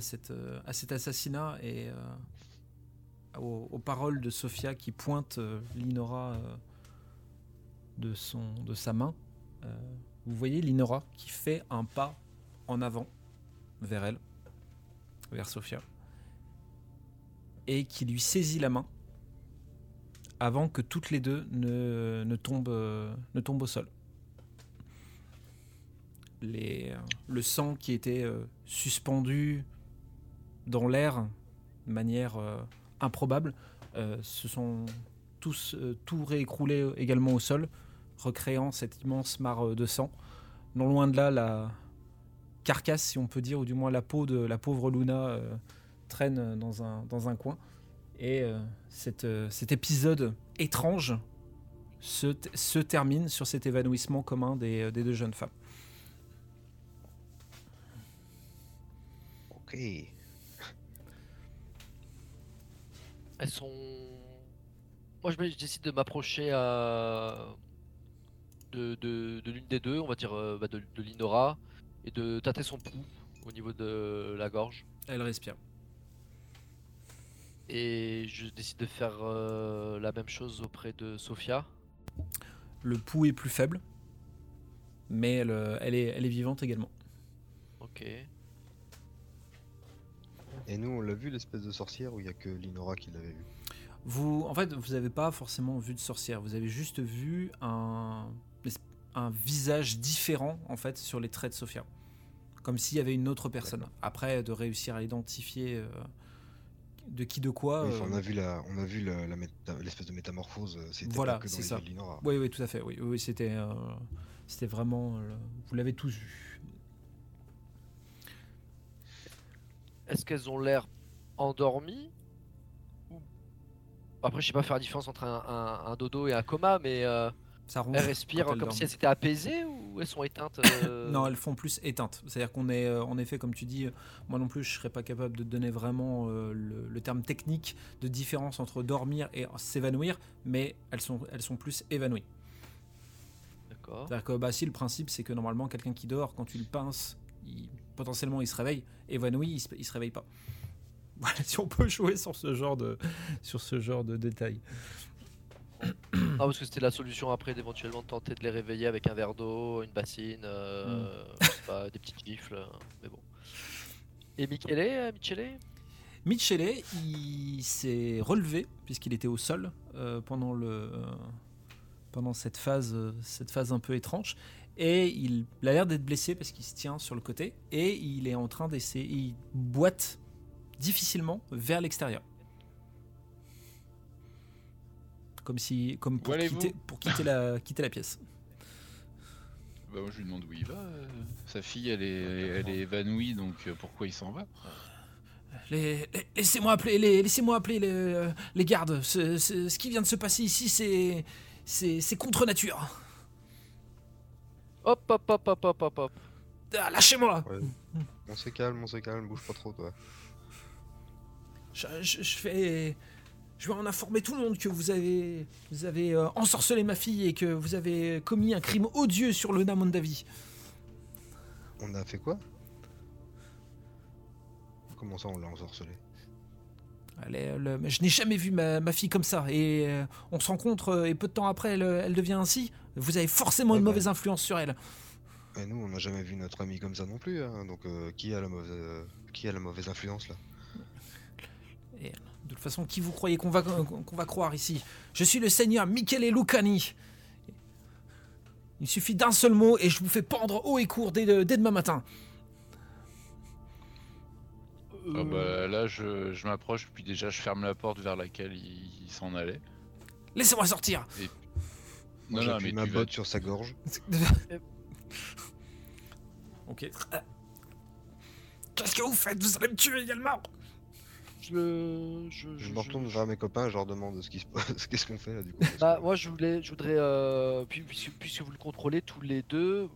suite à cet assassinat et aux paroles de Sophia qui pointe Linora de sa main. Vous voyez Linora qui fait un pas en avant vers elle, vers Sophia, et qui lui saisit la main avant que toutes les deux ne tombent au sol. Le sang qui était suspendu dans l'air de manière improbable se sont tout réécroulés également au sol, recréant cette immense mare de sang. Non loin de là, la carcasse, si on peut dire, ou du moins la peau de la pauvre Luna traîne dans un coin. Et cet épisode étrange se termine sur cet évanouissement commun des deux jeunes femmes. Ok. Elles sont... Moi, je décide de m'approcher de l'une des deux, on va dire de Linora, et de tâter son pouls au niveau de la gorge. Elle respire. Et je décide de faire la même chose auprès de Sophia. Le pouls est plus faible, mais elle est vivante également. Ok. Et nous, on l'a vu, l'espèce de sorcière, ou il n'y a que Linora qui l'avait vue? En fait, vous n'avez pas forcément vu de sorcière, vous avez juste vu un visage différent, en fait, sur les traits de Sophia. Comme s'il y avait une autre personne. D'accord. Après, de réussir à identifier... de qui, de quoi. Oui, on a vu l'espèce de métamorphose. C'était voilà, que dans c'est ça. Linora. Oui, tout à fait. Oui, c'était vraiment. Vous l'avez tous vu. Est-ce qu'elles ont l'air endormies ou... Après, je sais pas faire la différence entre un dodo et un coma, mais elles respirent comme si elles s'étaient apaisées ou elles sont éteintes Non, elles font plus éteintes. C'est-à-dire qu'on est, en effet, comme tu dis, moi non plus, je serais pas capable de donner vraiment le terme technique de différence entre dormir et s'évanouir, mais elles sont plus évanouies. D'accord. C'est-à-dire que si le principe, c'est que normalement, quelqu'un qui dort, quand tu le pinces, potentiellement, il se réveille. Évanoui, il se réveille pas. Voilà, si on peut jouer sur ce genre de détail. Ah, parce que c'était la solution après d'éventuellement tenter de les réveiller avec un verre d'eau, une bassine, je sais pas, des petites gifles, mais bon. Et Michele, il s'est relevé puisqu'il était au sol pendant cette phase un peu étrange, et il a l'air d'être blessé parce qu'il se tient sur le côté et il est en train d'essayer, il boite difficilement vers l'extérieur. Comme pour quitter la pièce. Bah moi je lui demande où il va. Sa fille elle est évanouie, donc pourquoi il s'en va? Laissez-moi appeler les gardes. Ce qui vient de se passer ici c'est contre nature. Hop. Ah, lâchez-moi. Ouais. On se calme, bouge pas trop toi. Je vais en informer tout le monde que vous avez ensorcelé ma fille et que vous avez commis un crime odieux sur le nom Mondavi. On a fait quoi? Comment ça on l'a ensorcelé? Je n'ai jamais vu ma fille comme ça et on se rencontre et peu de temps après elle devient ainsi. Vous avez forcément une mauvaise influence sur elle. Et nous on n'a jamais vu notre amie comme ça non plus, hein, donc qui a la mauvaise influence là? Et de toute façon, qui vous croyez qu'on va croire ici? Je suis le seigneur Michele Lucani. Il suffit d'un seul mot et je vous fais pendre haut et court dès demain matin. Ah bah là, je m'approche, puis déjà je ferme la porte vers laquelle il s'en allait. Laissez-moi sortir. Et... Moi, j'appuie ma botte sur sa gorge. Ok. Qu'est-ce que vous faites? Vous allez me tuer également? Je me retourne vers mes copains, je leur demande ce qui se passe, qu'est-ce qu'on fait là du coup. Bah moi je voudrais puisque vous le contrôlez tous les deux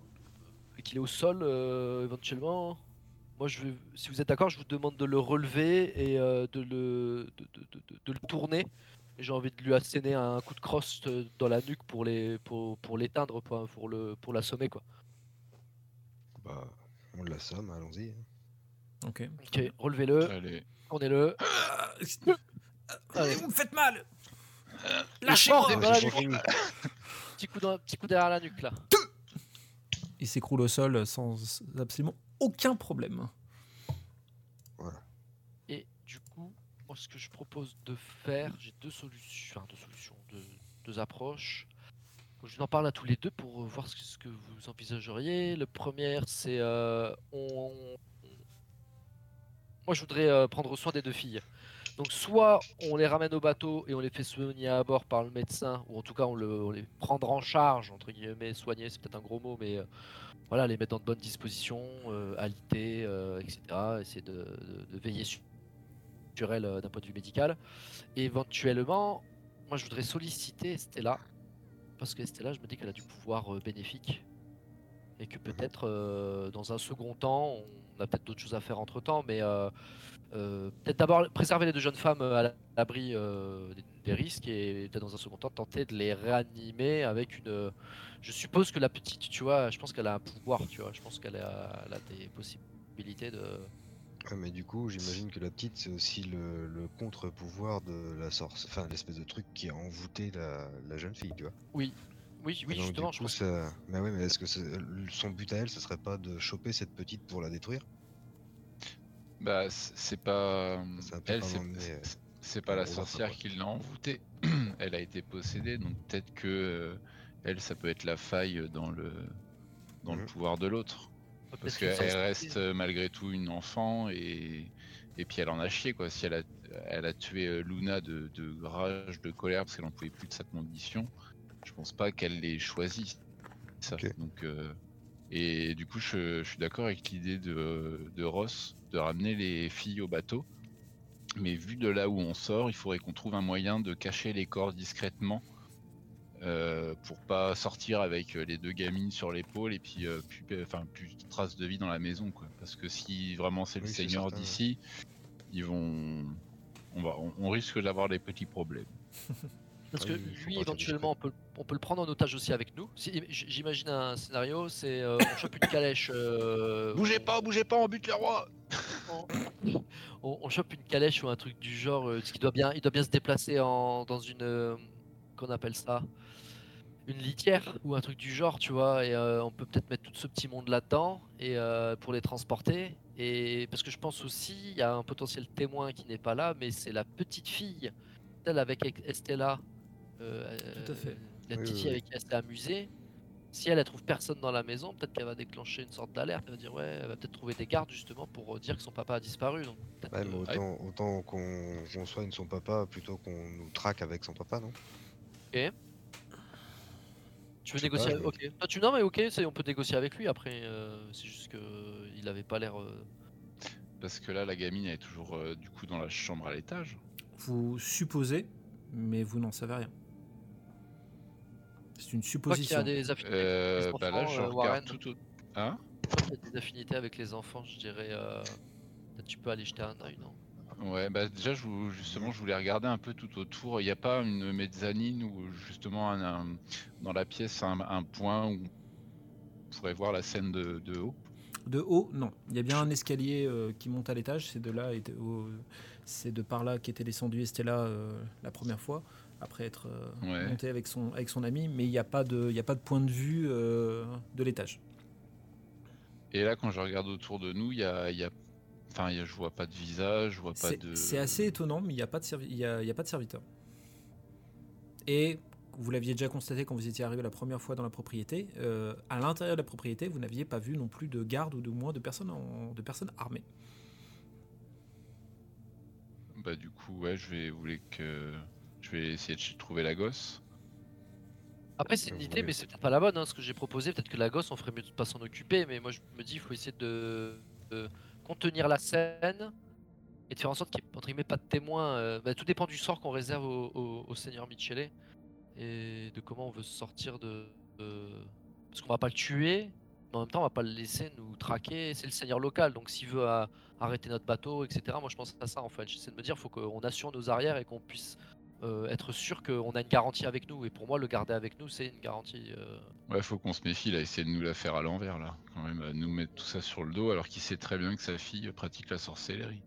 et qu'il est au sol éventuellement, moi si vous êtes d'accord, je vous demande de le relever et de le tourner. Et j'ai envie de lui asséner un coup de crosse dans la nuque pour l'éteindre, pour l'assommer quoi. Bah on l'assomme, allons-y. Ok. Ok, relevez-le. Tournez-le. Allez. Vous me faites mal. Lâchez-moi. Petit coup derrière la nuque là. Il s'écroule au sol sans absolument aucun problème. Voilà. Et du coup, moi ce que je propose de faire, j'ai deux approches. Je vous en parle à tous les deux pour voir ce que vous envisageriez. Le premier, c'est moi je voudrais prendre soin des deux filles. Donc soit on les ramène au bateau et on les fait soigner à bord par le médecin, ou en tout cas on les prendra en charge, entre guillemets, soigner, c'est peut-être un gros mot, mais voilà, les mettre dans de bonnes dispositions, haliter, etc. Essayer de veiller sur elles d'un point de vue médical. Et éventuellement, moi je voudrais solliciter Estella, parce que Estella, je me dis qu'elle a du pouvoir bénéfique, et que peut-être dans un second temps, on a peut-être d'autres choses à faire entre-temps, mais... peut-être d'abord préserver les deux jeunes femmes à l'abri des risques et peut-être dans un second temps tenter de les réanimer avec une... Je suppose que la petite, tu vois, je pense qu'elle a un pouvoir, tu vois, je pense qu'elle a, des possibilités de... Ouais, mais du coup, j'imagine que la petite, c'est aussi le contre-pouvoir de la sorce, enfin l'espèce de truc qui a envoûté la jeune fille, tu vois. Oui. Oui, oui, donc, justement, je pense ça... que... Mais oui, mais est-ce que son but à elle, ce serait pas de choper cette petite pour la détruire? Bah, c'est pas elle, c'est pas la sorcière qui l'a envoûtée. Elle a été possédée, donc peut-être que elle, ça peut être la faille dans le pouvoir de l'autre, parce qu'elle reste malgré tout une enfant et puis elle en a chié quoi. Si elle a tué Luna de rage, de colère parce qu'elle en pouvait plus de sa condition, je pense pas qu'elle l'ait choisi. Ça. Okay. Donc et du coup, je suis d'accord avec l'idée de Ross de ramener les filles au bateau. Mais vu de là où on sort, il faudrait qu'on trouve un moyen de cacher les corps discrètement pour pas sortir avec les deux gamines sur l'épaule et puis plus de traces de vie dans la maison, quoi. Parce que si vraiment c'est le seigneur d'ici, ils vont, on risque d'avoir des petits problèmes. Parce que lui, éventuellement, on peut le prendre en otage aussi avec nous. Si, j'imagine un scénario, c'est on chope une calèche... Bougez pas, on bute le roi. On chope une calèche ou un truc du genre, parce qu'il doit bien se déplacer dans une... qu'on appelle ça, une litière ou un truc du genre, tu vois. Et on peut peut-être mettre tout ce petit monde là-dedans et, pour les transporter. Et parce que je pense aussi, il y a un potentiel témoin qui n'est pas là, mais c'est la petite fille, celle avec Estella. Tout à fait. La petite fille avec qui elle s'est amusée, si elle trouve personne dans la maison, peut-être qu'elle va déclencher une sorte d'alerte. Elle va dire elle va peut-être trouver des gardes justement pour dire que son papa a disparu. Donc autant qu'on soigne son papa plutôt qu'on nous traque avec son papa, non? Ok. Tu veux négocier avec... Ok. Ah, non mais ok, on peut négocier avec lui après. C'est juste que il avait pas l'air. Parce que là, la gamine elle est toujours du coup dans la chambre à l'étage. Vous supposez, mais vous n'en savez rien. C'est une supposition. Il y a des affinités avec les enfants, là, je regarde tout. Hein ? Il y a des affinités avec les enfants, je dirais. Tu peux aller jeter un œil, non ? Ouais, bah déjà, je voulais regarder un peu tout autour. Il n'y a pas une mezzanine ou justement dans la pièce un point où on pourrait voir la scène de haut ? De haut, non. Il y a bien un escalier qui monte à l'étage. C'est de par là qu'était descendue Estella la première fois, après être montée avec son ami, mais il n'y a pas de point de vue de l'étage. Et là, quand je regarde autour de nous, je vois pas de visage, je vois pas de... C'est assez étonnant, mais il n'y a pas de serviteur. Et vous l'aviez déjà constaté quand vous étiez arrivé la première fois dans la propriété, à l'intérieur de la propriété, vous n'aviez pas vu non plus de garde ou de moins de personnes armées. Bah du coup je vais essayer de trouver la gosse. Après c'est une idée mais c'est peut-être pas la bonne ce que j'ai proposé, peut-être que la gosse on ferait mieux de pas s'en occuper, mais moi je me dis il faut essayer de contenir la scène et de faire en sorte qu'il n'y ait pas de témoins. Tout dépend du sort qu'on réserve au seigneur Michele et de comment on veut sortir parce qu'on va pas le tuer. Mais en même temps, on va pas le laisser nous traquer. C'est le seigneur local, donc s'il veut arrêter notre bateau, etc. Moi, je pense à ça en fait. J'essaie de me dire, faut qu'on assure nos arrières et qu'on puisse être sûr qu'on a une garantie avec nous, et pour moi le garder avec nous c'est une garantie. Ouais, faut qu'on se méfie là, essayer de nous la faire à l'envers là, quand même, nous mettre tout ça sur le dos alors qu'il sait très bien que sa fille pratique la sorcellerie.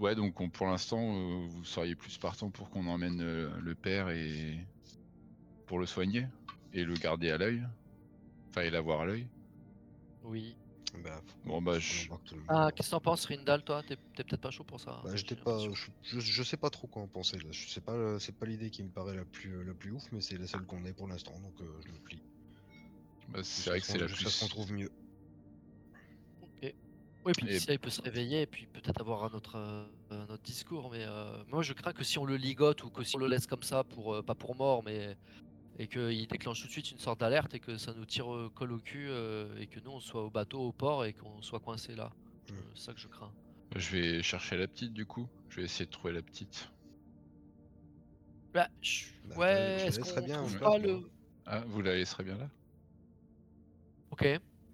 Ouais, donc pour l'instant vous seriez plus partant pour qu'on emmène le père et pour le soigner et le garder à l'œil, enfin et l'avoir à l'œil. Oui. Bon bah je... Ah, qu'est-ce que t'en penses Rindal, toi? T'es peut-être pas chaud pour ça? Bah j'étais pas... Je sais pas trop quoi en penser là. C'est pas l'idée qui me paraît la plus ouf, mais c'est la seule qu'on ait pour l'instant, donc je me plie. Bah c'est vrai que c'est la plus... qu'on trouve mieux. Ok. Oui, puis d'ici là il peut se réveiller et puis peut-être avoir un autre discours, mais moi je crains que si on le ligote ou que si on le laisse comme ça, pour pas pour mort, mais... et qu'il déclenche tout de suite une sorte d'alerte et que ça nous tire colle au cul et que nous on soit au bateau, au port et qu'on soit coincé là. Mmh. C'est ça que je crains. Je vais chercher la petite du coup. Je vais essayer de trouver la petite. Bah, ouais, est-ce qu'on bien trouve pas le... Ah, vous la laisserez bien là? Ok.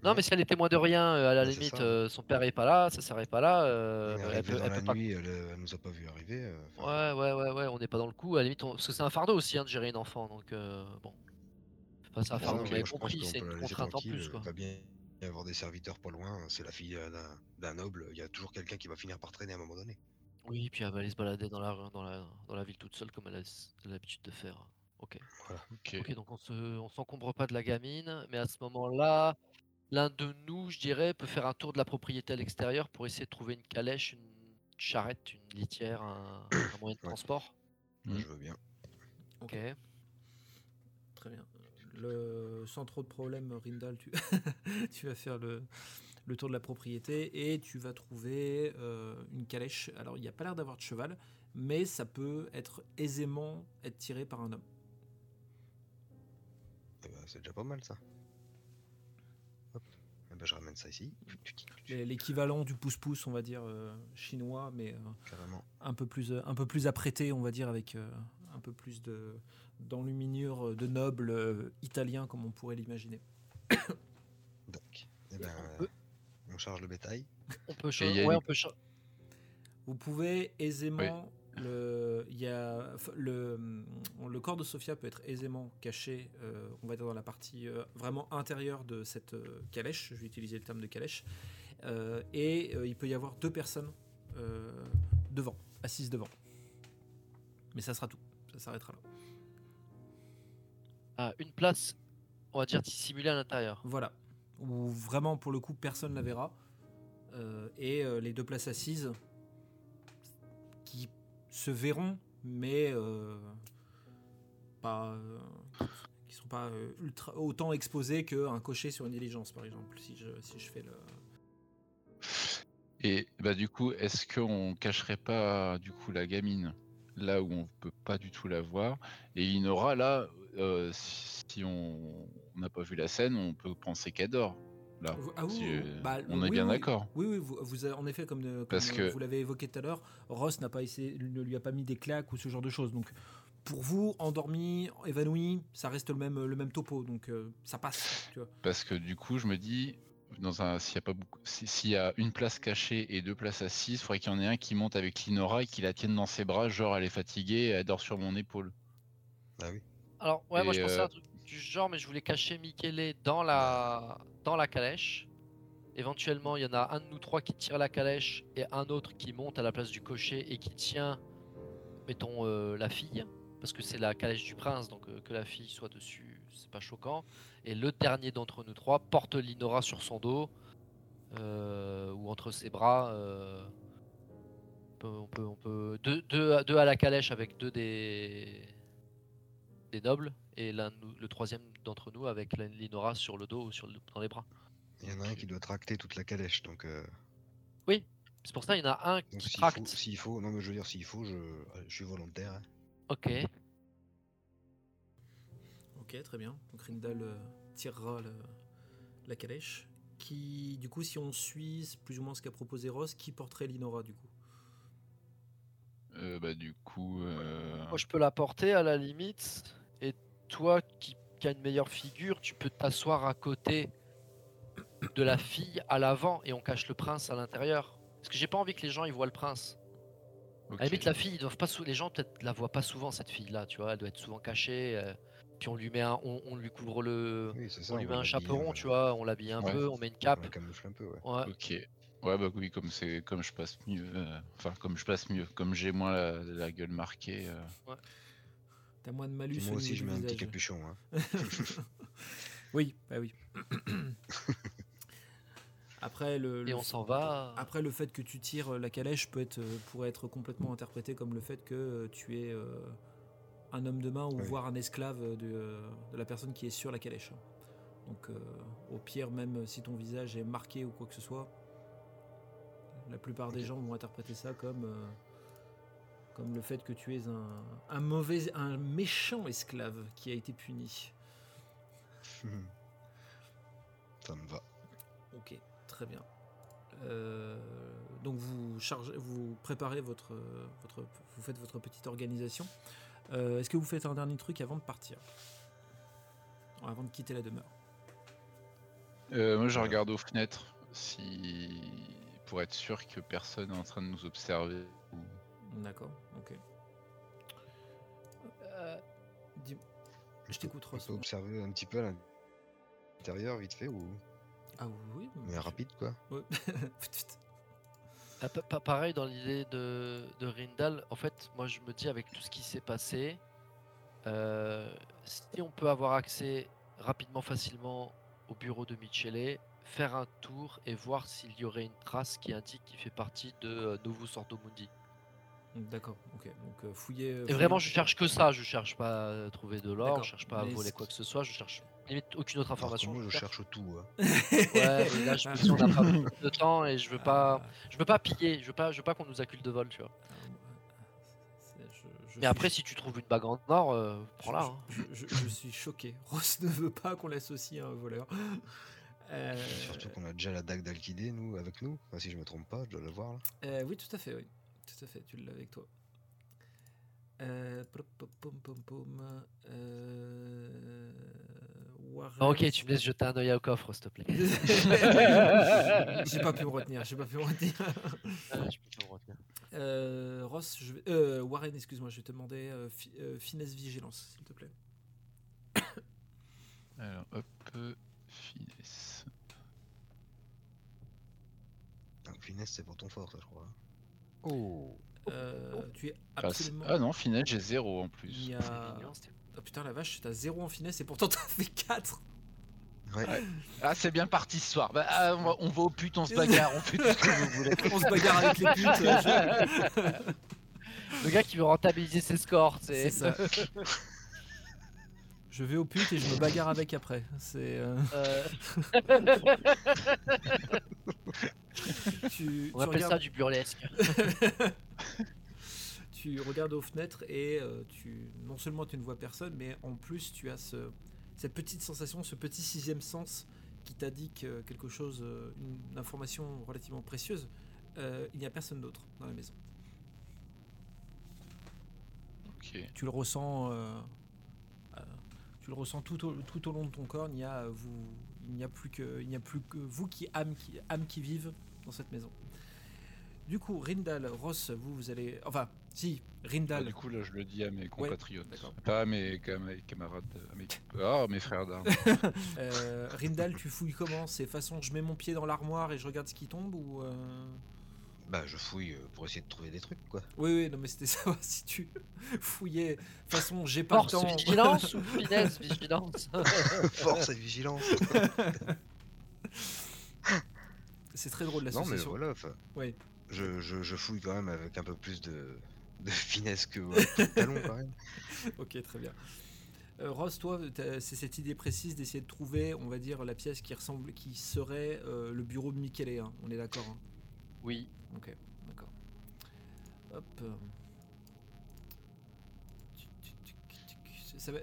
Non, ouais. Mais si elle est témoin de rien, à la limite, son père est pas là, sa sœur est pas là. Elle nous a pas vu arriver. Ouais, on n'est pas dans le coup. À la limite, parce que c'est un fardeau aussi hein, de gérer une enfant, donc bon. Enfin, c'est un fardeau, vous l'avez compris, c'est une contrainte en plus. Il va bien y avoir des serviteurs pas loin, c'est la fille d'un noble, il y a toujours quelqu'un qui va finir par traîner à un moment donné. Oui, et puis elle va aller se balader dans la rue, dans la ville toute seule, comme elle a l'habitude de faire. Ok. Voilà. Ok, donc on s'encombre pas de la gamine, mais à ce moment-là. L'un de nous, je dirais, peut faire un tour de la propriété à l'extérieur pour essayer de trouver une calèche, une charrette, une litière, un moyen de transport. Je veux bien. Ok. Très bien. Sans trop de problèmes, Rindal, tu vas faire le tour de la propriété et tu vas trouver une calèche. Alors, il n'y a pas l'air d'avoir de cheval, mais ça peut aisément être tiré par un homme. Eh ben, c'est déjà pas mal, ça. Ben, je ramène ça ici. L'équivalent du pouce-pouce, on va dire, chinois, mais un peu plus apprêté, on va dire, avec un peu plus d'enluminure de nobles italiens, comme on pourrait l'imaginer. Donc, on charge le bétail. On peut charger. Vous pouvez aisément... Oui. Le corps de Sophia peut être aisément caché, on va dire dans la partie vraiment intérieure de cette calèche. Je vais utiliser le terme de calèche. Il peut y avoir deux personnes assises devant. Mais ça sera tout. Ça s'arrêtera là. Ah, une place, on va dire dissimulée à l'intérieur. Voilà. Où vraiment, pour le coup, personne la verra. Les deux places assises qui se verront, mais qui sont pas autant exposés qu'un cocher sur une diligence, par exemple, si je fais le... Et bah du coup, est-ce qu'on cacherait pas du coup la gamine là où on peut pas du tout la voir, et Linora là, si on n'a pas vu la scène, on peut penser qu'elle dort. Là, on est bien d'accord. Oui, vous en effet, comme vous l'avez évoqué tout à l'heure, Ross ne lui a pas mis des claques ou ce genre de choses. Donc, pour vous, endormi, évanoui, ça reste le même topo. Donc, ça passe. Tu vois. Parce que du coup, je me dis, s'il y a une place cachée et deux places assises, il faudrait qu'il y en ait un qui monte avec Linora et qui la tienne dans ses bras, genre elle est fatiguée, elle dort sur mon épaule. Ah oui. Alors, ouais, moi je pensais à un truc du genre, mais je voulais cacher Michele dans la calèche. Éventuellement, il y en a un de nous trois qui tire la calèche et un autre qui monte à la place du cocher et qui tient, mettons, la fille, parce que c'est la calèche du prince, donc que la fille soit dessus, c'est pas choquant. Et le dernier d'entre nous trois porte Linora sur son dos ou entre ses bras. On peut deux à la calèche avec deux des nobles, et le troisième d'entre nous avec Linora sur le dos ou dans les bras. Il y en a un qui doit tracter toute la calèche, donc... Oui, c'est pour ça il y en a un donc qui tracte. S'il faut, non mais je veux dire, je suis volontaire. Hein. Ok, très bien. Donc Rindal tirera la calèche, qui, du coup, si on suit plus ou moins ce qu'a proposé Ross, qui porterait Linora, du coup? Moi je peux la porter à la limite, et toi qui as une meilleure figure, tu peux t'asseoir à côté de la fille à l'avant et on cache le prince à l'intérieur. Parce que j'ai pas envie que les gens ils voient le prince. Okay. À la limite, la fille, ils doivent pas les gens peut-être la voient pas souvent, cette fille-là, tu vois, elle doit être souvent cachée. Puis on lui met un, on lui couvre le, oui, ça, on lui met un chaperon, tu vois, on l'habille un peu, on met une cape. On la camoufle un peu, ouais. Ok. Ouais, bah oui, comme c'est, comme je passe mieux, enfin comme je passe mieux, comme j'ai moins la gueule marquée. Ouais. T'as moins de malus. Moi aussi, je mets un petit capuchon. Hein. Oui, bah oui. Après et on s'en va. Après, le fait que tu tires la calèche pourrait être complètement interprété comme le fait que tu es un homme de main ou voire un esclave de la personne qui est sur la calèche. Donc, au pire, même si ton visage est marqué ou quoi que ce soit, la plupart des gens vont interpréter ça comme le fait que tu es un méchant esclave qui a été puni. Ça me va. Ok, très bien. Donc vous préparez vous faites votre petite organisation. Est-ce que vous faites un dernier truc avant de partir, avant de quitter la demeure? Moi, je regarde aux fenêtres pour être sûr que personne est en train de nous observer. D'accord, ok. Je t'écoute, Ross. On peut observer un petit peu à l'intérieur, vite fait, ou... Ah oui, mais rapide, quoi. Ouais. Pareil, dans l'idée de Rindal, en fait, moi je me dis, avec tout ce qui s'est passé, si on peut avoir accès rapidement, facilement au bureau de Michele, faire un tour et voir s'il y aurait une trace qui indique qu'il fait partie de Novus Ordo Mundi. D'accord, ok. Donc fouiller. Et vraiment, je cherche que ça. Je cherche pas à trouver de l'or, je cherche pas à voler quoi que ce soit, je cherche limite aucune autre information. Moi, je cherche tout. Hein. Ouais, mais là, je pense qu'on n'a pas beaucoup de temps et je veux pas piller, je veux pas qu'on nous accuse de vol, tu vois. Mais après, si tu trouves une bague en or, prends-la. Hein. Je suis choqué. Ross ne veut pas qu'on l'associe à un voleur. Surtout qu'on a déjà la dague d'Alkidé, nous, avec nous. Enfin, si je me trompe pas, je dois la voir là. Oui, tout à fait, oui. Tout à fait, tu l'as avec toi. Warren... Ok, tu me laisses jeter un œil au coffre, s'il te plaît. J'ai pas pu me retenir. Ross, Warren, excuse-moi, je vais te demander finesse vigilance, s'il te plaît. Alors, hop, finesse. Donc, finesse, c'est pour ton fort, ça, je crois. Oh. Tu es absolument... Ah non, finesse, j'ai 0 en plus. Oh putain, la vache, t'as 0 en finesse et pourtant t'as fait 4. Ouais. Ah, c'est bien parti ce soir. Bah, on va aux putes, on se bagarre, on fait tout ce que vous voulez. On se bagarre avec les putes. Le gars qui veut rentabiliser ses scores, c'est ça. Je vais aux putes et je me bagarre avec après. C'est. On appelle ça du burlesque. Tu regardes aux fenêtres et non seulement tu ne vois personne, mais en plus tu as cette petite sensation, ce petit sixième sens qui t'indique quelque chose, une information relativement précieuse. Il n'y a personne d'autre dans la maison. Okay. Tu le ressens. Tu le ressens tout au long de ton corps. Il n'y a plus que vous qui vivent dans cette maison. Du coup, Rindal, Ross, vous allez... Enfin, si, Rindal... Du coup, là, je le dis à mes compatriotes. Ouais, pas à mes camarades, mes frères d'armes. Rindal, tu fouilles comment? C'est façon, je mets mon pied dans l'armoire et je regarde ce qui tombe, ou... Bah, je fouille pour essayer de trouver des trucs, quoi. Oui, non, mais c'était ça, si tu fouillais. De toute façon, j'ai pas le temps. Force vigilance ou finesse vigilance? Force et vigilance. C'est très drôle, l'association. Non, mais voilà, enfin... Oui. Je fouille quand même avec un peu plus de finesse que talon, quand même. Ok, très bien. Ross, toi, c'est cette idée précise d'essayer de trouver, on va dire, la pièce qui serait le bureau de Michele, hein. On est d'accord, hein. Oui. Ok, d'accord. Hop. Ça va,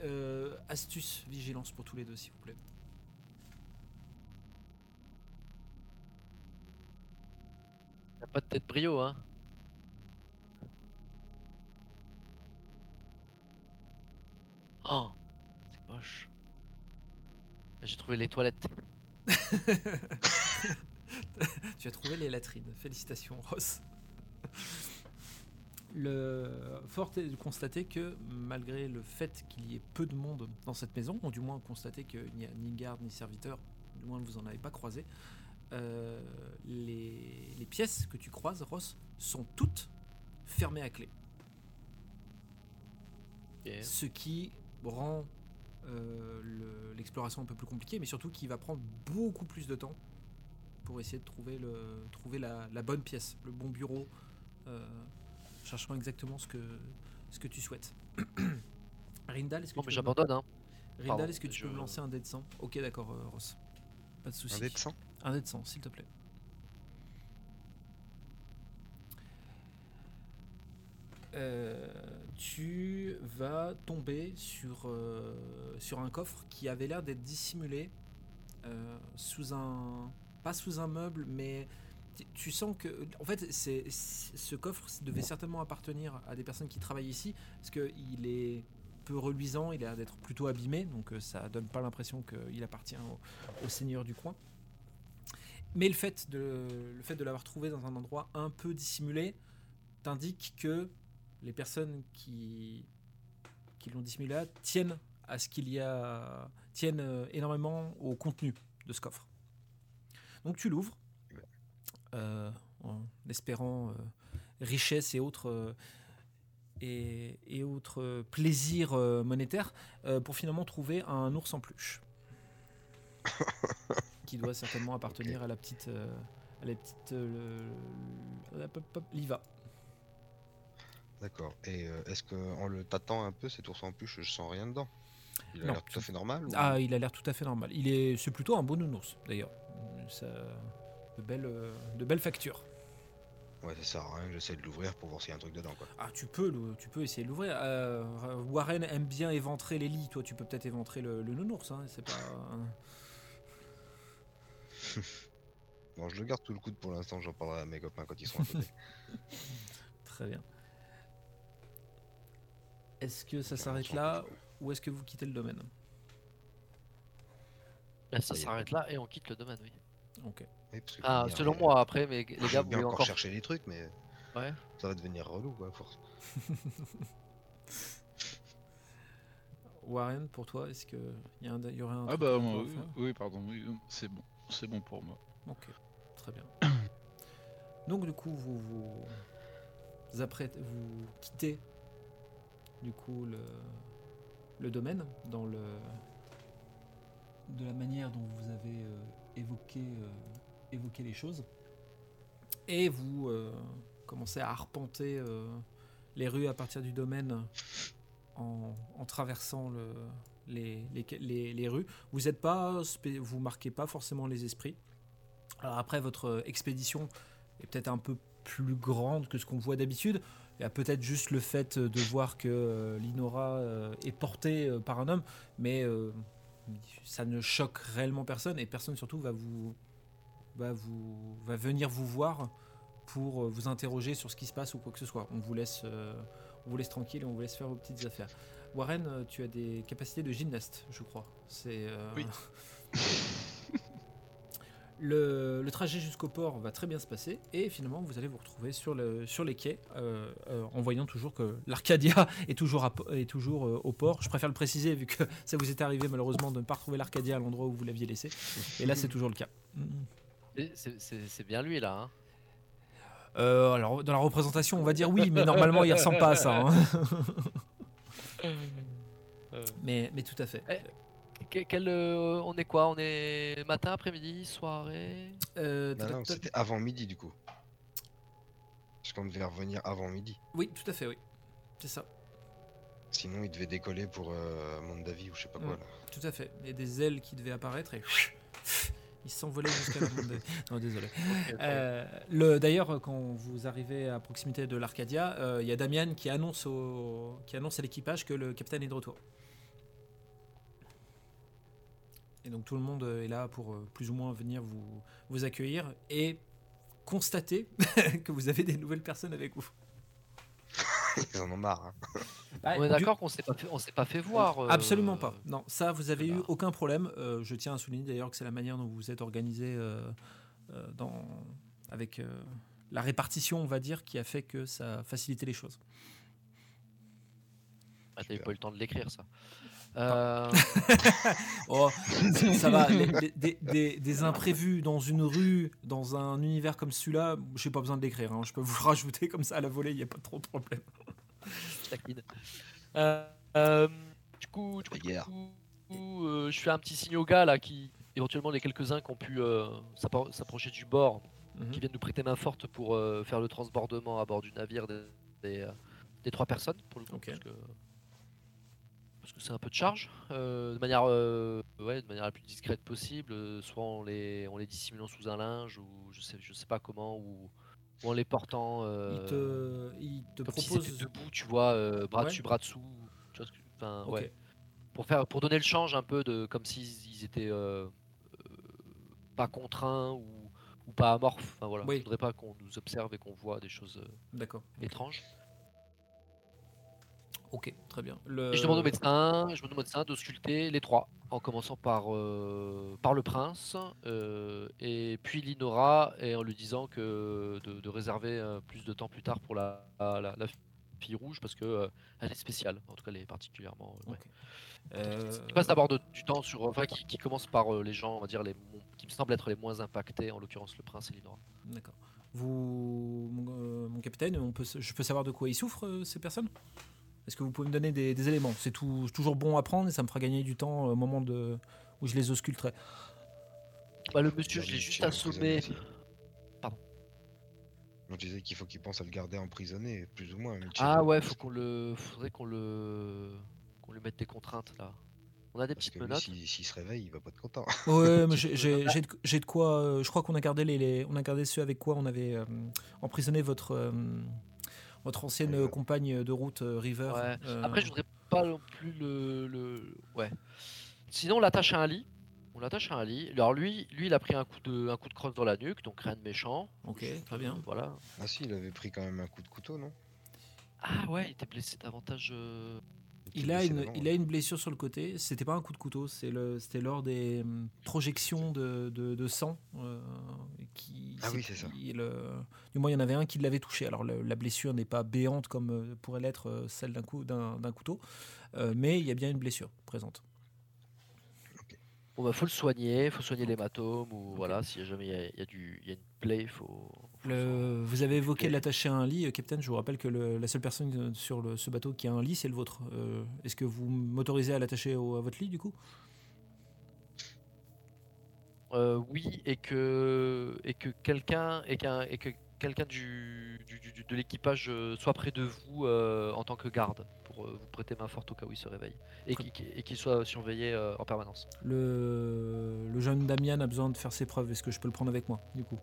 astuce, vigilance pour tous les deux, s'il vous plaît. T'as pas de tête brio, hein. Oh, c'est moche. J'ai trouvé les toilettes. Tu as trouvé les latrines. Félicitations, Ross. Fort est de constater que, malgré le fait qu'il y ait peu de monde dans cette maison, ou du moins constater qu'il n'y a ni garde ni serviteur, du moins vous en avez pas croisé, les pièces que tu croises, Ross, sont toutes fermées à clé. Yeah. Ce qui rend l'exploration un peu plus compliquée, mais surtout qui va prendre beaucoup plus de temps pour essayer de trouver la bonne pièce, le bon bureau, cherchant exactement ce que tu souhaites. Rindal, est-ce que tu peux j'abandonne. Hein. Rindal, pardon, est-ce que tu peux me lancer un dé de 100? Ok, d'accord, Ross. Pas de soucis. Un dé de 100? Un dé de 100, s'il te plaît. Tu vas tomber sur un coffre qui avait l'air d'être dissimulé sous un... Pas sous un meuble, mais... Tu sens que, en fait, ce coffre devait certainement appartenir à des personnes qui travaillent ici, parce qu'il est peu reluisant, il a l'air d'être plutôt abîmé, donc ça donne pas l'impression qu'il appartient au seigneur du coin. Mais le fait de l'avoir trouvé dans un endroit un peu dissimulé t'indique que les personnes qui l'ont dissimulé là tiennent énormément au contenu de ce coffre. Donc tu l'ouvres. En espérant richesse et autres plaisirs monétaires pour finalement trouver un ours en peluche qui doit certainement appartenir à la petite Liva. D'accord. Et est-ce qu'en le tâtant un peu, cet ours en peluche, je sens rien dedans? Il a l'air tout à fait normal ou... Ah, il a l'air tout à fait normal. C'est plutôt un beau nounours d'ailleurs. Ça... De belles factures. Ouais, ça sert à rien que j'essaie de l'ouvrir pour voir s'il y a un truc dedans, quoi. Ah, tu peux essayer de l'ouvrir. Warren aime bien éventrer les lits. Toi, tu peux peut-être éventrer le nounours, hein. C'est pas... Bon, je le garde tout le coude pour l'instant. J'en parlerai à mes copains quand ils seront à côté. Très bien. Est-ce que ça s'arrête là ou est-ce que vous quittez le domaine? Ça s'arrête là et on quitte le domaine, oui. Ok. Ah, selon moi, après, mais les gars, vous voulez encore chercher les trucs, mais ouais. Ça va devenir relou, quoi, à force. Warren, pour toi, est-ce que il y aurait un... Ah bah moi, c'est bon pour moi. Ok, très bien. Donc du coup, vous quittez du coup le domaine dans le de la manière dont vous avez évoquer les choses et vous commencez à arpenter les rues à partir du domaine en traversant les rues. Vous marquez pas forcément les esprits. Alors après, votre expédition est peut-être un peu plus grande que ce qu'on voit d'habitude. Il y a peut-être juste le fait de voir que Linora est portée par un homme, mais ça ne choque réellement personne et personne surtout va venir vous voir pour vous interroger sur ce qui se passe ou quoi que ce soit. On vous laisse tranquille et on vous laisse faire vos petites affaires. Warren, tu as des capacités de gymnaste, je crois. C'est oui. Le trajet jusqu'au port va très bien se passer et finalement vous allez vous retrouver sur les quais en voyant toujours que l'Arcadia est toujours au port. Je préfère le préciser vu que ça vous est arrivé malheureusement de ne pas retrouver l'Arcadia à l'endroit où vous l'aviez laissé. Et là c'est toujours le cas. C'est bien lui là, hein. Alors dans la représentation on va dire oui, mais normalement il ressemble pas à ça, hein. mais tout à fait. On est quoi? On est matin, après-midi, soirée? Non, c'était avant midi du coup. Parce qu'on devait revenir avant midi. Oui, tout à fait, oui. C'est ça. Sinon, il devait décoller pour Mondavi ou je sais pas quoi. Ouais, là. Tout à fait. Il y a des ailes qui devaient apparaître et il s'envolait jusqu'à Mondavi. Non, désolé. D'ailleurs, quand vous arrivez à proximité de l'Arcadia, il y a Damien qui annonce à l'équipage que le capitaine est de retour. Et donc tout le monde est là pour plus ou moins venir vous accueillir et constater que vous avez des nouvelles personnes avec vous. Ils en ont marre, hein. On est d'accord qu'on s'est pas fait voir. Absolument pas. Non, ça vous avez eu aucun problème. Je tiens à souligner d'ailleurs que c'est la manière dont vous vous êtes organisé avec la répartition, on va dire, qui a fait que ça facilitait les choses. Ah, t'avais pas eu le temps de l'écrire, ça. Oh, ça va. Des imprévus dans une rue, dans un univers comme celui-là, j'ai pas besoin de l'écrire. Hein. Je peux vous rajouter comme ça à la volée, il n'y a pas trop de problème. Du coup, je fais un petit signe aux gars là, qui éventuellement les quelques-uns qui ont pu s'approcher du bord, qui viennent nous prêter main forte pour faire le transbordement à bord du navire des trois personnes pour le coup. Okay. Parce que c'est un peu de charge, de manière la plus discrète possible, soit on les dissimulant sous un linge ou je sais pas comment, ou en les portant il te propose si debout, tu vois, bras dessus, bras dessous, tu vois, enfin okay. Ouais, pour donner le change un peu, de comme s'ils étaient pas contraints ou pas amorphes, enfin voilà, oui. Je voudrais pas qu'on nous observe et qu'on voit des choses étranges. Ok, très bien. Et je demande au médecin, d'ausculter les trois, en commençant par le prince, et puis Linora, et en lui disant que de réserver plus de temps plus tard pour la fille rouge, parce que elle est spéciale. En tout cas, elle est particulièrement. Okay. Qui passe d'abord du temps sur, enfin, qui commence par les gens, on va dire qui me semblent être les moins impactés, en l'occurrence le prince et Linora. D'accord. Vous, mon capitaine, je peux savoir de quoi ils souffrent, ces personnes ? Est-ce que vous pouvez me donner des éléments ? C'est toujours bon à prendre et ça me fera gagner du temps au moment où je les ausculterai. Bah, le monsieur, je l'ai juste assommé. Pardon. On disait qu'il faut qu'il pense à le garder emprisonné, plus ou moins. Ah ouais, faudrait qu'on lui mette des contraintes là. On a des petites menottes. S'il se réveille, il va pas être content. Ouais, mais j'ai de quoi. Je crois qu'on a gardé on a gardé ceux avec quoi on avait emprisonné votre ancienne compagne de route, River. Ouais. Après, je voudrais pas non plus Ouais. Sinon, on l'attache à un lit. Alors lui, il a pris un coup de crosse dans la nuque, donc rien de méchant. Ok, très bien. Voilà. Ah si, il avait pris quand même un coup de couteau, non ? Ah ouais, il était blessé davantage. Il a une blessure sur le côté. C'était pas un coup de couteau, c'était lors des projections de sang. Du moins, il y en avait un qui l'avait touché. Alors la blessure n'est pas béante comme pourrait l'être celle d'un couteau, mais il y a bien une blessure présente. Okay. Bon bah faut soigner l'hématome ou okay. Voilà, si jamais il y a une plaie, il faut. Vous avez évoqué l'attacher à un lit, capitaine. Je vous rappelle que la seule personne sur ce bateau qui a un lit, c'est le vôtre. Est-ce que vous m'autorisez à l'attacher à votre lit, du coup ? Oui, et que quelqu'un du de l'équipage soit près de vous en tant que garde pour vous prêter main forte au cas où il se réveille et qu'il soit surveillé en permanence. Le jeune Damien a besoin de faire ses preuves. Est-ce que je peux le prendre avec moi, du coup ?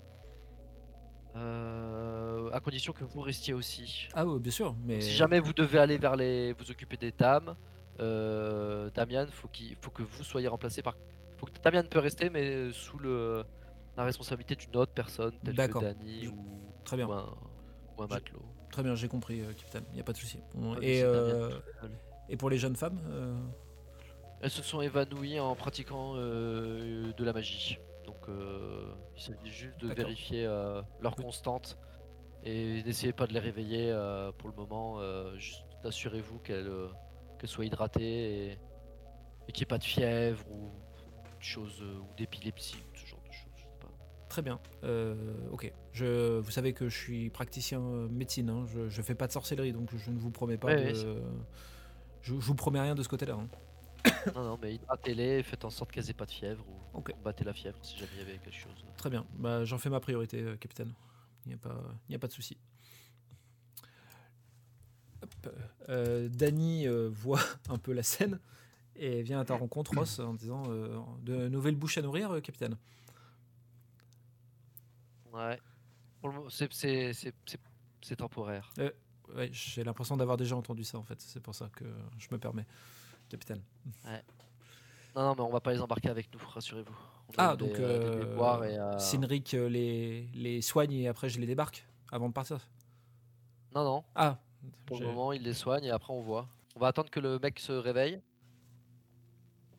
À condition que vous restiez aussi. Ah oui, bien sûr. Mais si jamais vous devez aller vous occuper des dames, Damien, faut que vous soyez remplacé par. Faut que Damien peut rester, mais sous la responsabilité d'une autre personne, telle que Dany ou un matelot. Très bien, j'ai compris, capitaine. Il y a pas de souci. Et pour les jeunes femmes, elles se sont évanouies en pratiquant de la magie. Donc, il s'agit juste de vérifier leur constante et n'essayez pas de les réveiller pour le moment. Juste assurez-vous qu'elles soient hydratées et qu'il n'y ait pas de fièvre ou d'épilepsie ou ce genre de choses. Je sais pas. Très bien. Ok. Vous savez que je suis praticien médecine. Hein. Je ne fais pas de sorcellerie, donc je ne vous promets pas. Je vous promets rien de ce côté-là. Hein. Non, mais hydratez-les, faites en sorte qu'elles aient pas de fièvre ou combattez la fièvre si jamais il y avait quelque chose. Très bien, bah, j'en fais ma priorité, capitaine. Il n'y a pas de souci. Dany voit un peu la scène et vient à ta rencontre, Ross, en disant de nouvelles bouches à nourrir, capitaine. Ouais, c'est temporaire. Ouais, j'ai l'impression d'avoir déjà entendu ça en fait, c'est pour ça que je me permets. Capitaine. Ouais. Non, mais on va pas les embarquer avec nous, rassurez-vous. Donc, Sinric les soigne et après je les débarque avant de partir. Non. Ah. Pour le moment, il les soigne et après on voit. On va attendre que le mec se réveille.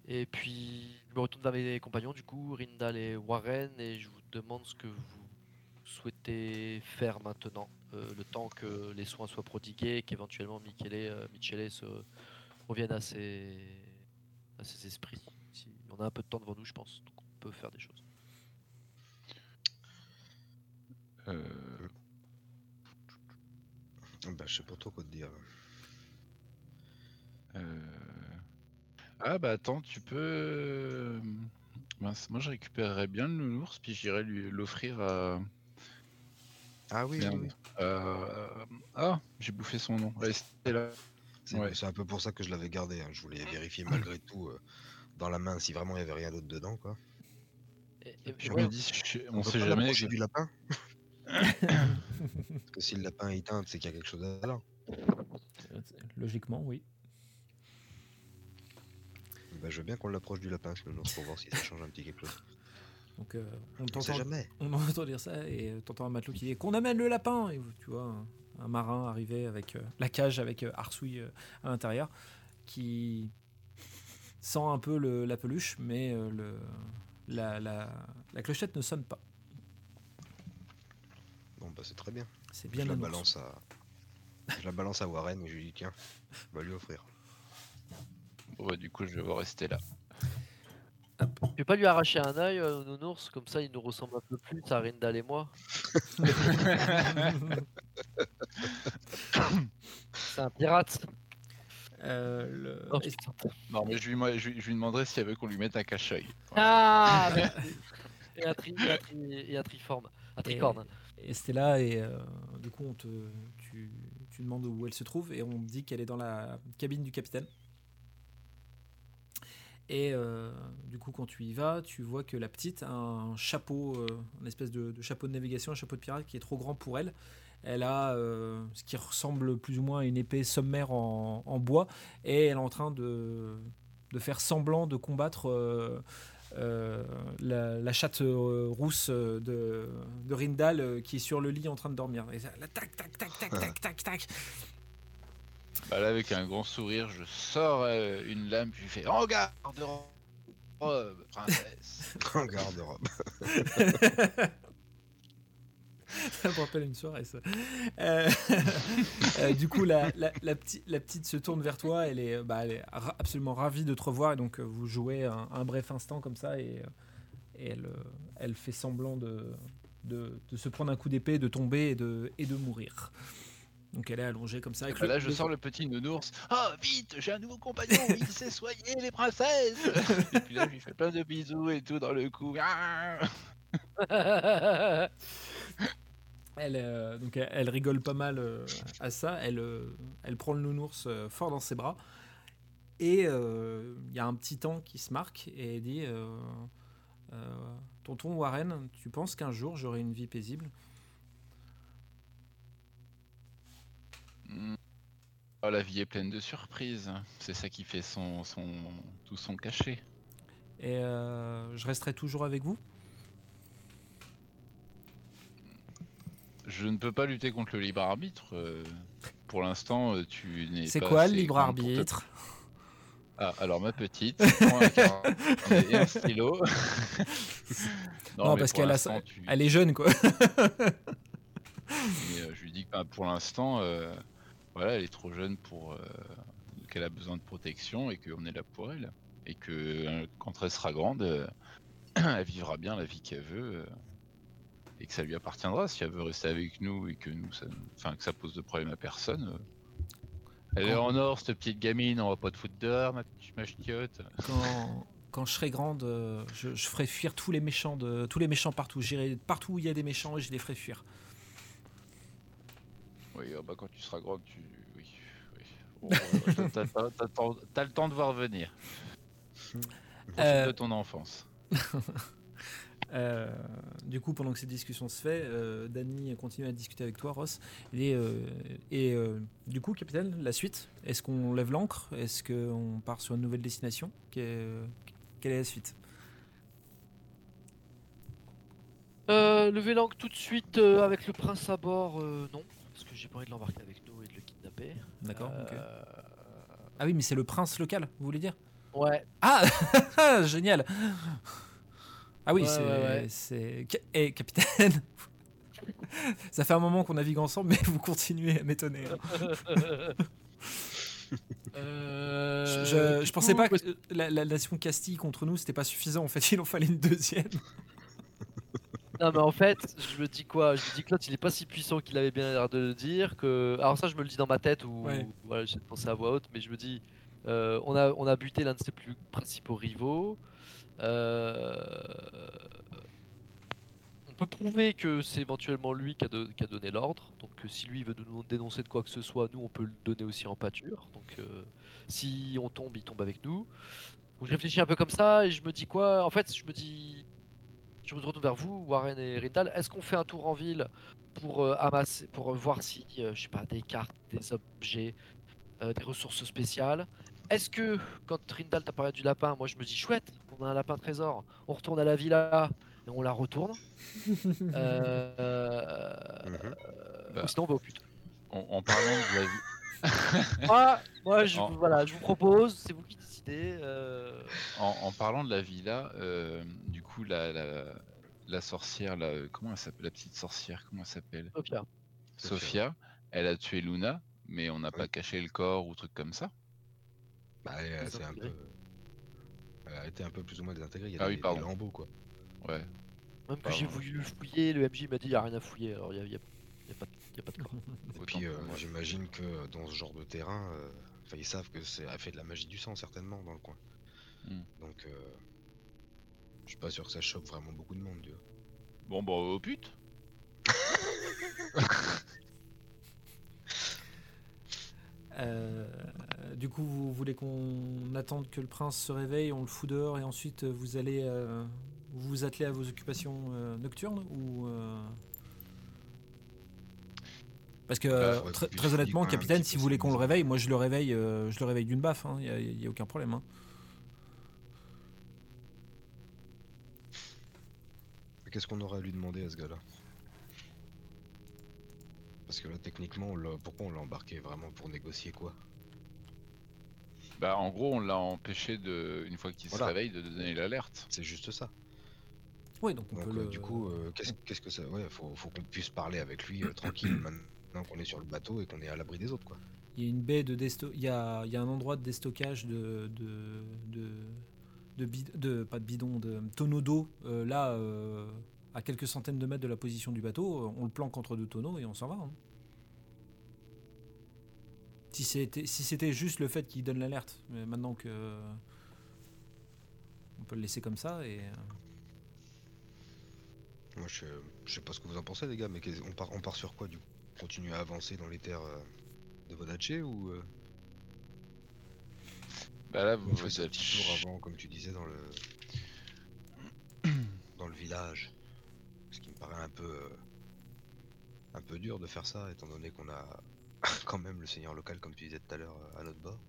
Et puis, je me retourne vers mes compagnons, du coup, Rindal et Warren, et je vous demande ce que vous souhaitez faire maintenant, le temps que les soins soient prodigués, et qu'éventuellement Michele se revienne à ses esprits. Si on a un peu de temps devant nous, je pense, donc on peut faire des choses. Je sais pas trop quoi te dire. Ah bah attends, tu peux... Mince, moi je récupérerais bien le nounours, puis j'irais l'offrir à... Ah oui, merde. Oui. Ah, j'ai bouffé son nom. Estella. C'est un peu pour ça que je l'avais gardé, hein. Je voulais vérifier malgré tout dans la main si vraiment il n'y avait rien d'autre dedans, quoi. Je me dis, on sait jamais... Que... du lapin. Parce que si le lapin est teinte, c'est qu'il y a quelque chose là. Logiquement, oui. Ben, je veux bien qu'on l'approche du lapin, le nounours, pour voir si ça change un petit quelque chose. Donc, on sait jamais. On entend dire ça et t'entends un matelot qui dit qu'on amène le lapin. Et tu vois un marin arriver avec la cage avec Arsouille à l'intérieur, qui sent un peu la peluche, mais la clochette ne sonne pas. Bon bah c'est très bien. C'est bien. Je la balance à Warren et je lui dis tiens, on va lui offrir. Bon bah du coup je vais voir rester là. Je vais pas lui arracher un œil au nounours, comme ça il nous ressemble un peu plus à Rindal et moi. C'est un pirate. Oh, non mais je lui demanderai s'il y avait qu'on lui mette un cache-œil. Ah et un triforme, un tricorne. Et c'était là et du coup tu demandes où elle se trouve et on dit qu'elle est dans la cabine du capitaine. Et du coup, quand tu y vas, tu vois que la petite a un chapeau, une espèce de chapeau de navigation, un chapeau de pirate qui est trop grand pour elle. Elle a ce qui ressemble plus ou moins à une épée sommaire en bois, et elle est en train de faire semblant de combattre la chatte rousse de Rindal qui est sur le lit en train de dormir. Et ça, là, tac, tac, tac, tac, tac, tac, tac. Bah là, avec un grand sourire, je sors une lame puis je fais en garde-robe, princesse. En garde-robe. Ça me rappelle une soirée, ça. Du coup, la petite se tourne vers toi. Elle est absolument ravie de te revoir. Et donc, vous jouez un bref instant comme ça, et elle fait semblant de se prendre un coup d'épée, de tomber et de mourir. Donc elle est allongée comme ça. Avec là, je sors le petit nounours. Oh, vite, j'ai un nouveau compagnon, il sait soigner les princesses. Et puis là, je lui fais plein de bisous et tout dans le cou. Elle rigole pas mal à ça. Elle prend le nounours fort dans ses bras. Et il y a un petit temps qui se marque et elle dit « Tonton Warren, tu penses qu'un jour, j'aurai une vie paisible ? » Oh, la vie est pleine de surprises, c'est ça qui fait tout son cachet. Et je resterai toujours avec vous ? Je ne peux pas lutter contre le libre arbitre. Pour l'instant, tu n'es c'est pas... C'est quoi le libre arbitre ? Ah, alors ma petite, prends un carreau et un stylo. non, parce qu'elle elle est jeune, quoi. Mais, je lui dis que pour l'instant... Voilà, elle est trop jeune pour qu'elle a besoin de protection et qu'on est là pour elle. Et que quand elle sera grande, elle vivra bien la vie qu'elle veut et que ça lui appartiendra. Si elle veut rester avec nous et que ça pose de problème à personne. Elle est en or, cette petite gamine, on va pas te foutre dehors, ma ch'tiote. Quand je serai grande, je ferai fuir tous les méchants partout. J'irai partout où il y a des méchants et je les ferai fuir. Oui, bah quand tu seras grande, oui. Oh, t'as le temps de voir venir. De ton enfance. Du coup, pendant que cette discussion se fait, Dany continue à discuter avec toi, Ross. Et du coup, capitaine, la suite. Est-ce qu'on lève l'ancre ? Est-ce qu'on part sur une nouvelle destination ? Quelle est la suite ? Lever l'ancre tout de suite avec le prince à bord, non. Parce que j'ai pas envie de l'embarquer avec nous et de le kidnapper. D'accord, ok. Ah oui, mais c'est le prince local, vous voulez dire ? Ouais. Ah, génial. Ah oui, ouais, c'est... Hey, capitaine. Ça fait un moment qu'on navigue ensemble, mais vous continuez à m'étonner. Hein. Je pensais pas que la nation Castille contre nous, c'était pas suffisant. En fait, il en fallait une deuxième. Non, mais en fait, je me dis quoi ? Je me dis que l'autre, il est pas si puissant qu'il avait bien l'air de le dire. Que... Alors ça, je me le dis dans ma tête, ou ouais. Voilà, j'ai pensé à voix haute, mais je me dis, on a buté l'un de ses plus principaux rivaux. On peut prouver que c'est éventuellement lui qui a donné l'ordre. Donc si lui veut nous dénoncer de quoi que ce soit, nous on peut le donner aussi en pâture. Donc si on tombe, il tombe avec nous. Donc je réfléchis un peu comme ça et je me dis quoi ? En fait, je me dis... Je me retourne vers vous, Warren et Rindal. Est-ce qu'on fait un tour en ville pour amasser, pour voir si, je sais pas, des cartes, des objets, des ressources spéciales ? Est-ce que, quand Rindal t'a parlé du lapin, moi je me dis chouette, on a un lapin trésor, on retourne à la villa et on la retourne. Bah, sinon on va au pute. En parlant de la villa. Je vous propose, c'est vous qui décidez. En parlant de la villa, du coup la sorcière, comment elle s'appelle, la petite sorcière, comment elle s'appelle ? Sophia, elle a tué Luna, mais on n'a pas caché le corps ou truc comme ça. Bah, elle a été un peu plus ou moins désintégrée, il y a des lambeaux quoi. Ouais. Même que j'ai voulu fouiller, le MJ m'a dit il n'y a rien à fouiller, alors il n'y a pas de corps. Et puis moi j'imagine que dans ce genre de terrain, ils savent que c'est a fait de la magie du sang certainement dans le coin. Donc je suis pas sûr que ça choque vraiment beaucoup de monde. Dieu. Bon bah au pute. Du coup, vous voulez qu'on attende que le prince se réveille, on le fout dehors et ensuite vous allez vous atteler à vos occupations nocturnes ou Parce que très honnêtement, capitaine, si vous voulez qu'on le réveille, moi je le réveille d'une baffe, hein, y a aucun problème. Hein. Qu'est-ce qu'on aura à lui demander à ce gars-là ? Parce que là, techniquement, pourquoi on l'a embarqué vraiment pour négocier quoi ? Bah, en gros, on l'a empêché de, une fois qu'il se réveille, de donner l'alerte. C'est juste ça. Oui, donc on peut du coup, qu'est-ce que ça ? Ouais, faut qu'on puisse parler avec lui tranquille maintenant qu'on est sur le bateau et qu'on est à l'abri des autres, quoi. Il y a une baie de il y a un endroit de déstockage de tonneaux d'eau là. À quelques centaines de mètres de la position du bateau, on le planque entre deux tonneaux et on s'en va. Hein. Si c'était juste le fait qu'il donne l'alerte, mais maintenant que on peut le laisser comme ça et. Moi je sais pas ce que vous en pensez les gars, mais on part sur quoi du coup ? On continue à avancer dans les terres de Vodacce ou Bah là vous faites un petit tour avant comme tu disais dans le village. Ce qui me paraît un peu dur de faire ça, étant donné qu'on a quand même le seigneur local, comme tu disais tout à l'heure, à notre bord.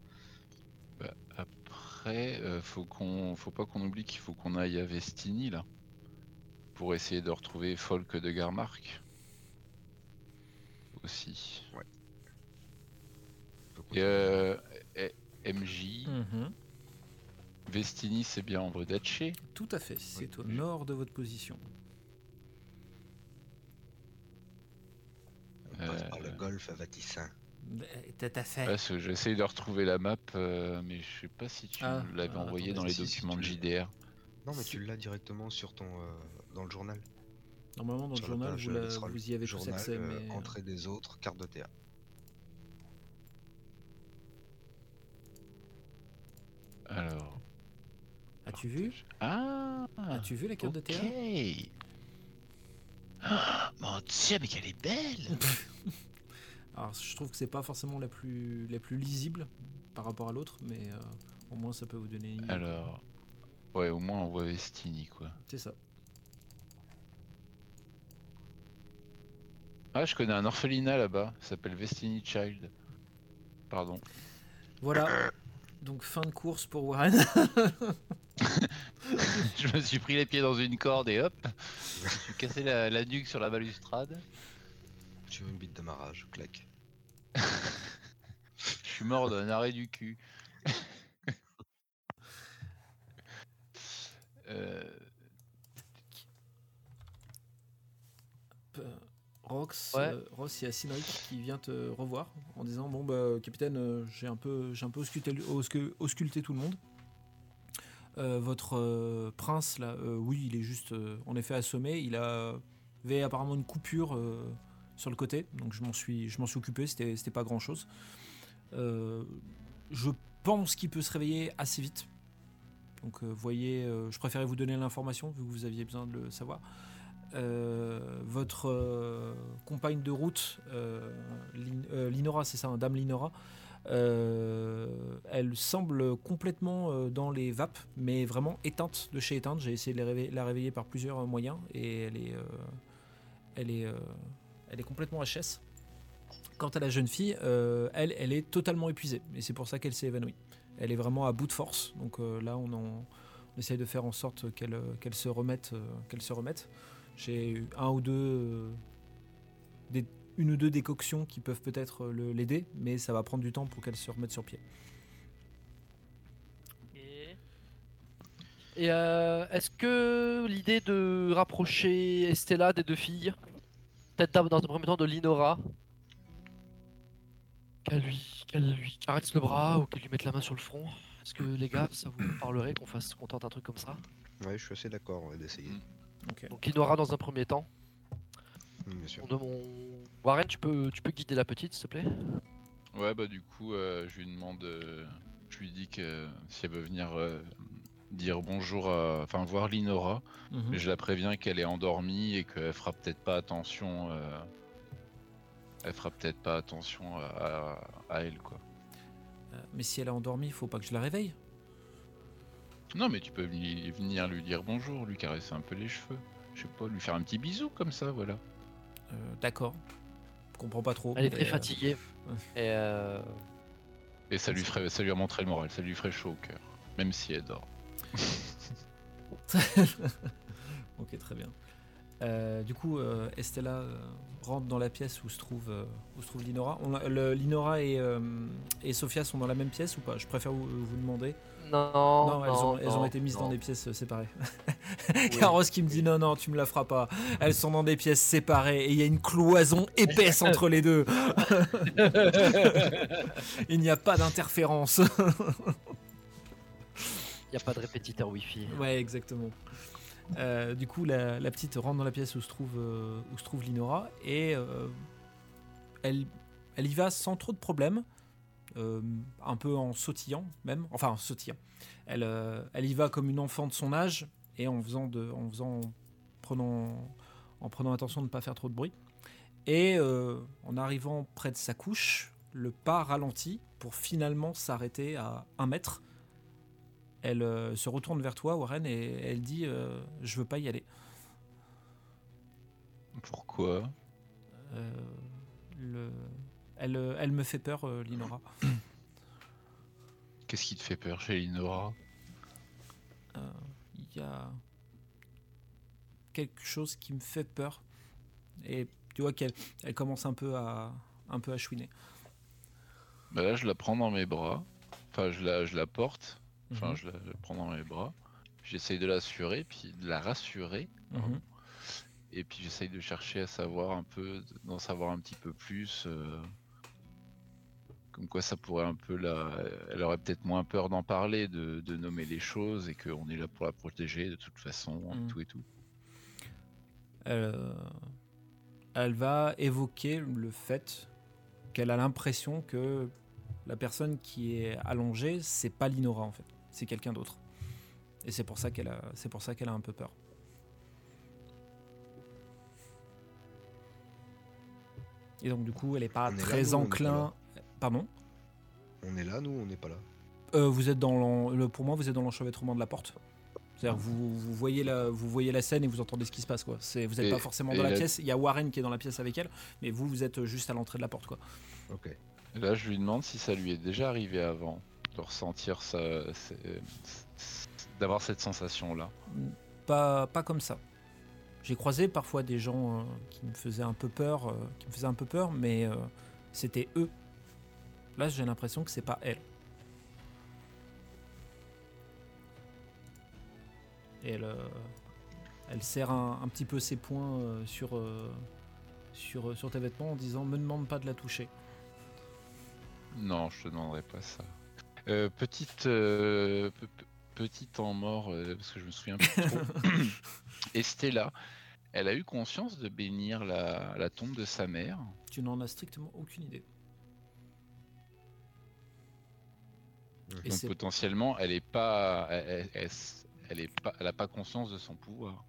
Bah, après, faut pas qu'on oublie qu'il faut qu'on aille à Vestini, là, pour essayer de retrouver Folke de Garmark. Aussi. Ouais. Et MJ... Mm-hmm. Vestini, c'est bien en Vodacce. Tout à fait, c'est au nord de votre position. On passe par le golfe à Vatissin. Tout à fait. Parce que j'essaye de retrouver la map, mais je sais pas si tu l'avais envoyée dans les documents de JDR. Non, mais tu l'as directement sur ton dans le journal. Normalement, dans le journal, vous y avez tous accès. Mais... Entrée des autres, carte de théâtre. Alors. As-tu vu ? Ah ! As-tu vu la carte de terrain ? Oh, mon Dieu, mais qu'elle est belle ! Alors, je trouve que c'est pas forcément la plus lisible par rapport à l'autre, mais au moins ça peut vous donner une... Alors... Ouais, au moins on voit Vestini, quoi. C'est ça. Ah, je connais un orphelinat là-bas, ça s'appelle Vestini Child. Pardon. Voilà. Donc fin de course pour Warren. Je me suis pris les pieds dans une corde et hop, je me suis cassé la nuque sur la balustrade. J'ai eu une bite d'amarrage, claque. Je suis mort d'un arrêt du cul. Rox, ouais. Ross, il y a Sinric qui vient te revoir en disant bon bah capitaine, j'ai un peu ausculté tout le monde. Votre prince là, oui il est juste en effet assommé, il avait apparemment une coupure sur le côté, donc je m'en suis occupé, c'était pas grand chose. Je pense qu'il peut se réveiller assez vite. Donc voyez, je préférais vous donner l'information vu que vous aviez besoin de le savoir. Votre compagne de route, Linora, c'est ça, hein, Dame Linora, elle semble complètement dans les vapes, mais vraiment éteinte de chez éteinte. J'ai essayé de la réveiller par plusieurs moyens et elle est complètement HS. Quant à la jeune fille, elle est totalement épuisée et c'est pour ça qu'elle s'est évanouie. Elle est vraiment à bout de force, donc là on essaye de faire en sorte qu'elle se remette. J'ai eu une ou deux décoctions qui peuvent peut-être l'aider, mais ça va prendre du temps pour qu'elle se remette sur pied. Et est-ce que l'idée de rapprocher Estella des deux filles, peut-être dans un premier temps de Linora, qu'elle lui caresse le bras ou qu'elle lui mette la main sur le front, est-ce que les gars, ça vous parlerait qu'on tente un truc comme ça? Ouais, je suis assez d'accord, on va d'essayer. Okay. Donc Linora dans un premier temps. Bien sûr. Warren, tu peux guider la petite s'il te plaît? Ouais bah du coup je lui demande, je lui dis que si elle veut venir dire bonjour, enfin voir Linora, mais je la préviens qu'elle est endormie et qu'elle fera peut-être pas attention, à elle quoi. Mais si elle est endormie, faut pas que je la réveille. Non mais tu peux venir lui dire bonjour, lui caresser un peu les cheveux, je sais pas, lui faire un petit bisou comme ça, voilà. D'accord, je comprends pas trop. Elle est très fatiguée. Et ça lui a montré le moral, ça lui ferait chaud au cœur, même si elle dort. Ok, très bien. Du coup, Estella rentre dans la pièce où se trouve Linora. Linora et Sophia sont dans la même pièce ou pas? Je préfère vous demander. Non, elles ont été mises dans des pièces séparées. Il y a Rose qui me dit non, tu me la feras pas. Elles sont dans des pièces séparées et il y a une cloison épaisse entre les deux. Il n'y a pas d'interférence. Il n'y a pas de répétiteur wifi. Ouais, exactement. Du coup, la petite rentre dans la pièce où se trouve Linora et elle y va sans trop de problème, un peu en sautillant même. Enfin, en sautillant. Elle y va comme une enfant de son âge et en prenant attention de ne pas faire trop de bruit. Et en arrivant près de sa couche, le pas ralentit pour finalement s'arrêter à 1 mètre. Elle se retourne vers toi, Warren, et elle dit « Je veux pas y aller ». Pourquoi ? Elle me fait peur, Linora. Qu'est-ce qui te fait peur chez Linora ? Il y a quelque chose qui me fait peur. Et tu vois qu'elle commence un peu à chouiner. Bah là, je la prends dans mes bras. Enfin, je la porte. Enfin, je la prends dans mes bras, j'essaye de l'assurer, puis de la rassurer, et puis j'essaye de chercher à savoir d'en savoir un petit peu plus, comme quoi ça pourrait un peu elle aurait peut-être moins peur d'en parler, de nommer les choses, et qu'on est là pour la protéger de toute façon, et tout. Elle va évoquer le fait qu'elle a l'impression que la personne qui est allongée, c'est pas Linora en fait. C'est quelqu'un d'autre. Et c'est pour ça qu'elle a un peu peur. Et donc du coup, elle est pas très enclin. Pardon ? On est là, nous, on n'est pas là. Vous êtes dans pour moi, vous êtes dans l'enchevêtrement de la porte. C'est-à-dire vous voyez la scène et vous entendez ce qui se passe quoi. Vous n'êtes pas forcément dans la pièce. Il y a Warren qui est dans la pièce avec elle, mais vous êtes juste à l'entrée de la porte quoi. Ok. Là, je lui demande si ça lui est déjà arrivé avant de ressentir ça, d'avoir cette sensation-là. Pas comme ça. J'ai croisé parfois des gens qui me faisaient un peu peur, mais c'était eux. Là, j'ai l'impression que c'est pas elle. et elle serre un petit peu ses poings sur tes vêtements en disant « Me demande pas de la toucher ». Non, je te demanderai pas ça. Petit temps mort, parce que je me souviens plus trop. Estella, elle a eu conscience de bénir la tombe de sa mère. Tu n'en as strictement aucune idée. Et donc potentiellement, elle est pas, elle est pas, elle a pas conscience de son pouvoir.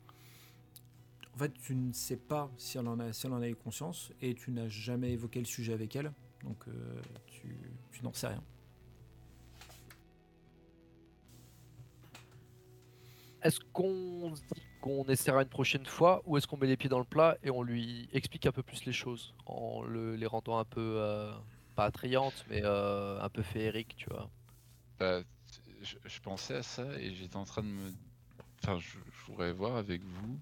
En fait, tu ne sais pas si elle en a eu conscience, et tu n'as jamais évoqué le sujet avec elle, donc tu n'en sais rien. Est-ce qu'on se dit qu'on essaiera une prochaine fois, ou est-ce qu'on met les pieds dans le plat et on lui explique un peu plus les choses en les rendant un peu pas attrayantes, mais un peu féeriques, tu vois? Bah, je pensais à ça et j'étais en train de me... Enfin, je voudrais voir avec vous...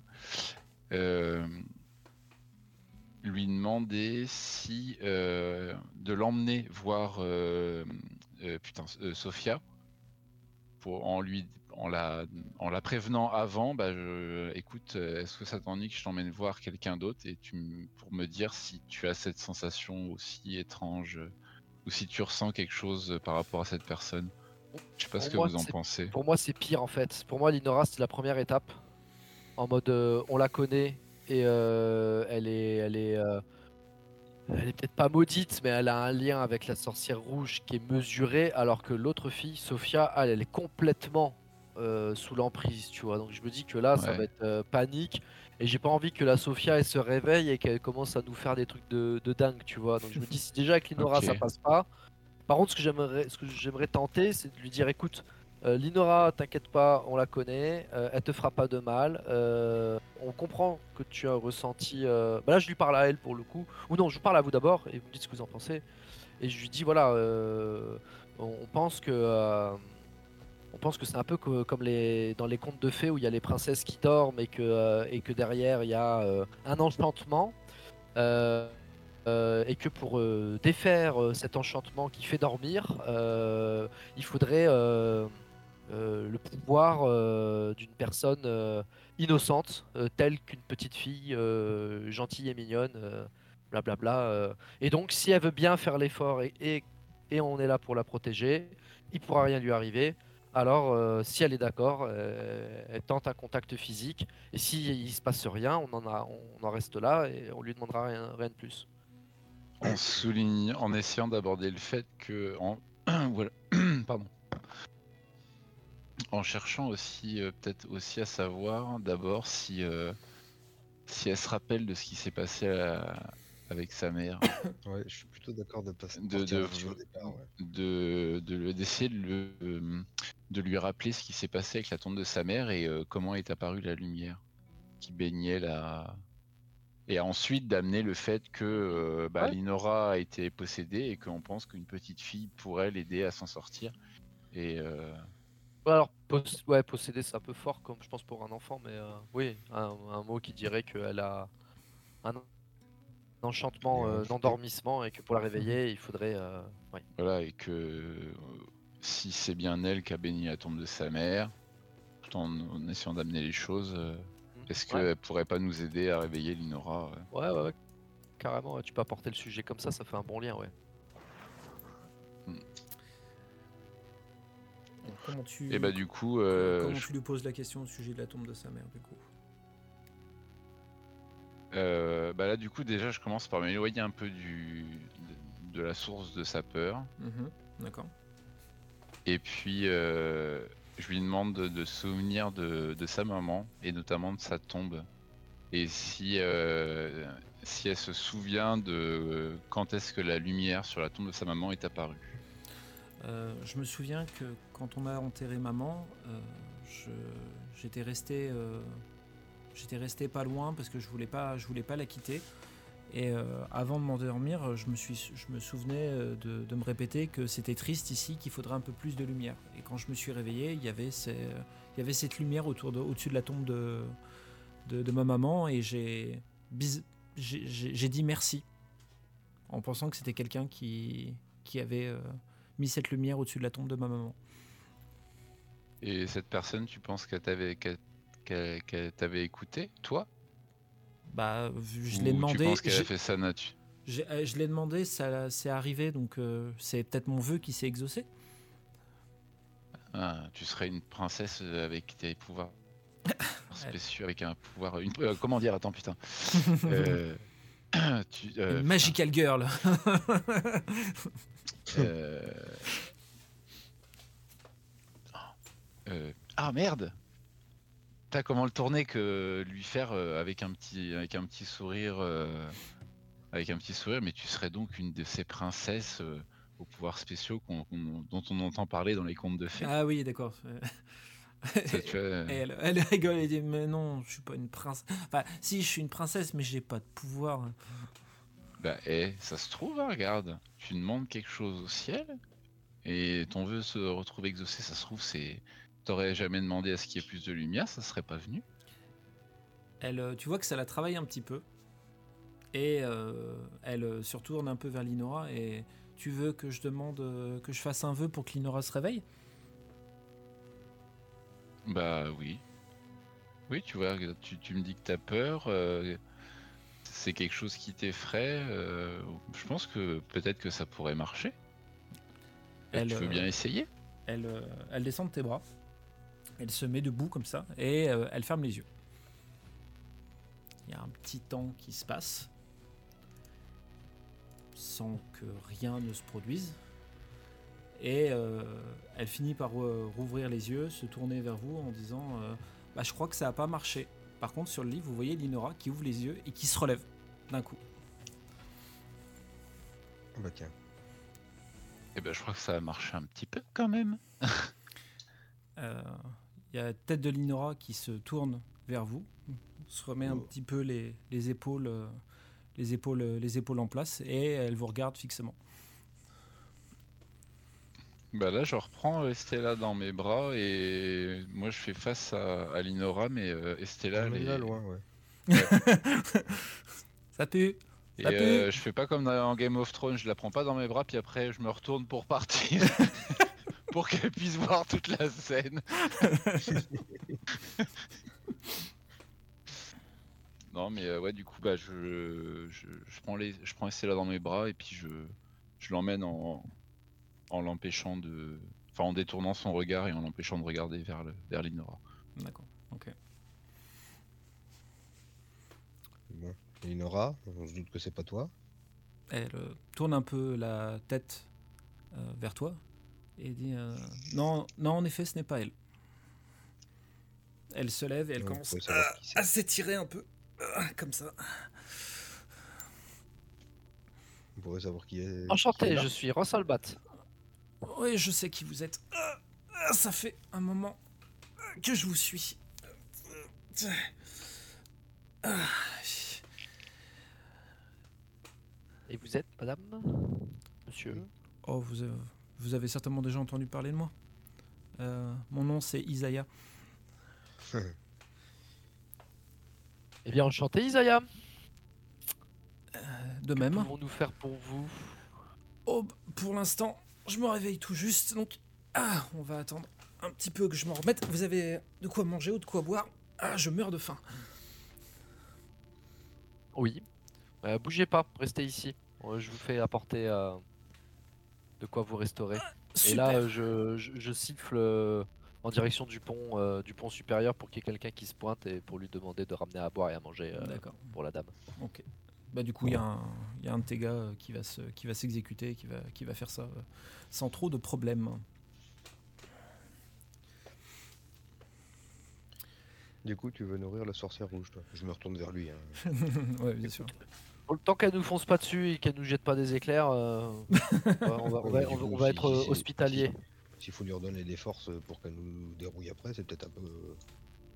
lui demander si... de l'emmener voir... Sophia, en la prévenant avant, écoute, est-ce que ça t'ennuie que je t'emmène voir quelqu'un d'autre et pour me dire si tu as cette sensation aussi étrange ou si tu ressens quelque chose par rapport à cette personne. Je sais pas ce que vous en pensez. Pour moi, c'est pire en fait. Pour moi, Linora, c'est la première étape. En mode, on la connaît et elle est peut-être pas maudite, mais elle a un lien avec la sorcière rouge qui est mesuré, alors que l'autre fille, Sophia, elle est complètement sous l'emprise, tu vois. Donc je me dis que là, ça va être panique. Et j'ai pas envie que la Sophia elle se réveille et qu'elle commence à nous faire des trucs de dingue, tu vois. Donc je me dis, si déjà avec Linora ça passe pas. Par contre, ce que j'aimerais tenter, c'est de lui dire, écoute, Linora, t'inquiète pas, on la connaît, elle te fera pas de mal, on comprend que tu as ressenti... Bah là, je lui parle à elle pour le coup, ou non, je vous parle à vous d'abord, et vous me dites ce que vous en pensez. Et je lui dis, voilà, on pense que c'est un peu comme dans les contes de fées où il y a les princesses qui dorment et que derrière il y a un enchantement et que pour défaire cet enchantement qui fait dormir, il faudrait le pouvoir d'une personne innocente, telle qu'une petite fille gentille et mignonne, blablabla. Et donc si elle veut bien faire l'effort et on est là pour la protéger, il pourra rien lui arriver. Alors, si elle est d'accord, elle tente un contact physique. Et s'il ne se passe rien, on en reste là et on lui demandera rien de plus. On souligne en essayant d'aborder le fait que... Voilà. Pardon. En cherchant aussi, peut-être aussi à savoir d'abord si elle se rappelle de ce qui s'est passé avec sa mère. Ouais, je suis plutôt d'accord de passer d'essayer de lui rappeler ce qui s'est passé avec la tombe de sa mère et comment est apparue la lumière qui baignait la... Et ensuite d'amener le fait que Linora a été possédée et qu'on pense qu'une petite fille pourrait l'aider à s'en sortir. Et alors posséder c'est un peu fort comme je pense pour un enfant, mais oui, un mot qui dirait qu'elle a un enchantement d'endormissement et que pour la réveiller il faudrait... Voilà, et que si c'est bien elle qui a béni la tombe de sa mère, tout en essayant d'amener les choses, est-ce qu'elle pourrait pas nous aider à réveiller Linora? Ouais, carrément, tu peux apporter le sujet comme ça fait un bon lien, ouais. Comment tu... Et bah du coup... Comment tu lui poses la question au sujet de la tombe de sa mère, du coup? Là du coup déjà je commence par m'éloigner un peu de la source de sa peur. D'accord. Et puis je lui demande de souvenir de sa maman et notamment de sa tombe et si elle se souvient de quand est-ce que la lumière sur la tombe de sa maman est apparue. Je me souviens que quand on a enterré maman, j'étais resté pas loin parce que je voulais pas la quitter. Et avant de m'endormir, je me souvenais de me répéter que c'était triste ici, qu'il faudrait un peu plus de lumière. Et quand je me suis réveillé, il y avait cette lumière au-dessus de la tombe de ma maman. Et j'ai dit merci en pensant que c'était quelqu'un qui avait mis cette lumière au-dessus de la tombe de ma maman. Et cette personne, tu penses qu'elle qu'elle t'avait écouté, toi? Bah, je l'ai demandé. Tu penses qu'elle a fait ça nature? Je l'ai demandé, ça c'est arrivé, donc c'est peut-être mon vœu qui s'est exaucé. Ah, tu serais une princesse avec tes pouvoirs spéciaux, avec un pouvoir, une comment dire, attends putain. Une magical girl. Ah merde. T'as comment le tourner que lui faire avec un petit sourire. Avec un petit sourire, mais tu serais donc une de ces princesses aux pouvoirs spéciaux dont on entend parler dans les contes de fées. Ah oui, d'accord. Ça, elle rigole et dit « Mais non, je suis pas une princesse. » Enfin, si, je suis une princesse, mais j'ai pas de pouvoir. Bah, ça se trouve, hein, regarde. Tu demandes quelque chose au ciel et ton vœu se retrouve exaucé. Ça se trouve, t'aurais jamais demandé à ce qu'il y ait plus de lumière, ça serait pas venu. Tu vois que ça la travaille un petit peu. Et elle se retourne un peu vers Linora et « Tu veux que je demande que je fasse un vœu pour que Linora se réveille ?» Bah oui. Oui, tu vois, tu me dis que t'as peur, c'est quelque chose qui t'effraie, je pense que peut-être que ça pourrait marcher. Tu veux bien essayer ? Elle descend de tes bras, elle se met debout comme ça et elle ferme les yeux. Il y a un petit temps qui se passe. Sans que rien ne se produise, et elle finit par rouvrir les yeux, se tourner vers vous en disant bah, je crois que ça n'a pas marché. Par contre, sur le livre, vous voyez Linora qui ouvre les yeux et qui se relève d'un coup. Ok. Eh ben, je crois que ça a marché un petit peu quand même. Y a la tête de Linora qui se tourne vers vous, se remet un petit peu les épaules. Les épaules en place et elle vous regarde fixement. Bah là, je reprends Estella dans mes bras et moi je fais face à Linora, mais Estella elle est loin, ouais. Ça pue. Et je fais pas comme dans Game of Thrones, je la prends pas dans mes bras puis après je me retourne pour partir pour qu'elle puisse voir toute la scène. Non mais ouais, du coup bah je prends Estella dans mes bras et puis je l'emmène en l'empêchant de, enfin en détournant son regard et en l'empêchant de regarder vers Linora. D'accord, ok. Bon. Linora, on se doute que c'est pas toi. Elle tourne un peu la tête vers toi et dit non en effet ce n'est pas elle. Elle se lève et elle commence à s'étirer un peu. Comme ça. On pourrait savoir qui est. Enchanté, je suis Ross Albat. Oui, je sais qui vous êtes. Ça fait un moment que je vous suis. Et vous êtes, madame? Monsieur? Oh, vous avez certainement déjà entendu parler de moi. Mon nom, c'est Isaiah. Eh bien, enchanté, Isaiah. De même. Que pouvons-nous faire pour vous? Oh, pour l'instant, je me réveille tout juste, donc on va attendre un petit peu que je m'en remette. Vous avez de quoi manger ou de quoi boire? Ah, je meurs de faim. Oui. Bougez pas, restez ici. Je vous fais apporter de quoi vous restaurer. Et là, je siffle en direction du pont supérieur pour qu'il y ait quelqu'un qui se pointe et pour lui demander de ramener à boire et à manger pour la dame. Ok. Bah du coup il y a un de tes gars qui va s'exécuter, qui va faire ça sans trop de problèmes. Du coup tu veux nourrir la sorcière rouge, toi. Je me retourne vers lui. Hein. Ouais, bien sûr. Tant qu'elle nous fonce pas dessus et qu'elle nous jette pas des éclairs, on va être hospitalier. S'il faut lui redonner des forces pour qu'elle nous dérouille après, c'est peut-être un peu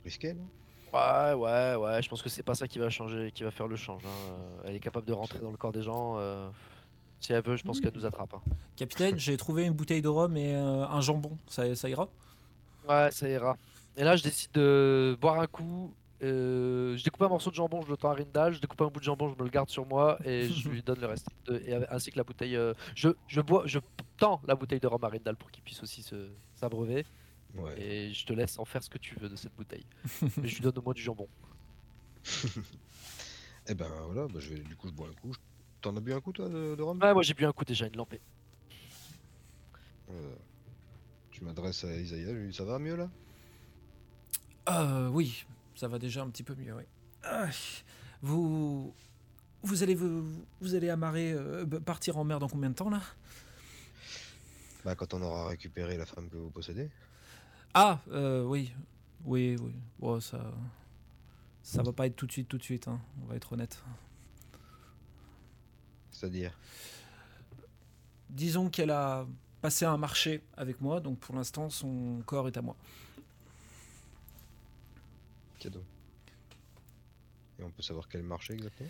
risqué, non? Ouais, je pense que c'est pas ça qui va changer, qui va faire le change. Hein. Elle est capable de rentrer dans le corps des gens. Si elle veut, je pense qu'elle nous attrape. Hein. Capitaine, j'ai trouvé une bouteille de rhum et un jambon, ça ira? Ouais, ça ira. Et là, je décide de boire un coup. Je découpe un morceau de jambon, je le tends à Rindal, je découpe un bout de jambon, je me le garde sur moi et je lui donne le reste ainsi que la bouteille. Je tends la bouteille de rhum à Rindal pour qu'il puisse aussi s'abreuver Ouais. Et je te laisse en faire ce que tu veux de cette bouteille. Mais je lui donne au moins du jambon. Et ben voilà, bah je vais, du coup je bois un coup. T'en as bu un coup toi de rhum? Ouais, moi j'ai bu un coup déjà, une lampée. Je m'adresse à Isaiah, je lui dis, ça va mieux là? Oui, ça va déjà un petit peu mieux, oui. Vous allez amarrer, partir en mer dans combien de temps là? Bah quand on aura récupéré la femme que vous possédez. Ah, oui. Bon, ça va pas être tout de suite, hein. On va être honnête. C'est-à-dire? Disons qu'elle a passé un marché avec moi, donc pour l'instant son corps est à moi. Cadeau. Et on peut savoir quel marché exactement?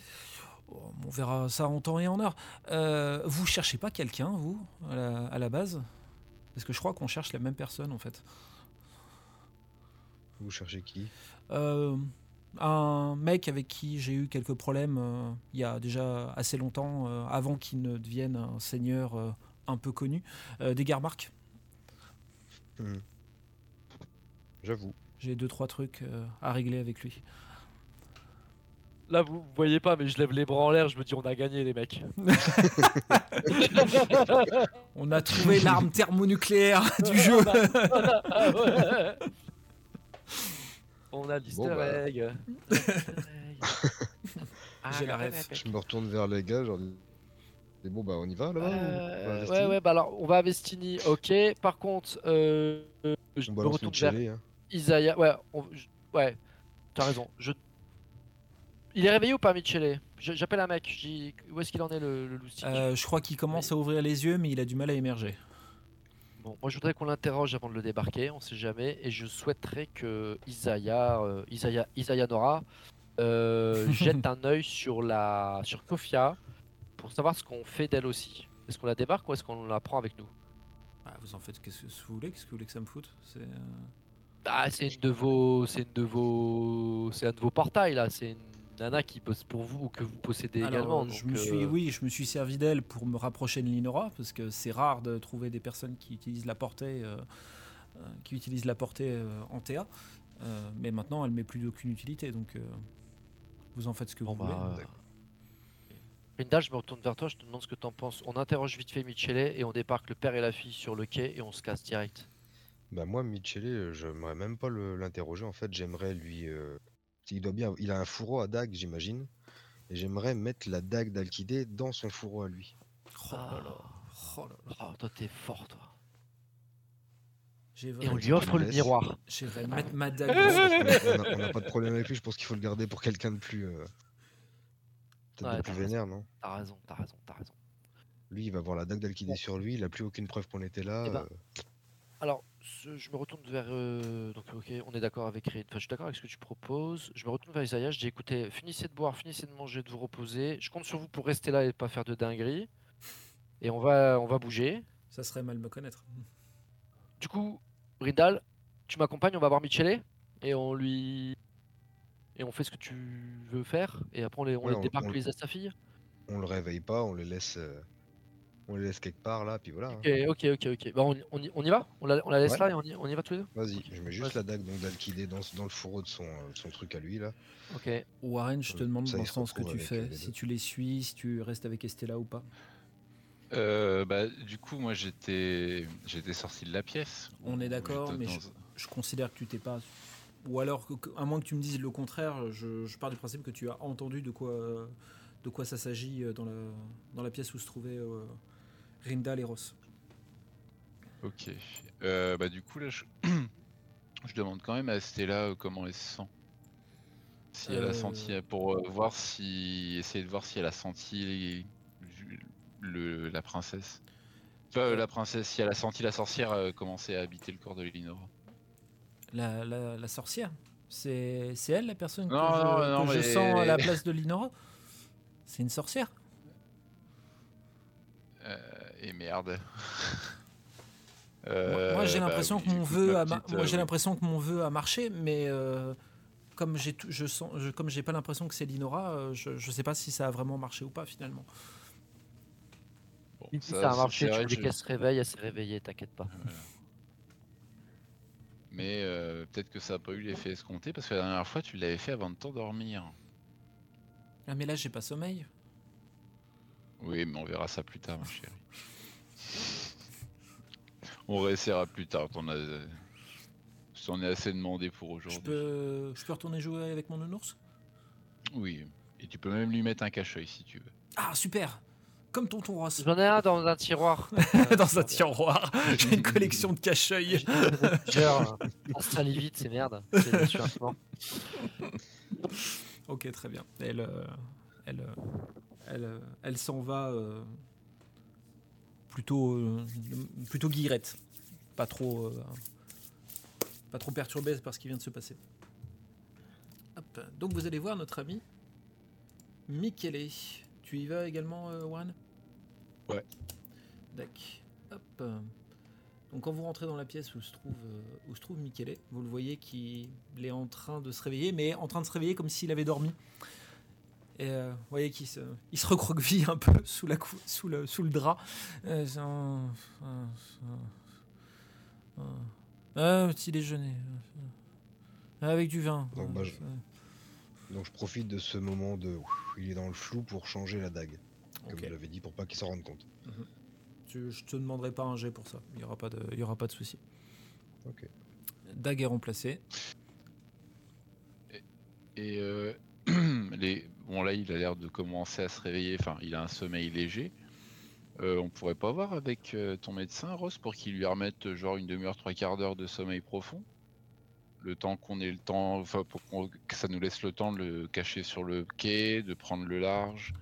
Oh, on verra ça en temps et en heure. Vous cherchez pas quelqu'un, vous, à la base? Parce que je crois qu'on cherche la même personne en fait. Vous cherchez qui? Un mec avec qui j'ai eu quelques problèmes il y a déjà assez longtemps, avant qu'il ne devienne un seigneur un peu connu, des Garmark. J'avoue. J'ai 2-3 trucs à régler avec lui. Là, vous voyez pas, mais je lève les bras en l'air, je me dis on a gagné les mecs. On a trouvé l'arme thermonucléaire du jeu. On a l'easter egg. J'ai la ref. Je me retourne vers les gars, genre... Et bon, bah on y va là-bas ou... Ouais, bah alors on va à Vestini, ok. Par contre, je me retourne vers Isaiah. Ouais, t'as raison. Il est réveillé ou pas, Michele? J'appelle un mec, je dis où est-ce qu'il en est le loustique. Je crois qu'il commence à ouvrir les yeux, mais il a du mal à émerger. Bon, moi je voudrais qu'on l'interroge avant de le débarquer, on sait jamais, et je souhaiterais que Isaiah Nora jette un œil sur Sophia pour savoir ce qu'on fait d'elle aussi. Est-ce qu'on la débarque ou est-ce qu'on la prend avec nous? Vous en faites qu'est-ce que vous voulez? Qu'est-ce que vous voulez que ça me foute? C'est un de vos portails là, c'est une nana qui bosse pour vous ou que vous possédez également. Je me suis servi d'elle pour me rapprocher de Linora parce que c'est rare de trouver des personnes qui utilisent la portée en TA. Mais maintenant, elle m'est plus d'aucune utilité, donc vous en faites ce que vous voulez. Rindal, je me retourne vers toi, je te demande ce que t'en penses. On interroge vite fait Michele et on débarque le père et la fille sur le quai et on se casse direct. Bah moi, Michele, j'aimerais même pas l'interroger. En fait, j'aimerais lui... Il a un fourreau à dague, j'imagine. Et j'aimerais mettre la dague d'Alkidé dans son fourreau à lui. Oh là là. Oh, toi, t'es fort, toi. Et on lui offre le miroir. J'irai mettre ma dague. On n'a pas de problème avec lui. Je pense qu'il faut le garder pour quelqu'un de plus... Peut-être de plus vénère, non? T'as raison. Lui, il va avoir la dague d'Alkidé sur lui. Il n'a plus aucune preuve qu'on était là. Alors... Je me retourne vers... Donc ok, on est d'accord avec Red. Enfin, je suis d'accord avec ce que tu proposes. Je me retourne vers Isaiah, je dis écoutez, finissez de boire, finissez de manger, de vous reposer. Je compte sur vous pour rester là et pas faire de dinguerie. Et on va bouger. Ça serait mal me connaître. Du coup, Rindal, tu m'accompagnes, on va voir Michele. Et on fait ce que tu veux faire. Et après, on débarque les à sa fille. On le réveille pas, on le laisse... On les laisse quelque part là, puis voilà. Ok. Bah, on y va? On la laisse là et on y va tous les deux? Vas-y, je mets juste la dague d'Alkidé dans le fourreau de son truc à lui là. Ok. Warren, je te demande dans le sens que tu fais, si tu les suis, si tu restes avec Estella ou pas. Du coup, moi j'étais sorti de la pièce. On est d'accord, mais je considère que tu t'es pas. Ou alors, à moins que tu me dises le contraire, je pars du principe que tu as entendu de quoi ça s'agit dans la pièce où se trouvait. Rindal et Ross. Ok. Du coup, là, je demande quand même à Estella comment elle se sent. Si elle a senti, pour essayer de voir si elle a senti la princesse. La princesse, si elle a senti la sorcière commencer à habiter le corps de Linora. La sorcière? C'est elle la personne que je sens à la place de Linora? C'est une sorcière? Et merde. Moi j'ai l'impression que mon vœu a marché, mais comme comme j'ai pas l'impression que c'est Linora, je sais pas si ça a vraiment marché ou pas finalement. Bon, si ça a marché, tu veux qu'elle se réveille, elle s'est réveillée, t'inquiète pas. Mais peut-être que ça n'a pas eu l'effet escompté, parce que la dernière fois, tu l'avais fait avant de t'endormir. Ah, mais là, j'ai pas sommeil. Oui, mais on verra ça plus tard, ma chérie. On réessaiera plus tard. T'en as assez demandé pour aujourd'hui. Je peux retourner jouer avec mon nounours ? Oui, et tu peux même lui mettre un cache-œil si tu veux. Ah, super ! Comme tonton Ross. J'en ai un dans un tiroir. Dans un tiroir. J'ai une collection de cache-œil. On se salit vite, c'est merde. C'est ok, très bien. Elle s'en va plutôt guirette. Pas trop perturbée par ce qui vient de se passer. Hop. Donc vous allez voir notre ami Michele. Tu y vas également, Warren ? Ouais. D'accord. Hop. Donc quand vous rentrez dans la pièce où se trouve Michele, vous le voyez qu'il est en train de se réveiller, mais en train de se réveiller comme s'il avait dormi. Et vous voyez qu'il se recroqueville un peu sous le drap. Un petit déjeuner. Avec du vin. Donc, donc je profite de ce moment il est dans le flou pour changer la dague. Comme vous l'avez dit, pour pas qu'il s'en rende compte. Mm-hmm. Je te demanderai pas un jet pour ça. Il y aura pas de souci. Ok. Dague est remplacée. Et là il a l'air de commencer à se réveiller. Enfin, il a un sommeil léger. On pourrait pas voir avec ton médecin, Ross, pour qu'il lui remette genre une demi-heure, 3/4 d'heure de sommeil profond. Le temps qu'on ait le temps, enfin que ça nous laisse le temps de le cacher sur le quai, de prendre le large.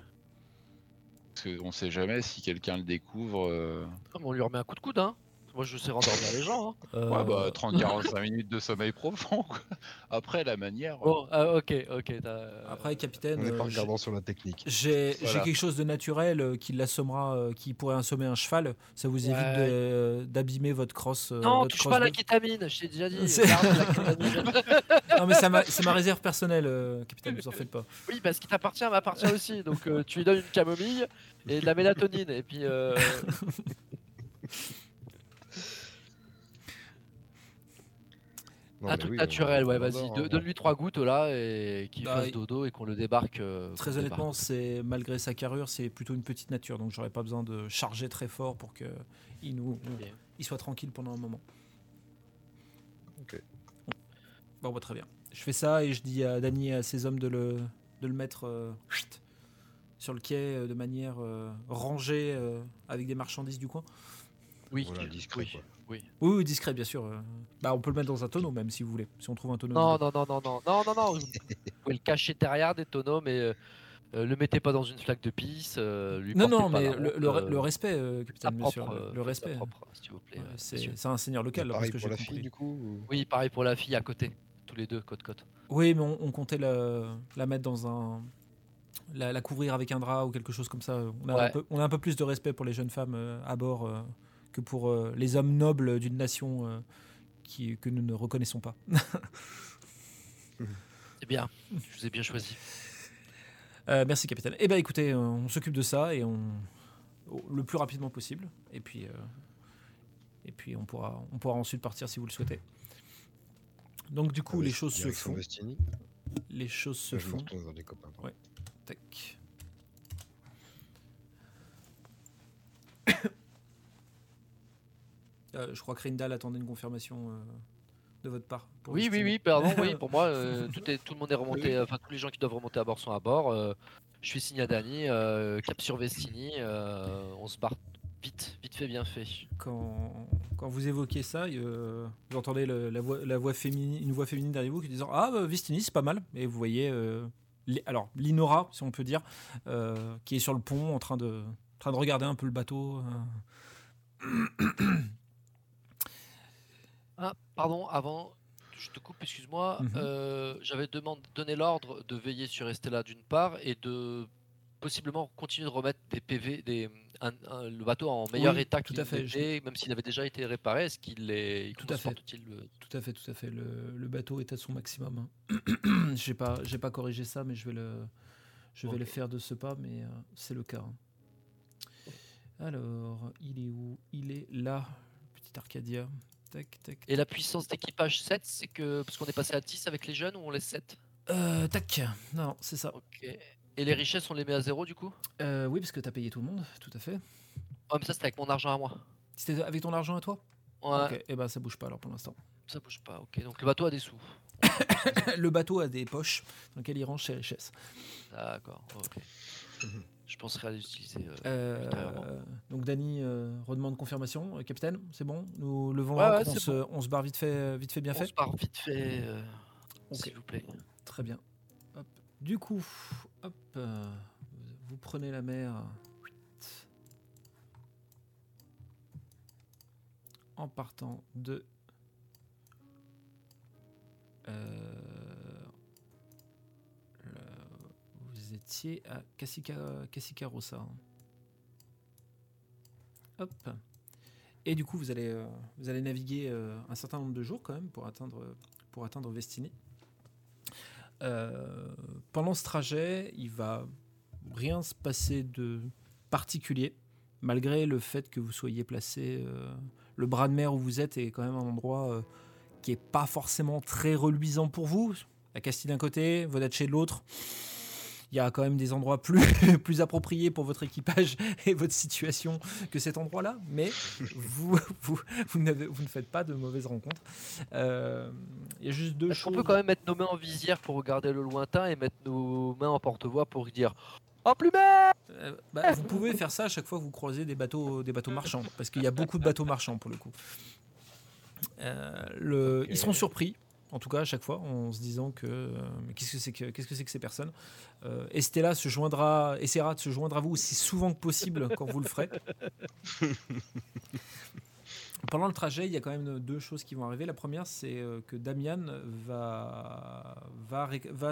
Parce qu'on sait jamais si quelqu'un le découvre. On lui remet un coup de coude, hein. Moi je sais rendormir les gens. Hein. Ouais, 30-45 minutes de sommeil profond, quoi. Après la manière. Bon, ok. Après, capitaine. On n'est pas regardant sur la technique. J'ai quelque chose de naturel qui l'assommera, qui pourrait assommer un cheval. Ça vous évite d'abîmer votre crosse. Non, touche pas à la kétamine, je t'ai déjà dit. Non, mais c'est ma réserve personnelle, capitaine, vous en faites pas. Oui, parce qu'il t'appartient m'appartient aussi. Donc tu lui donnes une camomille et de la mélatonine. Et puis. Un truc naturel, vas-y, donne-lui 3 gouttes là et qu'il fasse dodo et qu'on le débarque. Très honnêtement, c'est malgré sa carrure, c'est plutôt une petite nature, donc j'aurais pas besoin de charger très fort pour que il soit tranquille pendant un moment. Ok. Bon, très bien. Je fais ça et je dis à Dany et à ses hommes de le mettre sur le quai de manière rangée avec des marchandises du coin. Oui, voilà, discret. Oui, discret, bien sûr. On peut le mettre dans un tonneau, même, si vous voulez. Si on trouve un tonneau... Non. Vous pouvez le cacher derrière des tonneaux, mais le mettez pas dans une flaque de pisse. Le respect, capitaine, bien sûr. Le respect. Propre, s'il vous plaît. C'est un seigneur local. Là, pareil parce que pour la fille, du coup Oui, pareil pour la fille, à côté. Tous les deux, côte-côte. Oui, mais on comptait la mettre dans un... La couvrir avec un drap ou quelque chose comme ça. On a un peu plus de respect pour les jeunes femmes à bord... que pour les hommes nobles d'une nation que nous ne reconnaissons pas. C'est bien, je vous ai bien choisi. Merci, capitaine. Eh bien, écoutez, on s'occupe de ça, et le plus rapidement possible. Et puis on pourra ensuite partir si vous le souhaitez. Donc, du coup, les choses se font. Je me retourne vers les copains. Ouais. Tac. Je crois que Rindal attendait une confirmation de votre part. Oui, pardon. Oui, pour moi, tout le monde est remonté. Enfin, tous les gens qui doivent remonter à bord sont à bord. Je suis signé à Dany, cap sur Vestini. On se barre vite fait, bien fait. Quand vous évoquez ça, vous entendez la voix féminine, une voix féminine derrière vous qui disant Vestini, c'est pas mal. Et vous voyez, alors Linora, si on peut dire, qui est sur le pont en train de regarder un peu le bateau. Ah, pardon, avant, je te coupe, excuse-moi. Mm-hmm. J'avais donné l'ordre de veiller sur Estella d'une part et de possiblement continuer de remettre des PV, le bateau en meilleur état qu'il était, même s'il avait déjà été réparé. Est-ce qu'il est Tout à fait. Le bateau est à son maximum. J'ai pas corrigé ça, mais je vais le faire de ce pas, mais c'est le cas. Alors, il est où ? Il est là, le petit Arcadia. Tac. Et la puissance d'équipage 7, c'est que. Parce qu'on est passé à 10 avec les jeunes, ou on laisse 7 tac. Non, c'est ça. Ok. Et les richesses, on les met à 0 du coup? Oui, parce que t'as payé tout le monde, tout à fait. Oh, mais ça, c'était avec mon argent à moi. C'était avec ton argent à toi? Ouais. Ok, et ben ça bouge pas alors pour l'instant. Ça bouge pas, ok. Donc le bateau a des sous. Le bateau a des poches dans lesquelles il range ses richesses. D'accord, ok. Je penserai à l'utiliser. Donc Dany redemande confirmation. Capitaine, c'est bon? Nous levons la ouais, bon. On se barre vite fait bien on fait. On se barre vite fait, okay. S'il vous plaît. Très bien. Hop. Du coup, hop, vous prenez la mer en partant de... là, vous étiez à Cacicarossa. Hop. Et du coup, vous allez naviguer un certain nombre de jours quand même pour atteindre Vestini. Pendant ce trajet, il va rien se passer de particulier, malgré le fait que vous soyez placé. Le bras de mer où vous êtes est quand même un endroit qui n'est pas forcément très reluisant pour vous. La Castille d'un côté, Vodacce de l'autre. Il y a quand même des endroits plus appropriés pour votre équipage et votre situation que cet endroit-là. Mais vous ne faites pas de mauvaises rencontres. Il y a juste deux choses. On peut quand même mettre nos mains en visière pour regarder le lointain et mettre nos mains en porte-voix pour dire... En plus belle vous pouvez faire ça à chaque fois que vous croisez des bateaux marchands, parce qu'il y a beaucoup de bateaux marchands pour le coup. Okay. Ils seront surpris, en tout cas à chaque fois, en se disant que mais qu'est-ce que c'est que ces personnes. Estella essaiera de se joindre à vous aussi souvent que possible quand vous le ferez. Pendant le trajet, il y a quand même deux choses qui vont arriver. La première, c'est que Damien va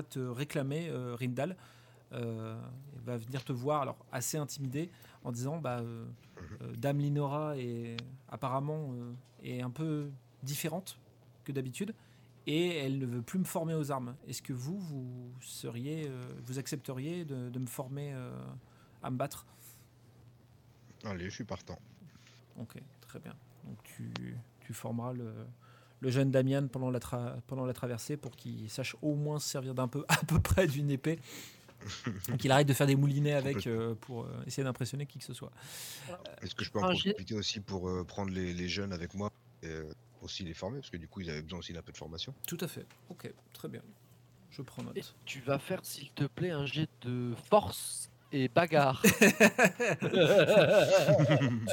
te réclamer Rindal. Il va venir te voir, alors assez intimidé, en disant Dame Linora est apparemment est un peu différente que d'habitude et elle ne veut plus me former aux armes. Est-ce que vous accepteriez de me former à me battre? Allez, je suis partant. Ok, très bien. Donc tu formeras le jeune Damien pendant la traversée pour qu'il sache au moins se servir à peu près d'une épée. Donc il arrête de faire des moulinets avec pour essayer d'impressionner qui que ce soit. Est-ce que je peux en profiter aussi pour prendre les jeunes avec moi et aussi les former? Parce que du coup, ils avaient besoin aussi d'un peu de formation. Tout à fait. Ok, très bien. Je prends note. Et tu vas faire, s'il te plaît, un jet de force et bagarre. Tu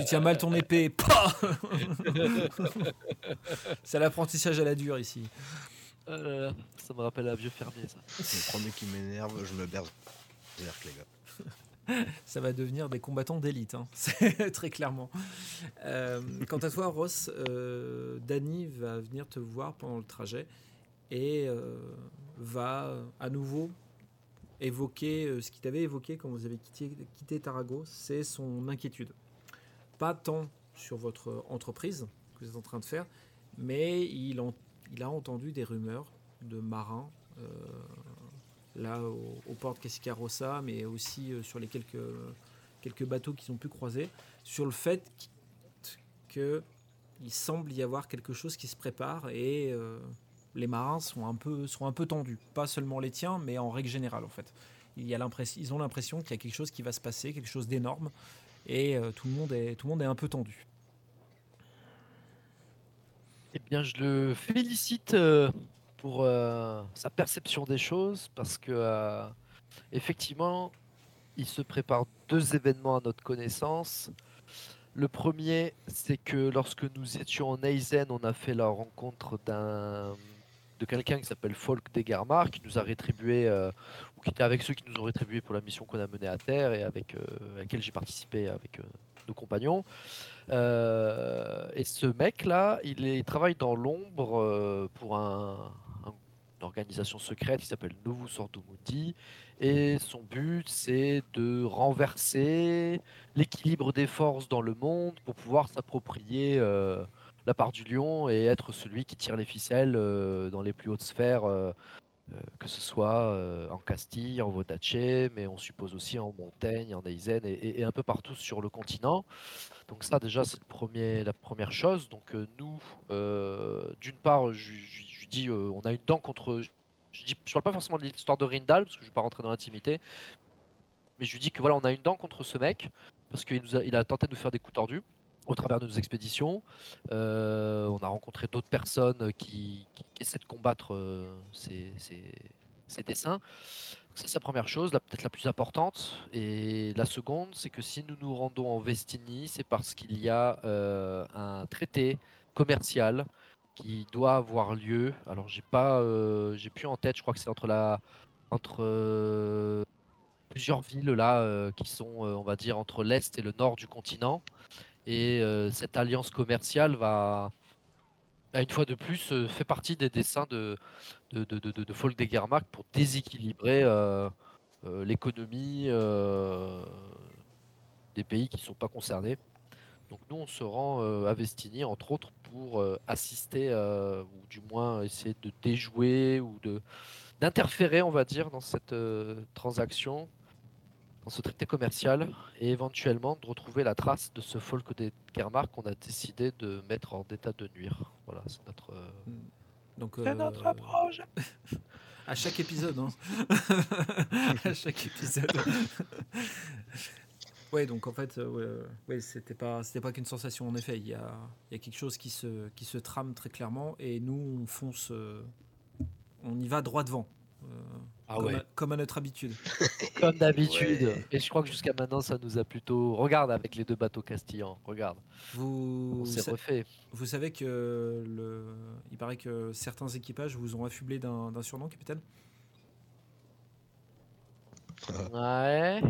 tiens mal ton épée. C'est l'apprentissage à la dure ici. Ça me rappelle un vieux fermier, ça. Le premier qui m'énerve, je me berce. Les gars. Ça va devenir des combattants d'élite, hein. Très clairement. Quant à toi, Ross, Dany va venir te voir pendant le trajet et va à nouveau évoquer ce qu'il t'avait évoqué quand vous avez quitté Tarago, c'est son inquiétude. Pas tant sur votre entreprise que vous êtes en train de faire, mais il a entendu des rumeurs de marins là au port de Cacicarossa, mais aussi sur les quelques bateaux qu'ils ont pu croiser, sur le fait qu'il semble y avoir quelque chose qui se prépare et les marins sont un peu tendus, pas seulement les tiens, mais en règle générale en fait. Ils ont l'impression qu'il y a quelque chose qui va se passer, quelque chose d'énorme, et tout le monde est un peu tendu. Eh bien, je le félicite pour sa perception des choses parce que effectivement, il se prépare deux événements à notre connaissance. Le premier, c'est que lorsque nous étions en Eisen, on a fait la rencontre de quelqu'un qui s'appelle Folke de Garmark, qui nous a rétribué, ou qui était avec ceux qui nous ont rétribué pour la mission qu'on a menée à terre et à laquelle j'ai participé avec nos compagnons. Et ce mec-là, il travaille dans l'ombre pour une organisation secrète qui s'appelle Novus Ordo Mundi. Et son but, c'est de renverser l'équilibre des forces dans le monde pour pouvoir s'approprier la part du lion et être celui qui tire les ficelles dans les plus hautes sphères que ce soit en Castille, en Vodacce, mais on suppose aussi en Montagne, en Eisen et un peu partout sur le continent. Donc ça déjà c'est la première chose. Donc nous, d'une part, je dis on a une dent contre... Je parle pas forcément de l'histoire de Rindal, parce que je ne vais pas rentrer dans l'intimité, mais je lui dis que voilà, on a une dent contre ce mec, parce qu'il il a tenté de nous faire des coups tordus au travers de nos expéditions. On a rencontré d'autres personnes qui essaient de combattre ces dessins. Ça, c'est la première chose, peut-être la plus importante. Et la seconde, c'est que si nous nous rendons en Vestini, c'est parce qu'il y a un traité commercial qui doit avoir lieu. Alors j'ai plus en tête, je crois que c'est entre plusieurs villes là qui sont on va dire entre l'est et le nord du continent, et cette alliance commerciale va une fois de plus fait partie des desseins de Folke de Garmark pour déséquilibrer l'économie des pays qui ne sont pas concernés. Donc nous, on se rend à Vestini, entre autres, pour assister, ou du moins essayer de déjouer ou d'interférer, on va dire, dans cette transaction, dans ce traité commercial, et éventuellement de retrouver la trace de ce Folke de Garmark qu'on a décidé de mettre hors d'état de nuire. Voilà, c'est notre... C'est notre approche. À chaque épisode, hein. À chaque épisode. Ouais, donc en fait, ouais, c'était pas qu'une sensation. En effet, il y a quelque chose qui se trame très clairement, et nous on fonce, on y va droit devant, comme à notre habitude. Comme d'habitude. Ouais. Et je crois que jusqu'à maintenant, ça nous a plutôt. Regarde avec les deux bateaux castillans, regarde. On s'est refait. Vous savez que il paraît que certains équipages vous ont affublé d'un surnom, capitaine. Ouais.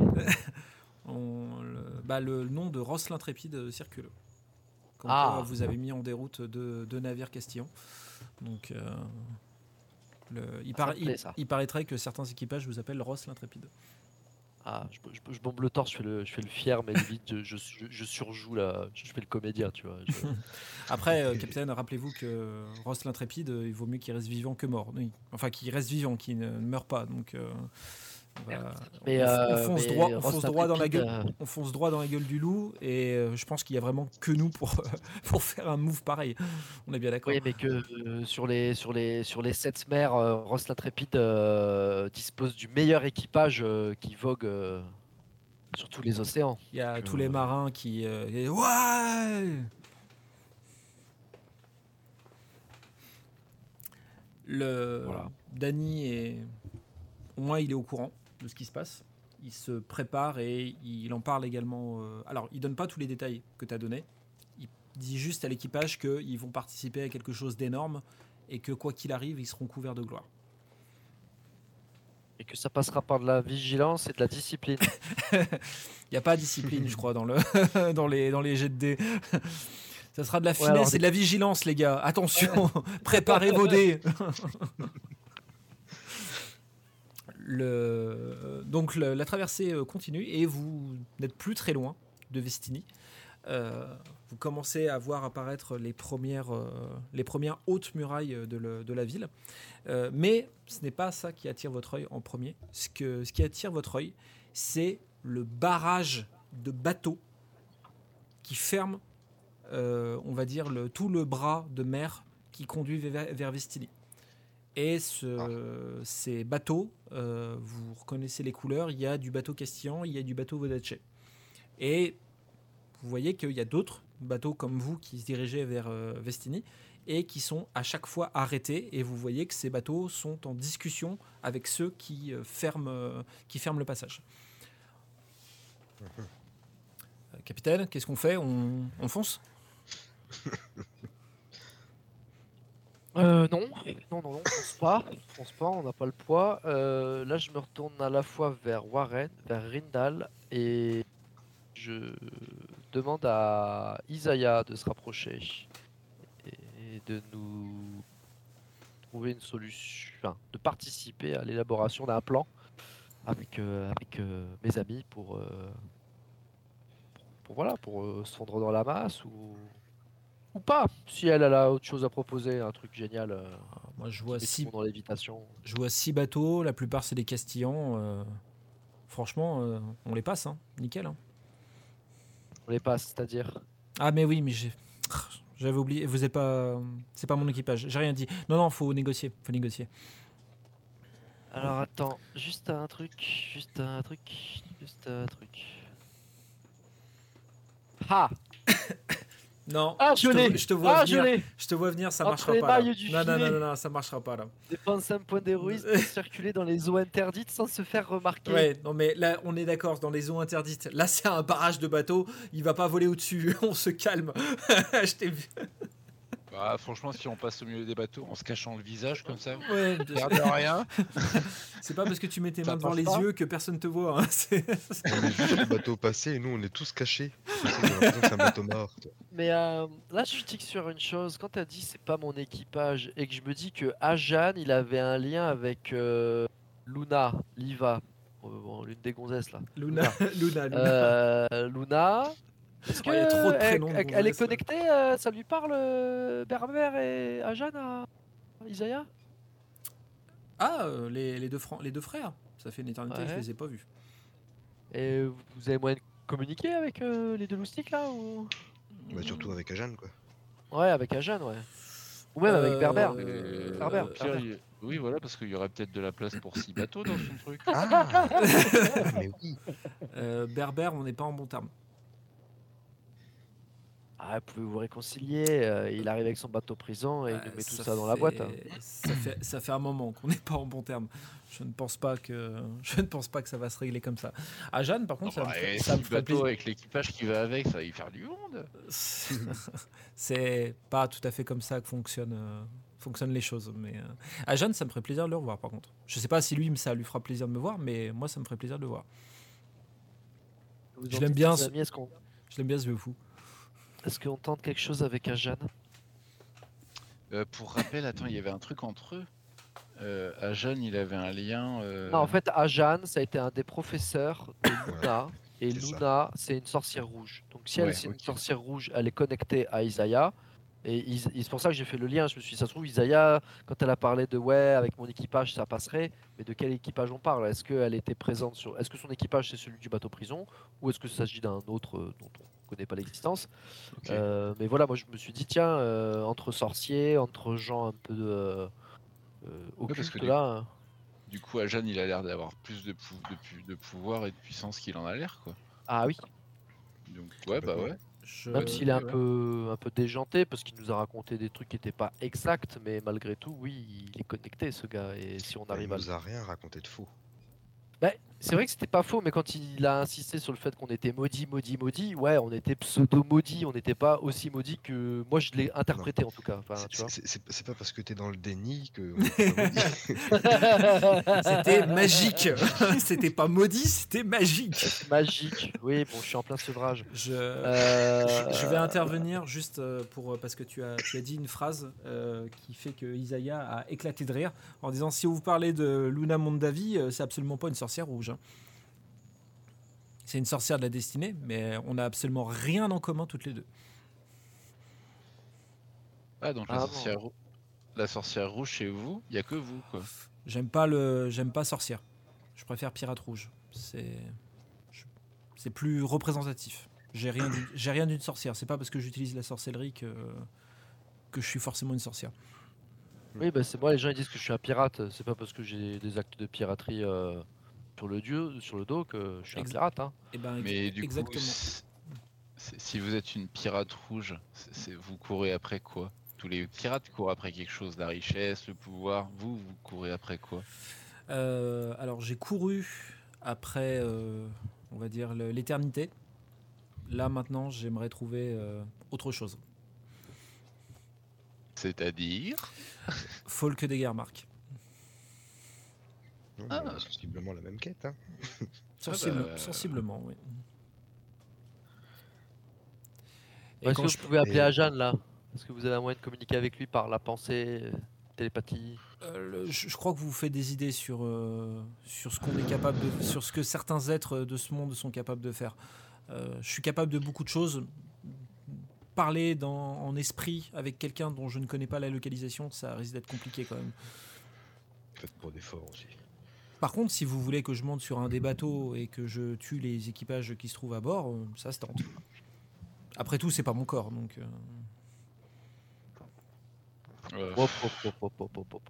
Le nom de Ross l'Intrépide circule. Vous avez mis en déroute deux navires castillans. Donc, il paraîtrait que certains équipages vous appellent Ross l'Intrépide. Ah, je bombe le torse, je fais le fier, mais vite, je surjoue là, je fais le comédien, tu vois. Après, capitaine, rappelez-vous que Ross l'Intrépide, il vaut mieux qu'il reste vivant que mort. Enfin, qu'il reste vivant, qu'il ne meurt pas. Donc. On fonce droit dans la gueule du loup, et je pense qu'il y a vraiment que nous pour faire un move pareil. On est bien d'accord. Oui, mais que sur les 7 mers, Ross l'Intrépide dispose du meilleur équipage qui vogue sur tous les océans. Il y a tous les marins qui ouais. Dany et moi, il est au courant de ce qui se passe. Il se prépare et il en parle également. Alors, il ne donne pas tous les détails que tu as donnés. Il dit juste à l'équipage qu'ils vont participer à quelque chose d'énorme et que, quoi qu'il arrive, ils seront couverts de gloire. Et que ça passera par de la vigilance et de la discipline. Il n'y a pas de discipline, je crois, dans les jets de dés. Ça sera de la finesse et de la vigilance, les gars. Attention, préparez vos dés. La traversée continue et vous n'êtes plus très loin de Vestini. Vous commencez à voir apparaître les premières hautes murailles de la ville. Mais ce n'est pas ça qui attire votre œil en premier. Ce qui attire votre œil, c'est le barrage de bateaux qui ferme, on va dire, tout le bras de mer qui conduit vers Vestini. Et ces bateaux, vous reconnaissez les couleurs, il y a du bateau castillan, il y a du bateau Vodacce. Et vous voyez qu'il y a d'autres bateaux comme vous qui se dirigeaient vers Vestini et qui sont à chaque fois arrêtés. Et vous voyez que ces bateaux sont en discussion avec ceux qui ferment le passage. Capitaine, qu'est-ce qu'on fait ? On fonce ? Non, on pense pas, on n'a pas le poids. Là, je me retourne à la fois vers Warren, vers Rindal, et je demande à Isaiah de se rapprocher et de nous trouver une solution, enfin, de participer à l'élaboration d'un plan avec mes amis pour se fondre dans la masse ou Ou pas, si elle, elle a autre chose à proposer, un truc génial. Moi, je vois 6 dans l'évitation. Je vois 6 bateaux, la plupart c'est des Castillans. Franchement, on les passe, hein. Nickel. Hein. On les passe, c'est-à-dire. Ah mais oui, mais j'avais oublié. Vous êtes pas, c'est pas mon équipage. J'ai rien dit. Non, non, faut négocier, faut négocier. Alors attends, juste un truc. Ah. Non, ah, je te vois venir, ça marchera pas. Non, ça marchera pas là. Dépenser un point d'héroïsme pour circuler dans les eaux interdites sans se faire remarquer. Ouais, non mais là on est d'accord, dans les eaux interdites. Là c'est un barrage de bateaux, il va pas voler au-dessus, on se calme. Je t'ai vu. Bah franchement, si on passe au milieu des bateaux en se cachant le visage comme ça, ouais, regarde rien. C'est pas parce que tu mets tes mains devant les yeux que personne te voit. Hein. On est juste le bateau passé et nous on est tous cachés. C'est un bateau mort. Mais là je tique sur une chose. Quand t'as dit c'est pas mon équipage et que je me dis que Ajan il avait un lien avec Luna, Liva, l'une des gonzesses là. Luna. Parce que elle est connectée, ça lui parle Berber et Ajan à Isaiah. Ah, les deux frères, ça fait une éternité, ouais. Je les ai pas vus. Et vous avez moyen de communiquer avec les deux loustiques là ou... Bah surtout avec Ajan quoi. Ouais, avec Ajan, ouais. Ou même avec Berber. Berber. Oui, voilà, parce qu'il y aurait peut-être de la place pour 6 bateaux dans son truc. Ah. Mais oui. Berber, on n'est pas en bon terme. Ah, vous pouvez vous réconcilier, il arrive avec son bateau prison et il nous met tout ça dans la boîte. Hein. Ça fait un moment qu'on n'est pas en bon terme. Je ne pense pas que ça va se régler comme ça. À Jeanne, par contre, ça me ferait plaisir. Avec l'équipage qui va avec, ça va y faire du monde. C'est pas tout à fait comme ça que fonctionnent les choses. Mais à Jeanne, ça me ferait plaisir de le revoir, par contre. Je ne sais pas si lui, ça lui fera plaisir de me voir, mais moi, ça me ferait plaisir de le voir. Je l'aime bien, ce vieux fou. Est-ce qu'on tente quelque chose avec Ajan ? Pour rappel, attends, il y avait un truc entre eux. Ajan, il avait un lien... Non, en fait, Ajan, ça a été un des professeurs de Luna. Ouais, et Luna, c'est une sorcière rouge. Donc si elle, c'est une sorcière rouge, elle est connectée à Isaiah. Et c'est pour ça que j'ai fait le lien. Je me suis dit, ça se trouve, Isaiah, quand elle a parlé de « ouais, avec mon équipage, ça passerait », mais de quel équipage on parle ? Est-ce qu'elle était présente sur... Est-ce que son équipage, c'est celui du bateau prison ? Ou est-ce que ça s'agit d'un autre dont on... connais pas l'existence. Okay. Mais voilà, moi je me suis dit tiens, entre sorciers, entre gens un peu occultes là. Du coup, Ajan il a l'air d'avoir plus de pouvoir et de puissance qu'il en a l'air quoi. Ah oui. Donc ouais bah ouais. Même s'il est un peu déjanté parce qu'il nous a raconté des trucs qui n'étaient pas exacts, mais malgré tout oui il est connecté ce gars et si on arrive à. Il nous a rien raconté de faux. Bah, c'est vrai que c'était pas faux, mais quand il a insisté sur le fait qu'on était maudits, ouais, on était pseudo-maudits, on n'était pas aussi maudits que... Moi, je l'ai interprété, en tout cas. Enfin, tu vois. C'est pas parce que t'es dans le déni que... C'était magique. C'était pas maudit, c'était magique. Magique, oui, bon, je suis en plein sevrage. Je vais intervenir juste pour... Parce que tu as dit une phrase qui fait que Isaiah a éclaté de rire en disant, si vous parlez de Luna Mondavi, c'est absolument pas une sorcière. Rouge. C'est une sorcière de la destinée, mais on n'a absolument rien en commun toutes les deux. Ah donc la sorcière rouge chez vous, il y a que vous quoi. J'aime pas sorcière. Je préfère pirate rouge. C'est plus représentatif. J'ai rien d'une sorcière. C'est pas parce que j'utilise la sorcellerie que je suis forcément une sorcière. Oui bah c'est moi les gens ils disent que je suis un pirate. C'est pas parce que j'ai des actes de piraterie. Sur le dos que je suis un pirate. Hein. Eh ben, mais du exactement. Coup, si vous êtes une pirate rouge, vous courez après quoi ? Tous les pirates courent après quelque chose, la richesse, le pouvoir. Vous courez après quoi ? Alors j'ai couru après, on va dire, l'éternité. Là maintenant, j'aimerais trouver autre chose. C'est-à-dire ? Folke de Garmark. Ah. Sensiblement la même quête. Hein. Sensiblement, oui. Est-ce que je pouvais appeler Ajan là ? Est-ce que vous avez un moyen de communiquer avec lui par la pensée, télépathie ? Je crois que vous vous faites des idées sur ce qu'on est capable de, sur ce que certains êtres de ce monde sont capables de faire. Je suis capable de beaucoup de choses, parler en esprit avec quelqu'un dont je ne connais pas la localisation, ça risque d'être compliqué quand même. Faites pas d'efforts aussi. Par contre, si vous voulez que je monte sur un des bateaux et que je tue les équipages qui se trouvent à bord, ça se tente. Après tout, c'est pas mon corps, donc... Ouais, on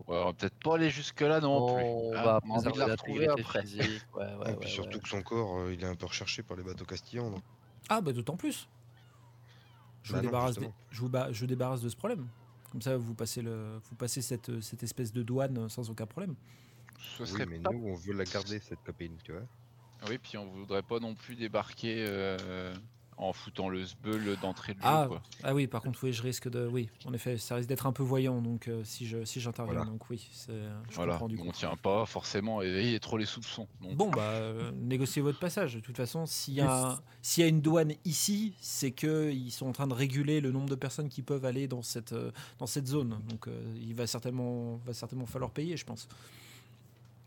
va peut-être pas aller jusque-là non plus. On va envie de la retrouver après. Ouais, surtout que son corps, il est un peu recherché par les bateaux castillans. Donc. Ah bah d'autant plus. Je vous débarrasse de ce problème. Comme ça, vous passez cette espèce de douane sans aucun problème. Oui, mais nous, on veut la garder, cette copine, tu vois. Oui, puis on voudrait pas non plus débarquer en foutant le sbeul d'entrée de jeu, quoi. Ah oui, par contre, oui, je risque de... Oui, en effet, ça risque d'être un peu voyant, donc si j'interviens, voilà. Donc oui, je comprends du coup. On tient pas forcément à éveiller trop les soupçons. Donc. Bon, bah, négociez votre passage. De toute façon, s'il y a une douane ici, c'est qu'ils sont en train de réguler le nombre de personnes qui peuvent aller dans cette zone. Donc il va certainement falloir payer, je pense.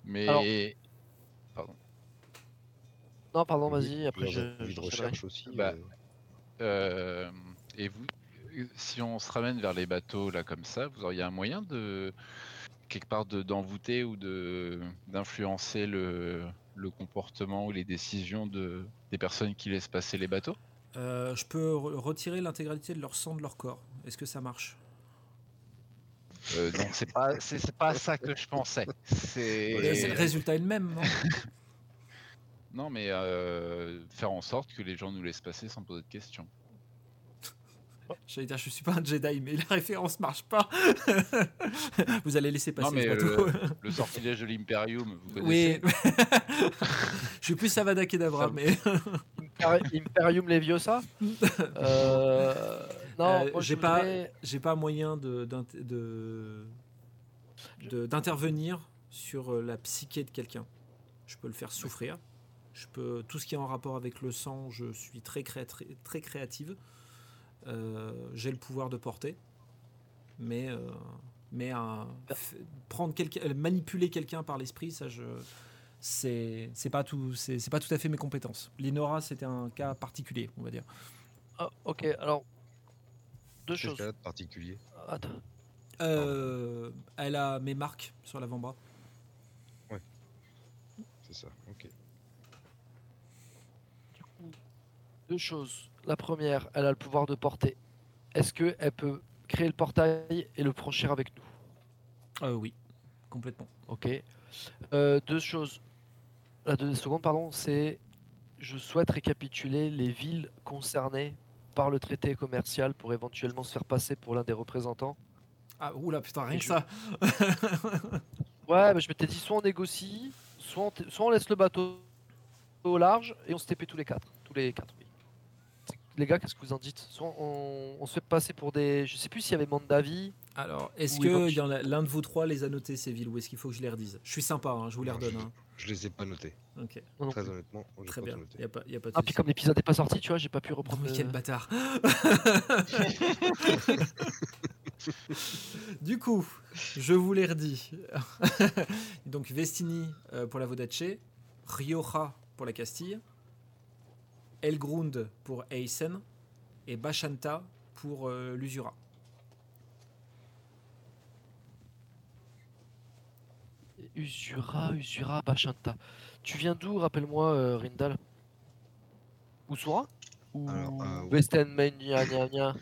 Mais... Alors... Pardon. Non, pardon, vas-y, après je recherche aussi. Et vous, si on se ramène vers les bateaux, là, comme ça, vous auriez un moyen de... quelque part d'envoûter ou d'influencer le comportement ou les décisions des personnes qui laissent passer les bateaux ? Je peux retirer l'intégralité de leur sang de leur corps. Est-ce que ça marche ? Non, c'est pas ça que je pensais. C'est le résultat est le même, non ? Non, mais faire en sorte que les gens nous laissent passer sans poser de questions. J'allais dire, je suis pas un Jedi, mais la référence marche pas. Vous allez laisser passer ce bateau. Le sortilège de l'Imperium, vous connaissez. Oui. Je suis plus à Kedavra, mais... Imperium Leviosa. Non, moi, j'ai pas moyen d'intervenir sur la psyché de quelqu'un. Je peux le faire souffrir. Tout ce qui est en rapport avec le sang, je suis très créative. J'ai le pouvoir de porter, manipuler quelqu'un par l'esprit, ça c'est pas tout à fait mes compétences. Linora, c'était un cas particulier, on va dire. Ah, ok, alors deux choses. Quel cas particulier ? Attends. Elle a mes marques sur l'avant-bras. Ouais. C'est ça. Ok. Deux choses. La première, elle a le pouvoir de porter. Est-ce qu'elle peut créer le portail et le franchir avec nous ? Oui, complètement. Ok. Deux choses. La deuxième seconde, pardon, c'est je souhaite récapituler les villes concernées par le traité commercial pour éventuellement se faire passer pour l'un des représentants. Ah, oula, putain, rien que ça. Ouais, mais je m'étais dit soit on négocie, soit on laisse le bateau au large et on se TP tous les quatre. Oui. Les gars, qu'est-ce que vous en dites ? Soit on se fait passer pour des... Je sais plus s'il y avait Mondavi. Alors, est-ce que l'un de vous trois les a notés, ces villes, ou est-ce qu'il faut que je les redise ? Je suis sympa, hein, je vous les redonne. Je les ai pas notés. Ok. Non, très honnêtement, on les a pas notés. Y a pas de puis comme l'épisode n'est pas sorti, tu vois, j'ai pas pu reprendre... Mais quel bâtard. Du coup, je vous les redis. Donc, Vestini pour la Vodacce, Rioja pour la Castille, Elgrund pour Eisen et Bashanta pour l'Ussura. Ussura, Bashanta. Tu viens d'où, rappelle-moi, Rindal ? Ussura ? Ou Westen Main, gna gna gna.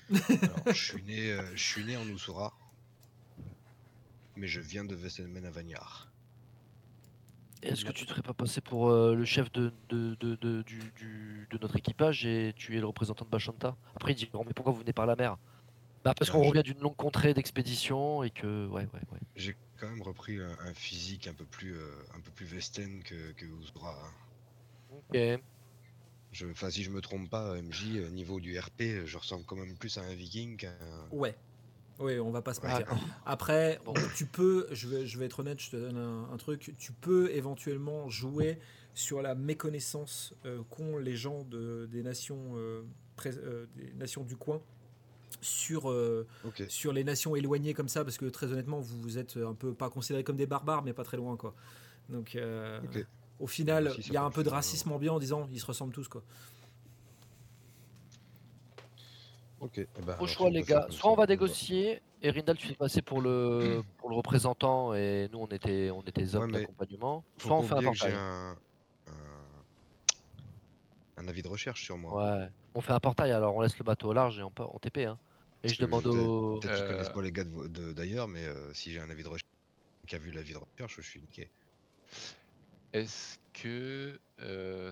Je suis né en Ussura, mais je viens de Westen Main à Vagnard. Est-ce que tu ne serais pas passé pour le chef de notre équipage et tu es le représentant de Bashanta ? Après, il dit « Mais pourquoi vous venez par la mer ?» Bah parce qu'on revient d'une longue contrée d'expédition et que... Ouais. J'ai quand même repris un physique un peu plus Vesten que Ussura. Hein. Ok. Si je me trompe pas, MJ, niveau du RP, je ressemble quand même plus à un viking qu'un... Ouais. Oui, on va pas se mentir. Après, tu peux, je vais être honnête, je te donne un truc, tu peux éventuellement jouer sur la méconnaissance qu'ont les gens des nations du coin sur les nations éloignées comme ça, parce que très honnêtement, vous êtes un peu pas considérés comme des barbares, mais pas très loin, quoi. Donc, Au final, il y a un peu de racisme ambiant en disant, ils se ressemblent tous, quoi. Okay. Eh ben, au choix les gars, soit on va négocier et Rindal tu es passé pour le représentant et nous on était hommes d'accompagnement, soit on fait un portage. Un avis de recherche sur moi. Ouais. On fait un portail alors on laisse le bateau au large et on TP hein. Et je demande au... Peut-être qu'ils connaissent pas les gars d'ailleurs mais si j'ai un avis de recherche qui a vu l'avis de recherche je suis niqué. Est-ce que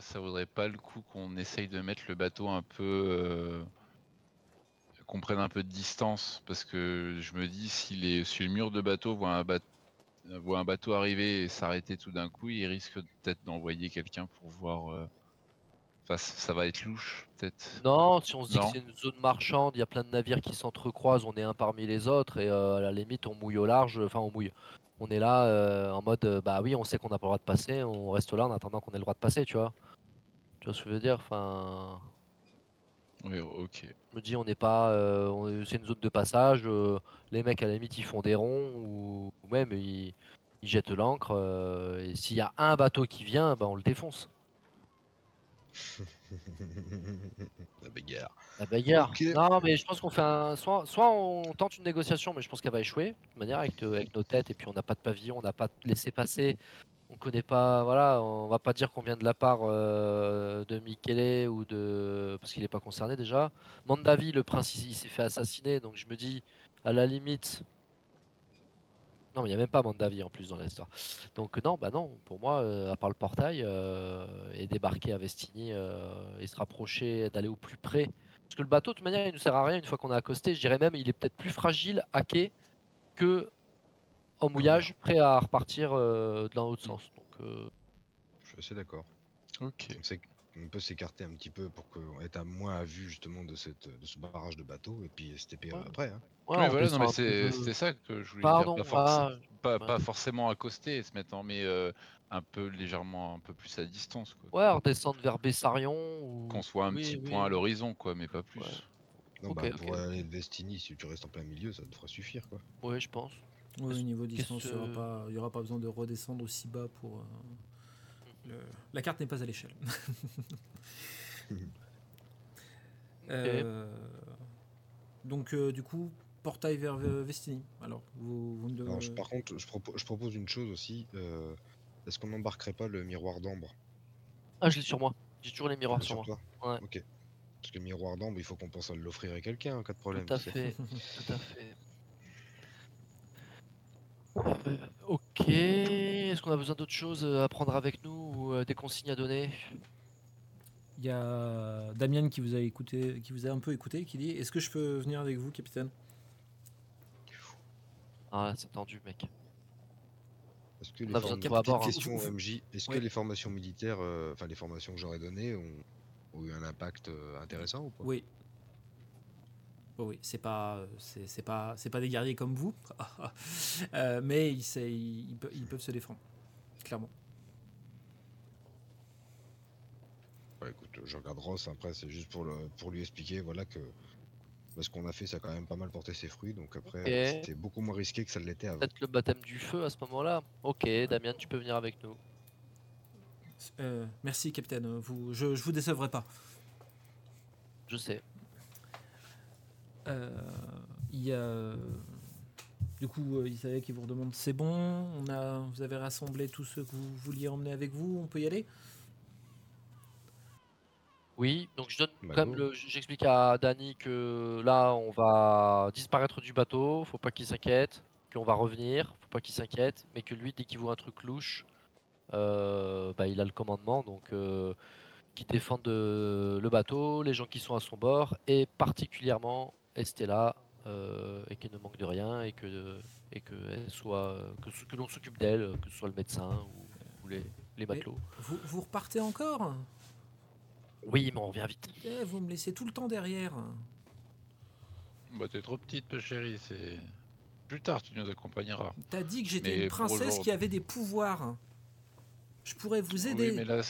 ça vaudrait pas le coup qu'on essaye de mettre le bateau un peu... qu'on prenne un peu de distance, parce que je me dis si le mur de bateau voit un bateau arriver et s'arrêter tout d'un coup, il risque peut-être d'envoyer quelqu'un pour voir... Enfin, ça va être louche, peut-être. Non, si on se dit que c'est une zone marchande, il y a plein de navires qui s'entrecroisent, on est un parmi les autres, et à la limite, on mouille au large, enfin on mouille. On est là en mode, bah oui, on sait qu'on n'a pas le droit de passer, on reste là en attendant qu'on ait le droit de passer, tu vois. Tu vois ce que je veux dire, enfin... Oui, ok. Je me dis, on n'est pas... c'est une zone de passage, les mecs à la limite, ils font des ronds, ou même, ils jettent l'ancre, et s'il y a un bateau qui vient, bah, on le défonce. La bagarre. Okay. Non, mais je pense qu'on fait un... Soit on tente une négociation, mais je pense qu'elle va échouer, de manière avec nos têtes, et puis on n'a pas de pavillon, on n'a pas laissé passer... On connaît pas, voilà, on va pas dire qu'on vient de la part de Michele ou de. Parce qu'il est pas concerné déjà. Mondavi, le prince, il s'est fait assassiner, donc je me dis, à la limite. Non, mais il n'y a même pas Mondavi en plus dans l'histoire. Donc, non, pour moi, à part le portail, et débarquer à Vestini et se rapprocher, d'aller au plus près. Parce que le bateau, de toute manière, il ne nous sert à rien une fois qu'on a accosté. Je dirais même, il est peut-être plus fragile à quai que. En mouillage, prêt à repartir dans l'autre sens. Donc, je suis assez d'accord. Ok. On peut s'écarter un petit peu pour qu'on ait à moins à vue justement de ce barrage de bateaux et puis STP après. Hein. Ouais, mais voilà, non, mais c'était ça que je voulais dire. Pas forcément accoster et se mettre en mais un peu légèrement un peu plus à distance. Quoi. Ouais, redescendre vers Bessarion. Ou... Qu'on soit un petit point à l'horizon, quoi, mais pas plus. Ouais. Non, okay, pour aller de Vestini, si tu restes en plein milieu, ça te fera suffire, quoi. Ouais, je pense. Oui, au niveau distance, il n'y aura pas besoin de redescendre aussi bas pour... La carte n'est pas à l'échelle. Donc, du coup, portail vers Vestini. Alors, vous me devez... Alors, par contre, je propose une chose aussi. Est-ce qu'on n'embarquerait pas le miroir d'ambre ? Ah, je l'ai sur moi. J'ai toujours les miroirs sur moi. Ouais. Ok. Parce que miroir d'ambre, il faut qu'on pense à l'offrir à quelqu'un en cas de problème. Tout à fait. Ok, est-ce qu'on a besoin d'autres choses à prendre avec nous ou des consignes à donner ? Il y a Damien qui vous a écouté, qui vous a un peu écouté, qui dit « Est-ce que je peux venir avec vous, capitaine ?» Ah, c'est tendu, mec. Est-ce que les formations militaires, enfin les formations que j'aurais données, ont eu un impact intéressant ou pas ? Oui. Oui, c'est pas des guerriers comme vous, mais ils peuvent se défendre, clairement. Ouais, écoute, je regarde Ross après, c'est juste pour lui expliquer, voilà que ce qu'on a fait, ça a quand même pas mal porté ses fruits, donc après c'était beaucoup moins risqué que ça l'était avant. Peut-être le baptême du feu à ce moment-là. Ok, Damien, tu peux venir avec nous. Merci, capitaine. Je vous décevrai pas. Je sais. Du coup, Isaiah qui vous redemande c'est bon, vous avez rassemblé tous ceux que vous vouliez emmener avec vous, on peut y aller ? Oui, donc je donne quand même j'explique à Dany que là on va disparaître du bateau, faut pas qu'il s'inquiète, qu'on va revenir, faut pas qu'il s'inquiète, mais que lui dès qu'il voit un truc louche, il a le commandement donc. Qui défendent le bateau, les gens qui sont à son bord, et particulièrement Estella, et qu'elle ne manque de rien, et que l'on s'occupe d'elle, que ce soit le médecin ou les matelots. Vous repartez encore ? Oui, mais on revient vite. Et vous me laissez tout le temps derrière. Bah, t'es trop petite, ma chérie, c'est... Plus tard, tu nous accompagneras. T'as dit que j'étais une princesse qui avait des pouvoirs. Je pourrais vous aider. Oui, mais là...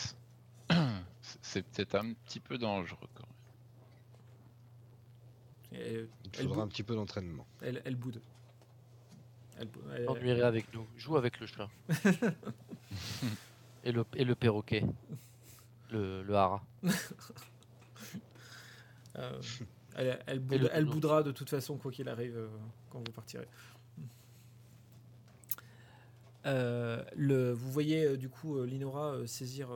C'est peut-être un petit peu dangereux quand même. Il faudra un petit peu d'entraînement. Elle boude. Elle ennuierait avec nous. Joue avec le chat. et le perroquet. Le hara. Elle boudra de toute façon, quoi qu'il arrive, quand vous partirez. Vous voyez du coup Linora saisir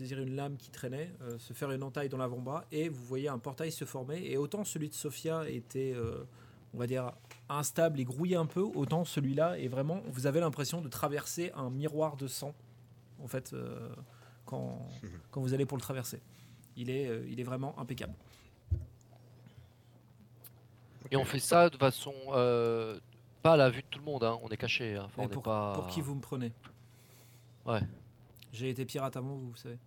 une lame qui traînait, se faire une entaille dans l'avant-bras, et vous voyez un portail se former. Et autant celui de Sophia était, on va dire, instable et grouillé un peu, autant celui-là est vraiment, vous avez l'impression de traverser un miroir de sang, en fait, quand vous allez pour le traverser. Il est vraiment impeccable. Et on fait ça de façon... pas à la vue de tout le monde, hein. On est caché. Hein. Enfin, pour qui vous me prenez ? Ouais. J'ai été pirate avant vous, vous savez.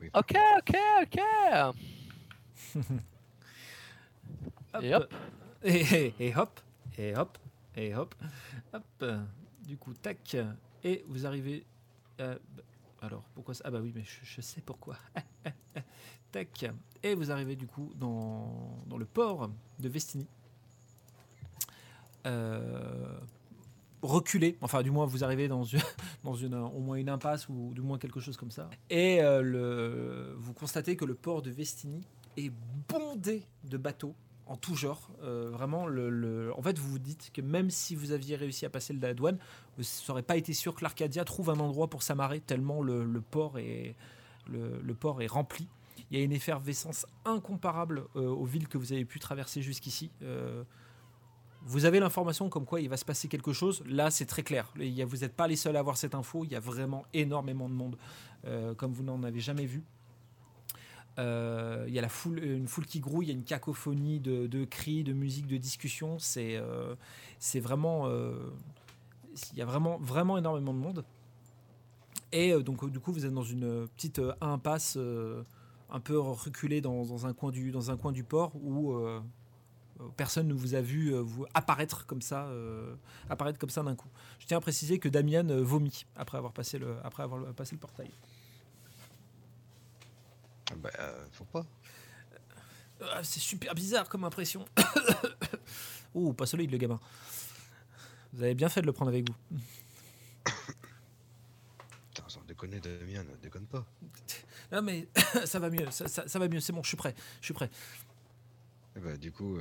Oui. Ok. Hop. Et hop. Du coup, tac. Et vous arrivez. Alors, pourquoi ça ? Ah bah oui, mais je sais pourquoi. Tac. Et vous arrivez du coup dans le port de Vestini. Reculer, enfin du moins vous arrivez dans une au moins une impasse ou du moins quelque chose comme ça, et vous constatez que le port de Vestini est bondé de bateaux en tout genre, vraiment en fait vous vous dites que même si vous aviez réussi à passer la douane, vous n'auriez pas été sûr que l'Arcadia trouve un endroit pour s'amarrer tellement le port est rempli. Il y a une effervescence incomparable aux villes que vous avez pu traverser jusqu'ici. Vous avez l'information comme quoi il va se passer quelque chose. Là, c'est très clair. Vous n'êtes pas les seuls à avoir cette info. Il y a vraiment énormément de monde, comme vous n'en avez jamais vu. Il y a une foule qui grouille. Il y a une cacophonie de cris, de musique, de discussions. C'est vraiment... il y a vraiment, vraiment énormément de monde. Et donc, du coup, vous êtes dans une petite impasse un peu reculée dans un coin du port où... personne ne vous a vu vous apparaître comme ça d'un coup. Je tiens à préciser que Damien vomit après avoir passé le portail. Bah, faut pas. C'est super bizarre comme impression. Oh, pas solide le gamin. Vous avez bien fait de le prendre avec vous. Putain, sans déconner, Damien, ne déconne pas. Non mais ça va mieux, ça va mieux, c'est bon, je suis prêt. Bah, du coup,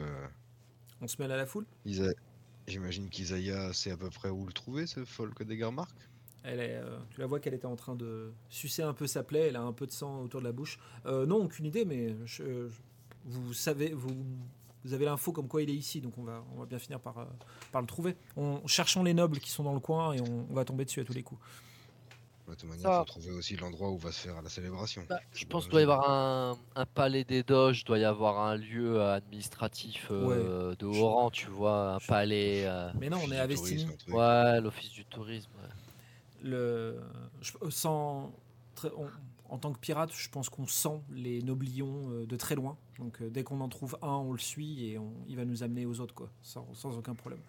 on se mêle à la foule. J'imagine qu'Isaiah sait à peu près où le trouver, ce Folke de Garmark. Tu la vois qu'elle était en train de sucer un peu sa plaie, elle a un peu de sang autour de la bouche. Non, aucune idée, mais vous savez, vous avez l'info comme quoi il est ici, donc on va bien finir par le trouver. Cherchons les nobles qui sont dans le coin et on va tomber dessus à tous les coups. De toute manière, il faut trouver aussi l'endroit où va se faire la célébration. Bah, je pense qu'il doit y avoir un palais des doges, doit y avoir un lieu administratif de haut rang, tu vois, un palais... Mais non, on est à Vestini. Ouais, l'office du tourisme. Ouais. En tant que pirate, je pense qu'on sent les noblions de très loin. Donc dès qu'on en trouve un, on le suit et il va nous amener aux autres, quoi, sans aucun problème.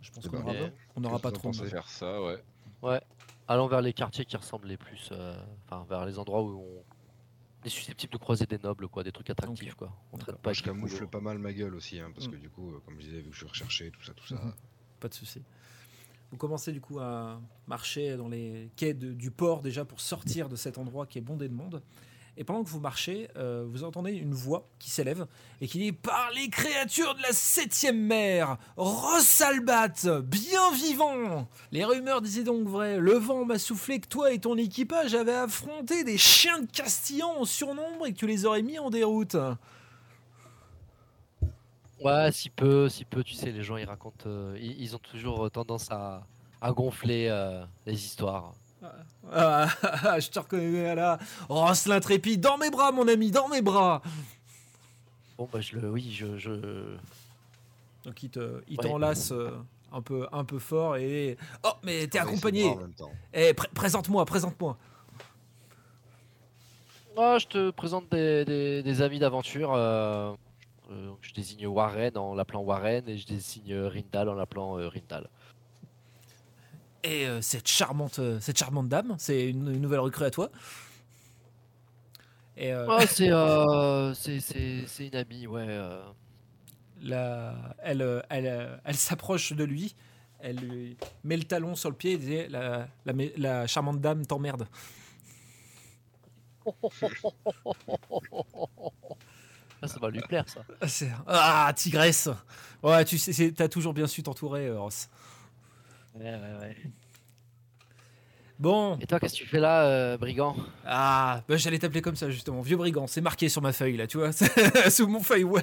Je pense qu'on n'aura pas trop envie de faire ça, ouais. Ouais, allons vers les quartiers qui ressemblent les plus... Enfin, vers les endroits où on est susceptible de croiser des nobles, quoi, des trucs attractifs, okay. Quoi. On traite pas. Je camoufle pas mal ma gueule aussi, hein, parce que du coup, comme je disais, vu que je suis recherché, tout ça... Pas de souci. Vous commencez du coup à marcher dans les quais du port, déjà, pour sortir de cet endroit qui est bondé de monde. Et pendant que vous marchez, vous entendez une voix qui s'élève et qui dit « Par les créatures de la 7e mer, Ross Albat, bien vivant ! Les rumeurs disaient donc vrai, le vent m'a soufflé que toi et ton équipage avaient affronté des chiens de Castillans en surnombre et que tu les aurais mis en déroute. » Ouais, si peu, tu sais, les gens ils racontent, ils ont toujours tendance à gonfler les histoires. Ah, je te reconnais là, Ross l'intrépide, dans mes bras mon ami, dans mes bras. Bon bah je... Donc il t'enlace un peu fort et oh mais t'es accompagné. Eh présente-moi. Moi je te présente des amis d'aventure. Je désigne Warren en l'appelant Warren et je désigne Rindal en l'appelant Rindal. Et cette charmante dame, c'est une nouvelle recrue à toi. Et c'est une amie, ouais. Elle s'approche de lui, elle lui met le talon sur le pied et dit la charmante dame t'emmerde. Ça va lui plaire, ça. Ah, tigresse. Ouais, tu sais, t'as toujours bien su t'entourer, Ross. Ouais. Bon. Et toi, qu'est-ce que tu fais là, brigand ? Ah, bah, j'allais t'appeler comme ça, justement. Vieux brigand, c'est marqué sur ma feuille, là, tu vois. Sous mon feuille, ouais.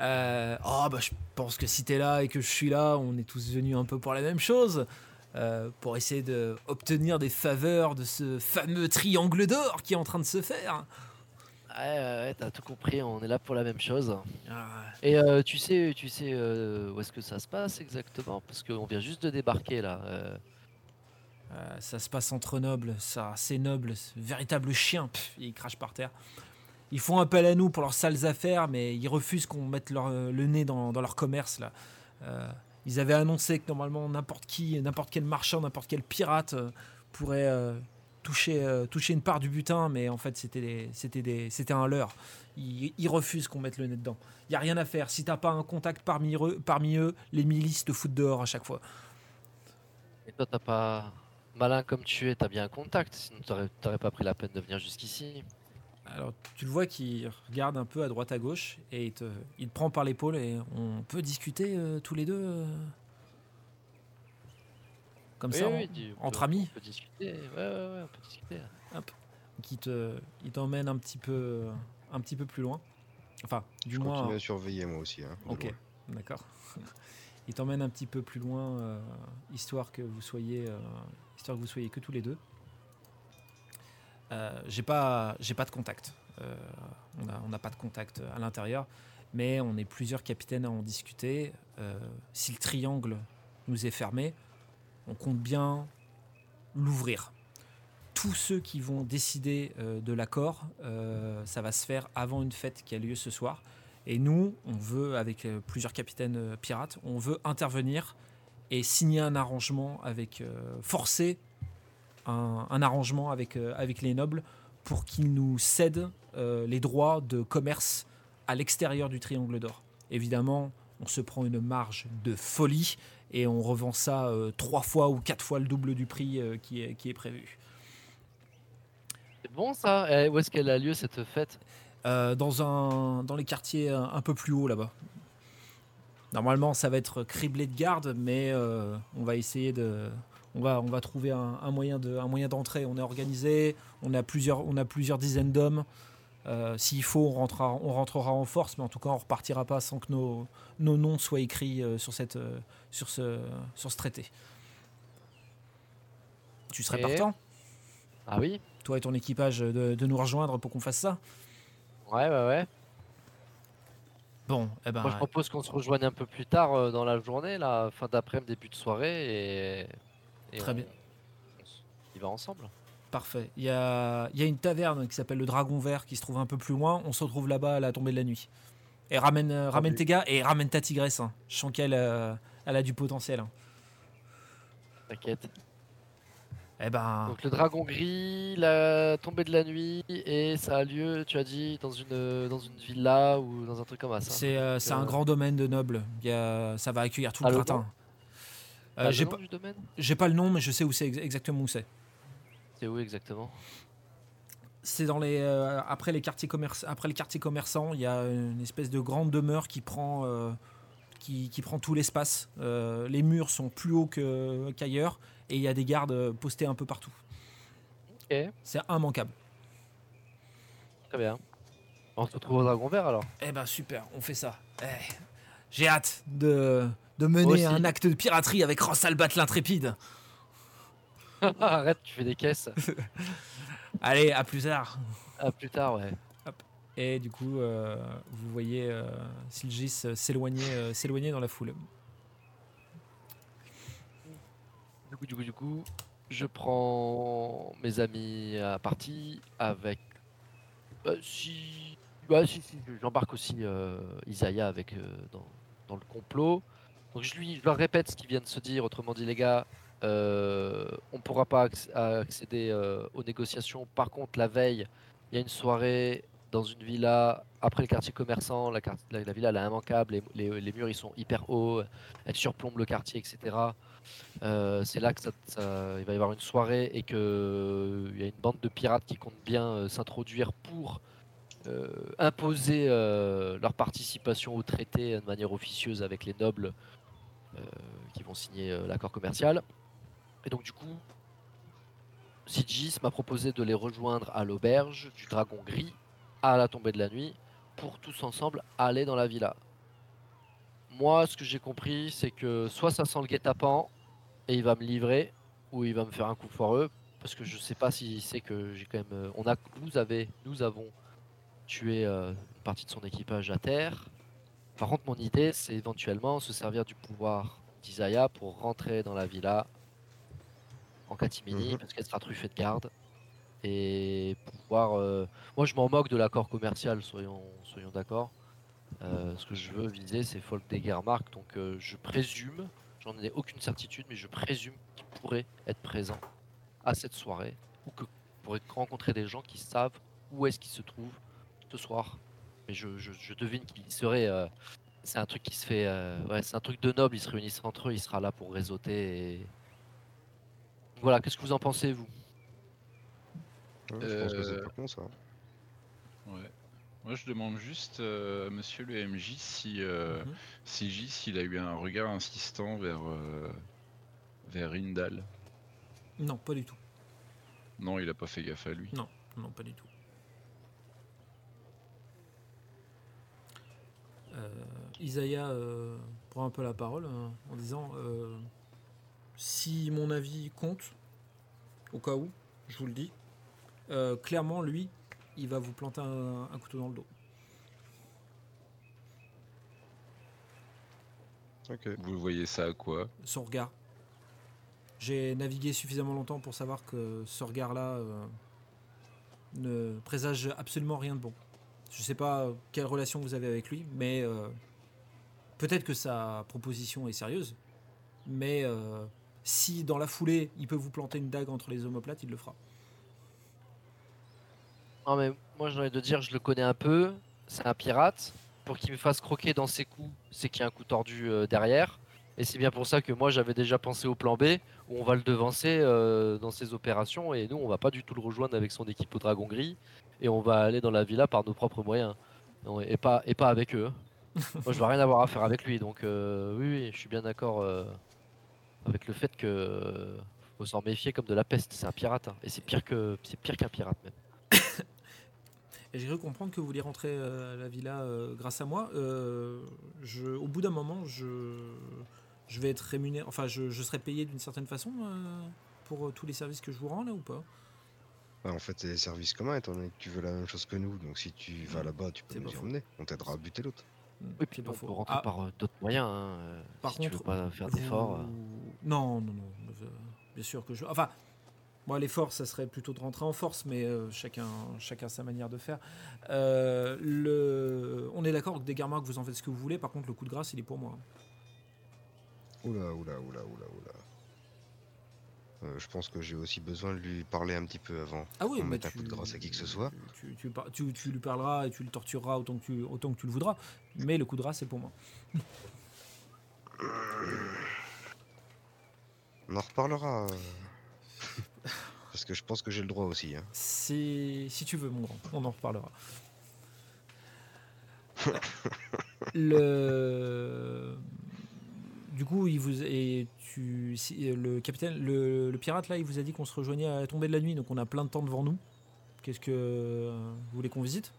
Je pense que si t'es là et que je suis là, on est tous venus un peu pour la même chose. Pour essayer d'obtenir des faveurs de ce fameux triangle d'or qui est en train de se faire. Ouais, t'as tout compris, on est là pour la même chose. Ah. Et tu sais où est-ce que ça se passe exactement ? Parce qu'on vient juste de débarquer là. Ça se passe entre nobles, ça, c'est noble, ce véritable chien, il crache par terre. Ils font appel à nous pour leurs sales affaires, mais ils refusent qu'on mette le nez dans leur commerce là. Ils avaient annoncé que normalement n'importe qui, n'importe quel marchand, n'importe quel pirate pourrait toucher une part du butin, mais en fait c'était un leurre. Ils refusent qu'on mette le nez dedans. Il y a rien à faire. Si t'as pas un contact parmi eux, les milices te foutent dehors à chaque fois. Et toi, t'as pas, malin comme tu es, t'as bien un contact. Sinon t'aurais pas pris la peine de venir jusqu'ici. Alors tu le vois qu'il regarde un peu à droite à gauche et il te prend par l'épaule et on peut discuter tous les deux comme oui, ça oui, entre amis. On peut discuter, ouais, on peut discuter. Hop. Il t'emmène un petit peu plus loin. Enfin, du moins. Je continue à surveiller moi aussi. Hein, ok, loin. D'accord. Il t'emmène un petit peu plus loin histoire que vous soyez que tous les deux. J'ai pas de contact. On n'a pas de contact à l'intérieur, mais on est plusieurs capitaines à en discuter. Si le triangle nous est fermé, on compte bien l'ouvrir. Tous ceux qui vont décider de l'accord, ça va se faire avant une fête qui a lieu ce soir. Et nous, on veut, avec plusieurs capitaines pirates, on veut intervenir et signer un arrangement avec forcer. Un arrangement avec les nobles pour qu'ils nous cèdent les droits de commerce à l'extérieur du Triangle d'Or. Évidemment, on se prend une marge de folie et on revend ça 3 fois ou 4 fois le double du prix qui est prévu. C'est bon ça. Où est-ce qu'elle a lieu cette fête ? Dans les quartiers un peu plus haut là-bas. Normalement, ça va être criblé de garde, mais on va essayer de... On va trouver un moyen d'entrer. On est organisé, on a plusieurs dizaines d'hommes. S'il faut, on rentrera en force, mais en tout cas, on ne repartira pas sans que nos noms soient écrits sur ce traité. Tu serais partant ? Ah oui. Toi et ton équipage de nous rejoindre pour qu'on fasse ça ? Ouais. Bon, eh ben, moi, je propose qu'on se rejoigne un peu plus tard dans la journée, là, fin d'après-midi, début de soirée. Et très bien. Il va ensemble. Parfait. Il y a une taverne qui s'appelle le Dragon Vert qui se trouve un peu plus loin. On se retrouve là-bas à la tombée de la nuit. Et ramène tes gars et ramène ta tigresse. Hein. Je sens qu'elle elle a du potentiel. Hein. T'inquiète. Eh ben. Donc le Dragon Gris, la tombée de la nuit et ça a lieu, tu as dit, dans une villa ou dans un truc comme ça. C'est un grand domaine de nobles. Ça va accueillir tout le gratin. J'ai pas le nom, mais je sais où c'est exactement où c'est. C'est où exactement ? C'est dans après les quartiers commerçants, il y a une espèce de grande demeure qui prend qui prend tout l'espace. Les murs sont plus hauts qu'ailleurs et il y a des gardes postés un peu partout. Okay. C'est immanquable. Très bien. On se retrouve au Dragon Vert alors. Eh ben super, on fait ça. J'ai hâte de mener un acte de piraterie avec Ross Albat l'intrépide. Arrête, tu fais des caisses. Allez, à plus tard. À plus tard, ouais. Hop. Et du coup, vous voyez Silgis s'éloigner dans la foule. Du coup, je prends mes amis à partie avec... Si, j'embarque aussi Isaiah avec, dans le complot. Donc je leur répète ce qu'ils viennent de se dire. Autrement dit, les gars, on ne pourra pas accéder aux négociations. Par contre, la veille, il y a une soirée dans une villa, après le quartier commerçant, la villa elle est immanquable, les murs ils sont hyper hauts, elle surplombe le quartier, etc. C'est là que il va y avoir une soirée et qu'il y a une bande de pirates qui comptent bien s'introduire pour imposer leur participation au traité de manière officieuse avec les nobles qui vont signer l'accord commercial. Et donc du coup, Sigis m'a proposé de les rejoindre à l'auberge du Dragon Gris à la tombée de la nuit pour tous ensemble aller dans la villa. Moi, ce que j'ai compris, c'est que soit ça sent le guet-apens et il va me livrer, ou il va me faire un coup foireux, parce que je sais pas si c'est que j'ai quand même. Nous avons tué une partie de son équipage à terre. Par contre, mon idée, c'est éventuellement se servir du pouvoir d'Isaiah pour rentrer dans la villa en catimini, parce qu'elle sera truffée de garde. Et pouvoir... Moi, je m'en moque de l'accord commercial, soyons d'accord. Ce que je veux viser, c'est Folke de Garmark. Donc, je présume, j'en ai aucune certitude, mais je présume qu'il pourrait être présent à cette soirée, ou que pourrait rencontrer des gens qui savent où est-ce qu'il se trouve ce soir. Mais je devine qu'il serait... c'est un truc qui se fait... c'est un truc de noble, ils se réunissent entre eux, il sera là pour réseauter. Et... Voilà, qu'est-ce que vous en pensez, vous ? Je pense que c'est pas con, ça. Ouais. Moi, je demande juste à monsieur le MJ s'il a eu un regard insistant vers Rindal. Non, pas du tout. Non, il a pas fait gaffe à lui. Non, pas du tout. Isaiah prend un peu la parole en disant si mon avis compte, au cas où, je vous le dis. Clairement, lui, il va vous planter un couteau dans le dos. Ok. Vous voyez ça à quoi ? Son regard. J'ai navigué suffisamment longtemps pour savoir que ce regard-là ne présage absolument rien de bon. Je ne sais pas quelle relation vous avez avec lui, mais peut-être que sa proposition est sérieuse. Mais si dans la foulée, il peut vous planter une dague entre les omoplates, il le fera. Non mais moi j'ai envie de dire, je le connais un peu, c'est un pirate, pour qu'il me fasse croquer dans ses coups, c'est qu'il y a un coup tordu derrière, et c'est bien pour ça que moi j'avais déjà pensé au plan B, où on va le devancer dans ses opérations, et nous on va pas du tout le rejoindre avec son équipe au Dragon Gris, et on va aller dans la villa par nos propres moyens, et pas avec eux. Moi je veux rien avoir à faire avec lui, donc oui, je suis bien d'accord avec le fait que faut s'en méfier comme de la peste, c'est un pirate, hein. Et c'est pire qu'un pirate même. Et j'ai cru comprendre que vous vouliez rentrer à la villa grâce à moi. Au bout d'un moment, je vais être rémunéré, enfin je serai payé d'une certaine façon pour tous les services que je vous rends là ou pas ? En fait, c'est des services communs étant donné que tu veux la même chose que nous. Donc si tu vas là-bas, tu peux nous y emmener. On t'aidera à buter l'autre. Et puis on peut rentrer par d'autres moyens. Hein, par si contre, tu veux pas faire d'efforts. Non. Bien sûr que je. Enfin. Moi, l'effort, ça serait plutôt de rentrer en force, mais chacun sa manière de faire. On est d'accord que des Garmark, vous en faites ce que vous voulez. Par contre, le coup de grâce, il est pour moi. Oula. Je pense que j'ai aussi besoin de lui parler un petit peu avant. Ah oui, mais un coup de grâce à qui que ce soit. Tu lui parleras et tu le tortureras autant que tu le voudras. Mais le coup de grâce, c'est pour moi. On en reparlera. Parce que je pense que j'ai le droit aussi. Hein. Si tu veux, mon grand, on en reparlera. Du coup, le capitaine, le pirate là, il vous a dit qu'on se rejoignait à la tombée de la nuit, donc on a plein de temps devant nous. Qu'est-ce que vous voulez qu'on visite ?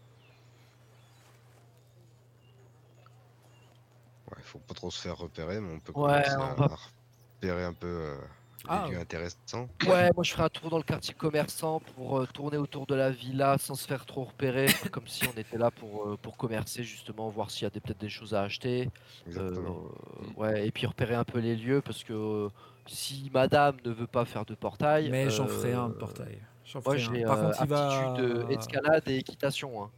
Ouais, faut pas trop se faire repérer, mais on peut commencer à repérer un peu. Lieu intéressant. Ouais, moi je ferai un tour dans le quartier commerçant pour tourner autour de la villa sans se faire trop repérer, comme si on était là pour commercer justement, voir s'il y a peut-être des choses à acheter. Et puis repérer un peu les lieux parce que si madame ne veut pas faire de portail... Mais j'en ferai un de portail. Par contre, il va... escalade et équitation. Hein.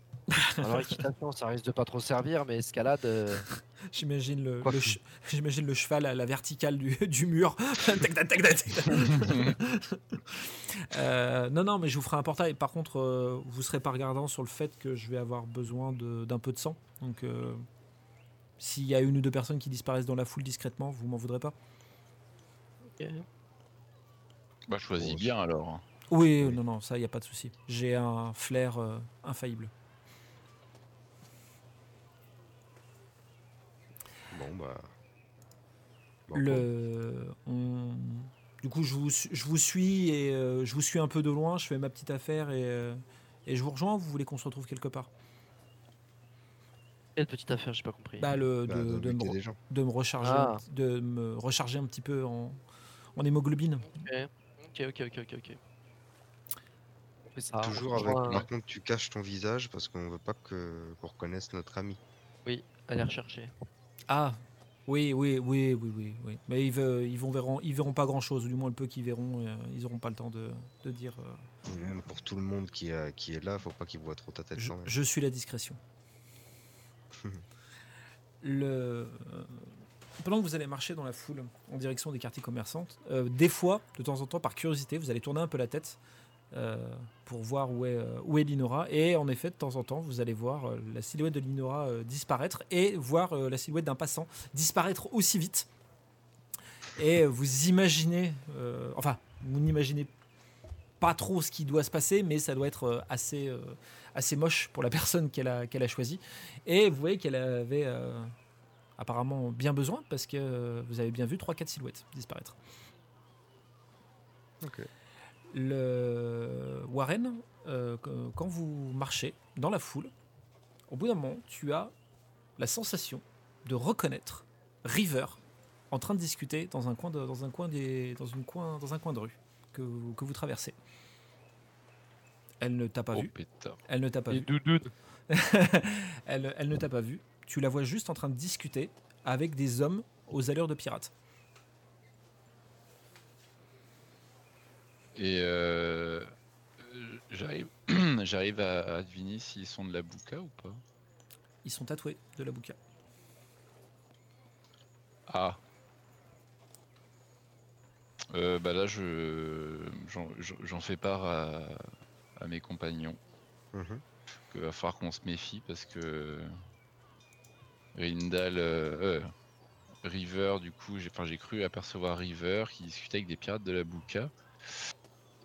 Alors équitation, ça risque de pas trop servir, mais escalade... J'imagine le cheval à la verticale du mur. Non, mais je vous ferai un portail. Par contre, vous serez pas regardant sur le fait que je vais avoir besoin d'un peu de sang. Donc, s'il y a une ou deux personnes qui disparaissent dans la foule discrètement, vous m'en voudrez pas. Ok. Bah, choisis bien alors. Oui, non, ça, il n'y a pas de souci. J'ai un flair infaillible. Du coup, je vous suis et je vous suis un peu de loin. Je fais ma petite affaire et je vous rejoins. Vous voulez qu'on se retrouve quelque part? Quelle petite affaire? J'ai pas compris. De me recharger un petit peu en hémoglobine. Ok. Toujours avec. Par contre, tu caches ton visage parce qu'on veut pas qu'on reconnaisse notre ami. Oui, allez rechercher. Ah, oui. Mais ils verront pas grand-chose, du moins le peu qu'ils verront, ils auront pas le temps de dire... Même pour tout le monde qui est là, faut pas qu'ils voient trop ta tête. Je suis la discrétion. Pendant que vous allez marcher dans la foule, en direction des quartiers commerçants, des fois, de temps en temps, par curiosité, vous allez tourner un peu la tête pour voir où est Linora, et en effet de temps en temps vous allez voir la silhouette de Linora disparaître et voir la silhouette d'un passant disparaître aussi vite, et vous imaginez vous n'imaginez pas trop ce qui doit se passer, mais ça doit être assez moche pour la personne qu'elle a choisie, et vous voyez qu'elle avait apparemment bien besoin, parce que vous avez bien vu 3-4 silhouettes disparaître. Ok. Warren, quand vous marchez dans la foule, au bout d'un moment, tu as la sensation de reconnaître River en train de discuter dans un coin de rue que vous traversez. Elle ne t'a pas vu. Pétard. Elle ne t'a pas vu. Elle ne t'a pas vu. Tu la vois juste en train de discuter avec des hommes aux allures de pirates. Et j'arrive à deviner s'ils sont de la Bouca ou pas. Ils sont tatoués de la Bouca. Ah. Là, j'en fais part à mes compagnons. Il va falloir qu'on se méfie parce que Rindal... River, du coup, j'ai cru apercevoir River qui discutait avec des pirates de la Bouca.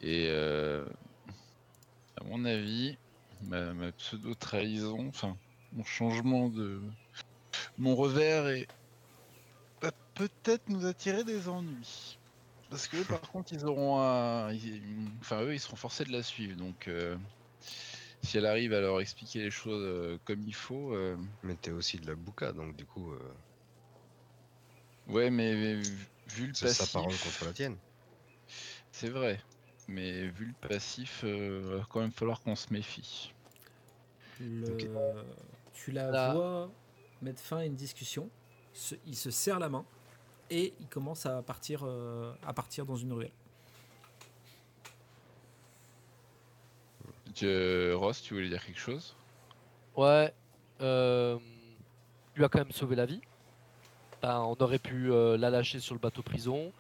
Et à mon avis, ma pseudo-trahison, enfin mon changement de mon revers va peut-être nous attirer des ennuis. Parce que par contre, eux, ils seront forcés de la suivre. Donc, si elle arrive à leur expliquer les choses comme il faut. Mais t'es aussi de la Bouca, donc du coup. Ouais, mais vu le passif. C'est sa parole contre la tienne. C'est vrai. Mais vu le passif, il va quand même falloir qu'on se méfie. Okay. Tu vois mettre fin à une discussion. Il se serre la main et il commence à partir dans une ruelle. Ross, tu voulais dire quelque chose ? Ouais. Tu as quand même sauvé la vie. On aurait pu la lâcher sur le bateau prison.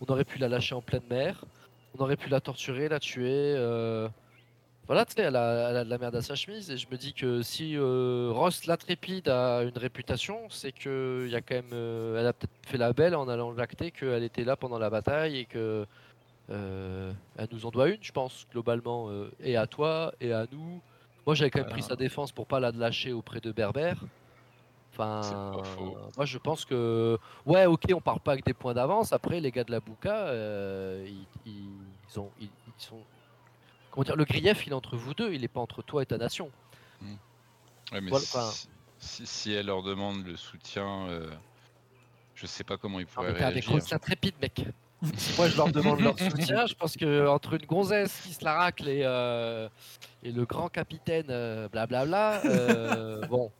On aurait pu la lâcher en pleine mer. On aurait pu la torturer, la tuer. Voilà, tu sais, elle a de la merde à sa chemise. Et je me dis que si Ross la Trépide a une réputation, c'est que y a quand même, elle a peut-être fait la belle en allant l'acter qu'elle était là pendant la bataille et que elle nous en doit une, je pense, globalement. Et à toi, et à nous. Moi, j'avais quand même pris sa défense pour pas la lâcher auprès de Berber. Enfin, moi je pense que on parle pas avec des points d'avance. Après, les gars de la Bouca, ils sont comment dire, le grief il est entre vous deux, il est pas entre toi et ta nation. Ouais, mais si elle leur demande le soutien, je sais pas comment ils pourraient réagir. Avec ça trépide, mec. Si moi je leur demande leur soutien, je pense que entre une gonzesse qui se la racle et le grand capitaine blablabla, bon.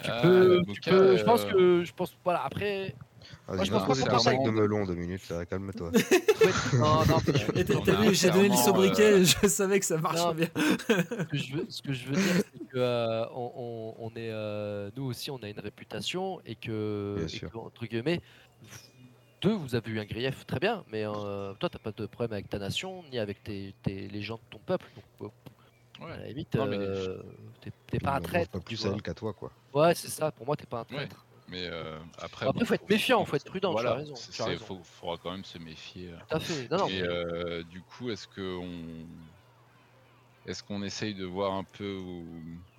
Tu peux, je pense, voilà, après... je pense poser la règle de melon 2 minutes, là, calme-toi. non, j'ai donné le sobriquet, je savais que ça marche bien. Ce que je veux dire, c'est que on est, nous aussi, on a une réputation et que entre guillemets, vous avez eu un grief, très bien, mais toi, t'as pas de problème avec ta nation ni avec les gens de ton peuple. Donc, à la limite, t'es pas un traître. Pas plus à elle qu'à toi, quoi. Ouais, c'est ça. Pour moi, t'es pas un traître. Mais après, faut être méfiant, faut être prudent. Voilà, tu as raison. Il faudra quand même se méfier. Tout à fait. Non, et du coup, est-ce qu'on essaye de voir un peu, ou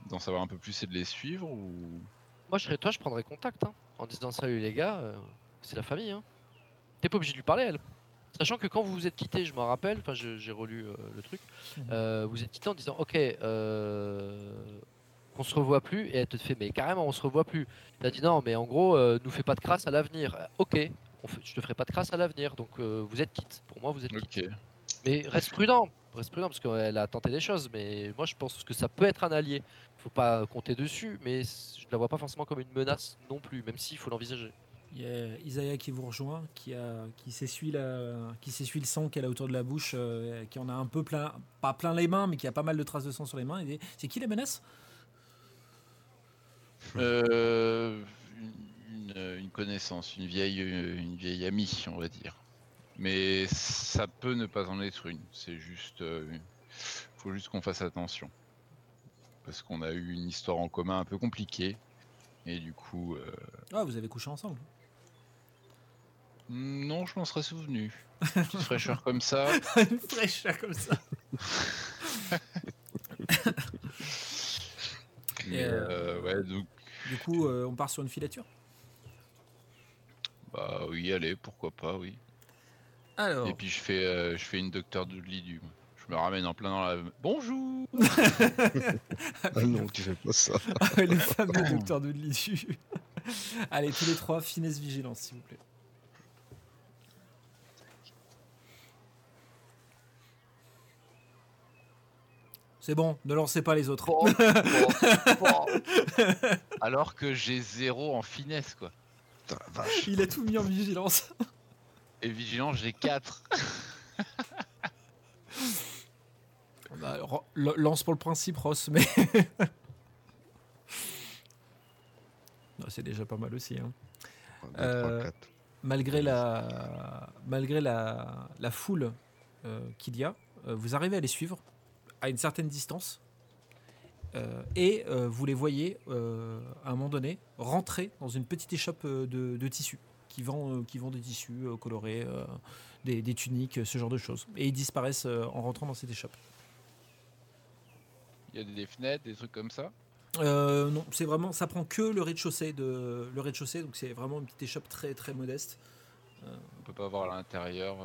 d'en savoir un peu plus et de les suivre ou... Moi, je prendrais contact, hein, en disant salut les gars, c'est la famille. Hein. T'es pas obligé de lui parler, elle. Sachant que quand vous vous êtes quitté, je m'en rappelle, enfin, j'ai relu le truc, vous êtes quitté en disant ok. On se revoit plus, et elle te fait mais carrément on se revoit plus. T'as dit non mais en gros nous fais pas de crasse à l'avenir. Ok, je te ferai pas de crasse à l'avenir, donc vous êtes quitte. Pour moi vous êtes quitte. Okay. Mais reste prudent parce qu'elle a tenté des choses. Mais moi je pense que ça peut être un allié. Faut pas compter dessus, mais je la vois pas forcément comme une menace non plus, même s'il faut l'envisager. Il y a Isaiah qui vous rejoint, qui s'essuie le sang qu'elle a autour de la bouche, qui en a un peu plein, pas plein les mains, mais qui a pas mal de traces de sang sur les mains. Et c'est qui la menace? Une connaissance, une vieille amie, on va dire. Mais ça peut ne pas en être une. C'est juste, faut juste qu'on fasse attention parce qu'on a eu une histoire en commun un peu compliquée et du coup. Vous avez couché ensemble? Non, je m'en serais souvenu. Une petite fraîcheur comme ça. Une fraîcheur comme ça. Mais donc... Du coup, on part sur une filature. Bah oui, allez, pourquoi pas, oui. Alors. Et puis je fais une docteur Doodly-Doo. Je me ramène en plein dans la. Bonjour. Ah non, tu fais pas ça. Le fameux docteur Doodly-Doo. Allez, tous les trois, finesse vigilance, s'il vous plaît. C'est bon, ne lancez pas les autres. Alors que j'ai 0 en finesse, quoi. Putain, vache. Il a tout mis en vigilance. Et vigilance, j'ai 4. Bah, lance pour le principe, Ross, mais... non, c'est déjà pas mal aussi. Hein. 3, 4. Malgré la foule qu'il y a, vous arrivez à les suivre à une certaine distance, et vous les voyez à un moment donné rentrer dans une petite échoppe de tissus qui vend des tissus colorés, des tuniques, ce genre de choses. Et ils disparaissent en rentrant dans cette échoppe. Il y a des fenêtres, des trucs comme ça? Non, c'est vraiment, ça prend que le rez-de-chaussée, donc c'est vraiment une petite échoppe très très modeste. On peut pas voir à l'intérieur.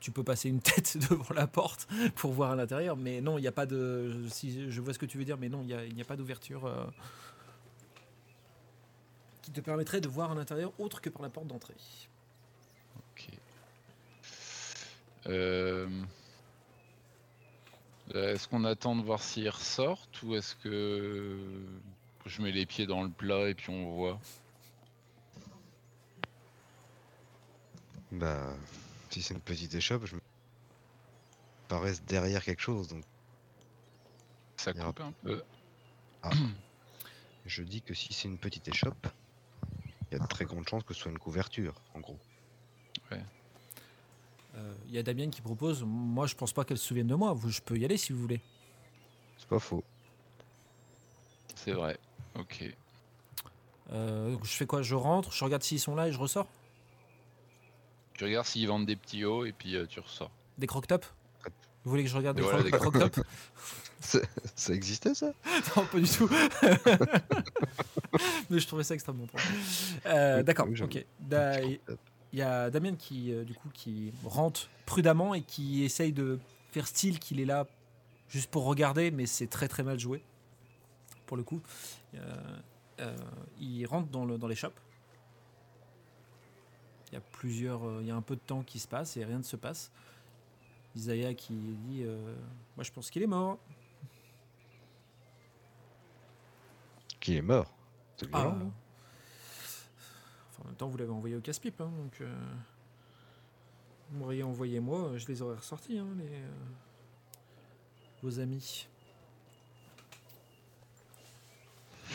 Tu peux passer une tête devant la porte pour voir à l'intérieur, mais non, il n'y a pas de... Si je vois ce que tu veux dire, mais non, il n'y a pas d'ouverture qui te permettrait de voir à l'intérieur autre que par la porte d'entrée. Ok. Est-ce qu'on attend de voir s'ils ressortent, ou est-ce que je mets les pieds dans le plat et puis on voit? Bah, si c'est une petite échoppe, je me paraisse derrière quelque chose, donc... Ça coupe un peu. Ah. Je dis que si c'est une petite échoppe, il y a de très grandes chances que ce soit une couverture, en gros. Ouais. Y a Damien qui propose, moi je pense pas qu'elle se souvienne de moi, je peux y aller si vous voulez. C'est pas faux. C'est vrai, ok. Donc je fais quoi? Je rentre, je regarde s'ils sont là et je ressors? Tu regardes s'ils vendent des petits hauts et puis tu ressors. Des croque-tops? Vous voulez que je regarde des croque-tops? Ça existait ça? Non, pas du tout. Mais je trouvais ça extrêmement drôle. D'accord, ok. Il y a Damien qui rentre prudemment et qui essaye de faire style qu'il est là juste pour regarder, mais c'est très très mal joué. Pour le coup, il rentre dans l'échoppe. Il y a un peu de temps qui se passe et rien ne se passe. Isaiah qui dit moi je pense qu'il est mort. Qu'il est mort? C'est bien. Enfin, en même temps, vous l'avez envoyé au casse-pipe, hein, donc vous m'auriez envoyé moi, je les aurais ressortis, hein, vos amis.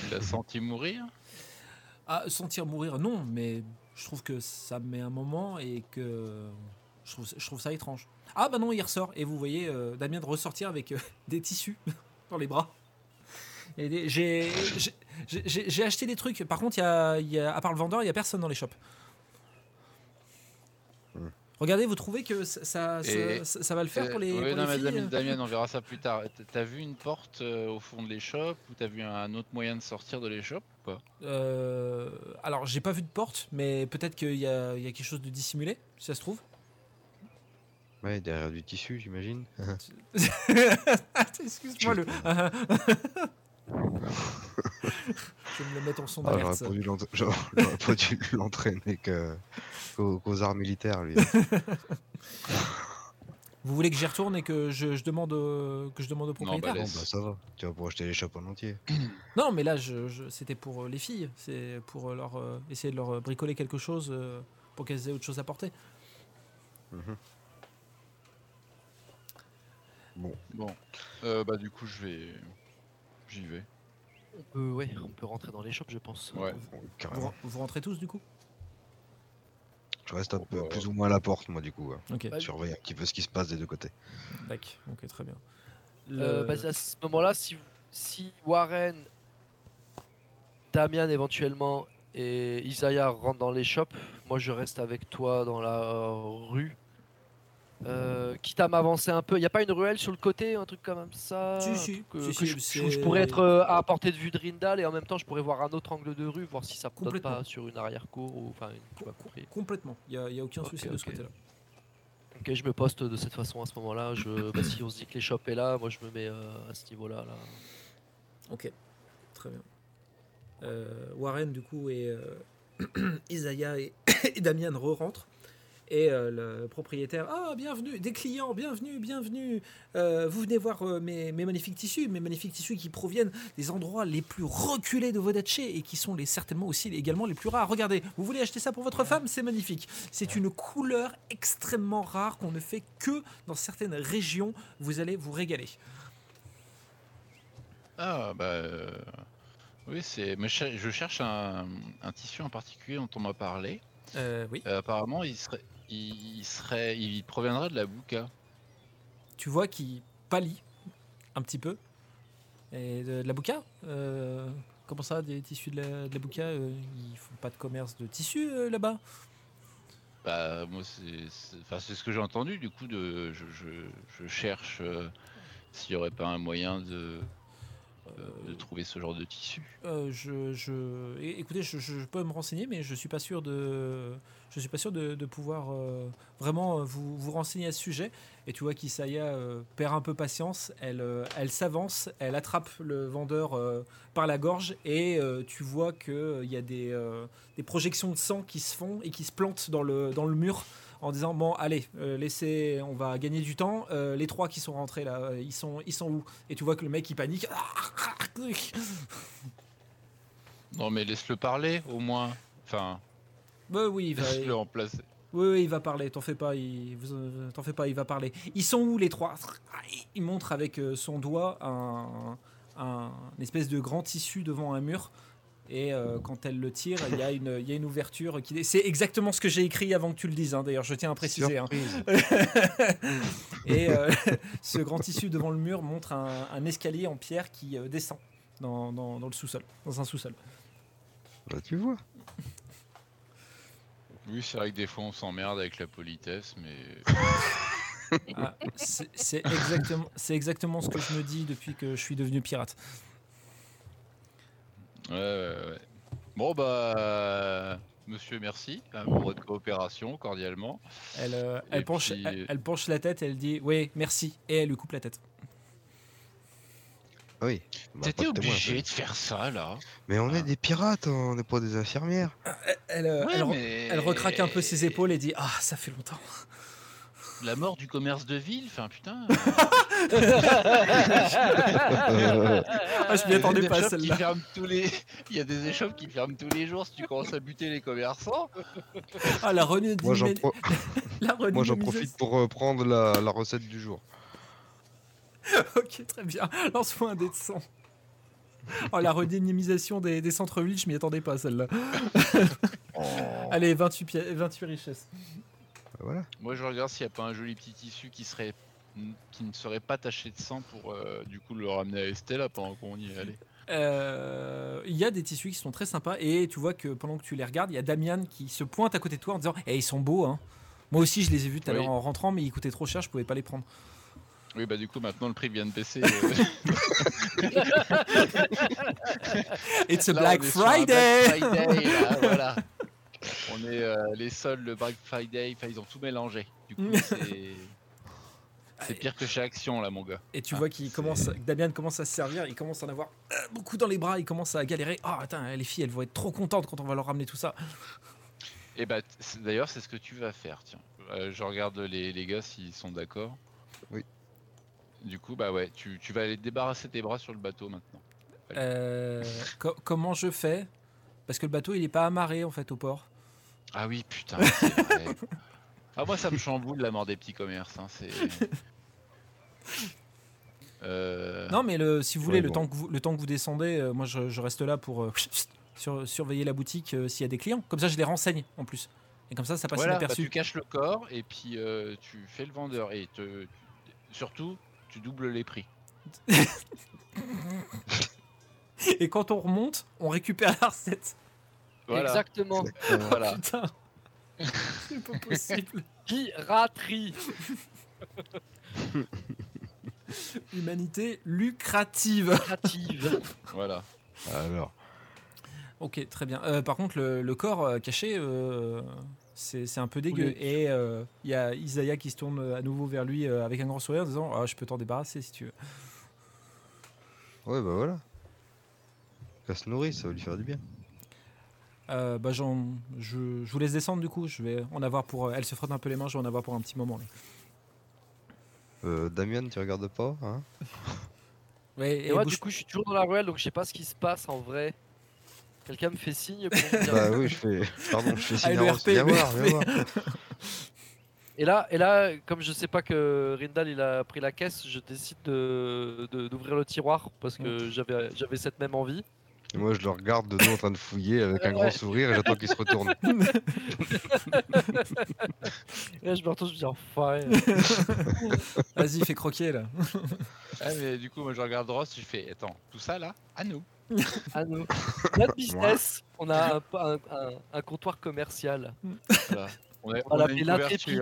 Tu l'as senti mourir? Ah, sentir mourir, non, mais je trouve que ça met un moment et que je trouve ça étrange. Ah bah non, il ressort et vous voyez Damien ressortir avec des tissus dans les bras. Et des, j'ai acheté des trucs. Par contre, y a, à part le vendeur, il n'y a personne dans les shops. Regardez, vous trouvez que ça va le faire pour les, oui, pour non, les filles. Damien, on verra ça plus tard. T'as vu une porte au fond de l'échoppe ou t'as vu un autre moyen de sortir de l'échoppe ou pas? Alors, j'ai pas vu de porte, mais peut-être qu'il y a quelque chose de dissimulé, si ça se trouve. Ouais, derrière du tissu, j'imagine. Excuse-moi le... Je vais me le mettre en son d'alerte. J'aurais pas dû l'entraîner qu'aux arts militaires, lui. Vous voulez que j'y retourne et que je demande au propriétaire? Non, bah ça va. Tu vas pouvoir acheter les chopes en entier. Non, mais là, c'était pour les filles. C'est pour leur essayer de leur bricoler quelque chose pour qu'elles aient autre chose à porter. Mm-hmm. Bon. Bah du coup, j'y vais. Ouais, on peut rentrer dans les shops, je pense. Ouais, carrément. Vous rentrez tous, du coup? Je reste un peu, plus ou moins à la porte, moi, du coup. Okay. Je surveille un petit peu ce qui se passe des deux côtés. D'accord, ok, très bien. Bah, à ce moment-là, si Warren, Damien éventuellement et Isaiah rentrent dans les shops, moi je reste avec toi dans la rue. Quitte à m'avancer un peu, il n'y a pas une ruelle sur le côté, un truc comme ça? Je pourrais être à portée de vue de Rindal et en même temps je pourrais voir un autre angle de rue, voir si ça ne donne pas sur une arrière-cour ou enfin complètement, il n'y a aucun souci de ce côté-là. Ok, je me poste de cette façon à ce moment-là. Si on se dit que les shops est là, moi je me mets à ce niveau-là. Là. Ok, très bien. Warren, du coup, et Isaiah et Damien rentrent. Et le propriétaire, bienvenue, des clients, bienvenue. Vous venez voir mes magnifiques tissus, qui proviennent des endroits les plus reculés de Vodacce et qui sont certainement aussi également les plus rares. Regardez, vous voulez acheter ça pour votre femme? C'est magnifique. C'est une couleur extrêmement rare qu'on ne fait que dans certaines régions. Vous allez vous régaler. Oui, je cherche un tissu en particulier dont on m'a parlé. Oui. Apparemment, il proviendrait de la Bouca. Tu vois qu'il pâlit un petit peu. Et de la Bouca comment ça, des tissus de la Bouca ils font pas de commerce de tissus là-bas? Bah moi c'est ce que j'ai entendu. Du coup, je cherche s'il y aurait pas un moyen de trouver ce genre de tissu. Écoutez, je peux me renseigner, mais je suis pas sûr de pouvoir vraiment vous renseigner à ce sujet. Et tu vois qu'Isaya perd un peu patience, elle s'avance, elle attrape le vendeur par la gorge et tu vois que il y a des projections de sang qui se font et qui se plantent dans le mur en disant bon allez, laissez, on va gagner du temps. Les trois qui sont rentrés là, ils sont où? Et tu vois que le mec il panique. Non mais laisse-le parler au moins. Enfin. Bah oui, laisse-le en place. Oui, il va parler. T'en fais pas, il va parler. Ils sont où les trois? Il montre avec son doigt une espèce de grand tissu devant un mur. Et quand elle le tire, il y a une ouverture qui... C'est exactement ce que j'ai écrit avant que tu le dises, hein, d'ailleurs, je tiens à préciser. Hein. Et ce grand tissu devant le mur montre un escalier en pierre qui descend dans le sous-sol, dans un sous-sol. Là, tu vois. Oui, c'est vrai que des fois, on s'emmerde avec la politesse, mais... c'est exactement ce que je me dis depuis que je suis devenu pirate. Ouais. Bon monsieur, merci pour votre coopération cordialement. Elle penche la tête, elle dit oui merci et elle lui coupe la tête. Oui. T'étais obligé de faire ça là. Mais on est des pirates, on n'est pas des infirmières. Elle recraque un peu ses épaules et dit ça fait longtemps. La mort du commerce de ville, enfin putain. Je m'y attendais pas à celle-là. Il y a des échoppes qui ferment tous les jours si tu commences à buter les commerçants. Ah la renée du... Moi j'en profite pour prendre la recette du jour. Ok, très bien. Lance-moi un dé de 100. Oh, la redynamisation des centres-villes, je m'y attendais pas, celle-là. Oh. Allez, 28 richesses. Voilà. Moi, je regarde s'il n'y a pas un joli petit tissu qui ne serait pas taché de sang pour, du coup, le ramener à Estella pendant qu'on y est allé. Il y a des tissus qui sont très sympas et tu vois que pendant que tu les regardes, il y a Damien qui se pointe à côté de toi en disant « Eh, ils sont beaux, hein !» Moi aussi, je les ai vus tout à l'heure en rentrant, mais ils coûtaient trop cher, je pouvais pas les prendre. Oui, bah du coup, maintenant, le prix vient de baisser. It's a Black Friday. Là, voilà. On est les soldes, le Black Friday, enfin, ils ont tout mélangé. Du coup, c'est pire que chez Action, là, mon gars. Et tu vois que Damien commence à se servir, il commence à en avoir beaucoup dans les bras, il commence à galérer. Ah, attends, les filles, elles vont être trop contentes quand on va leur ramener tout ça. Et bah, d'ailleurs, c'est ce que tu vas faire, tiens. Je regarde les gars s'ils sont d'accord. Oui. Du coup, bah ouais, tu vas aller te débarrasser tes bras sur le bateau maintenant. Comment je fais ? Parce que le bateau, il est pas amarré en fait au port. Ah oui, putain, c'est vrai. Ah, moi, ça me chamboule la mort des petits commerces. Hein, c'est... Non, mais si vous voulez, le temps que vous descendez, moi je reste là pour surveiller la boutique s'il y a des clients. Comme ça, je les renseigne en plus. Et comme ça, ça passe inaperçu. Bah, tu caches le corps et puis tu fais le vendeur. Et surtout, tu doubles les prix. Et quand on remonte, on récupère la recette. Voilà. Exactement. Voilà. Putain. C'est pas possible. Piraterie. Humanité lucrative. Voilà. Alors. Ok, très bien. Par contre, le corps caché, c'est un peu dégueu. Oui. Et il y a Isaiah qui se tourne à nouveau vers lui avec un grand sourire en disant « Je peux t'en débarrasser si tu veux. » Ouais, bah voilà. Il va se nourrir, ça va lui faire du bien. Bah, je vous laisse descendre du coup. Je vais en avoir pour... Elle se frotte un peu les mains, je vais en avoir pour un petit moment. Là. Damien, tu regardes pas hein. Ouais, et moi, du coup, je suis toujours dans la ruelle, donc je sais pas ce qui se passe en vrai. Quelqu'un me fait signe pour me dire... Bah oui, je fais signe à Ross, viens voir. Et là, comme je sais pas que Rindal il a pris la caisse, je décide d'ouvrir le tiroir parce que j'avais cette même envie. Et moi je le regarde de dos en train de fouiller avec un grand sourire et j'attends qu'il se retourne. Et là je me retourne, je me dis enfoiré. Vas-y, fais croquer là. Ah, mais du coup moi je regarde Ross, je fais attends, tout ça là, à nous. Ah non. Notre business, on a un comptoir commercial. Voilà. On a fait la trépide.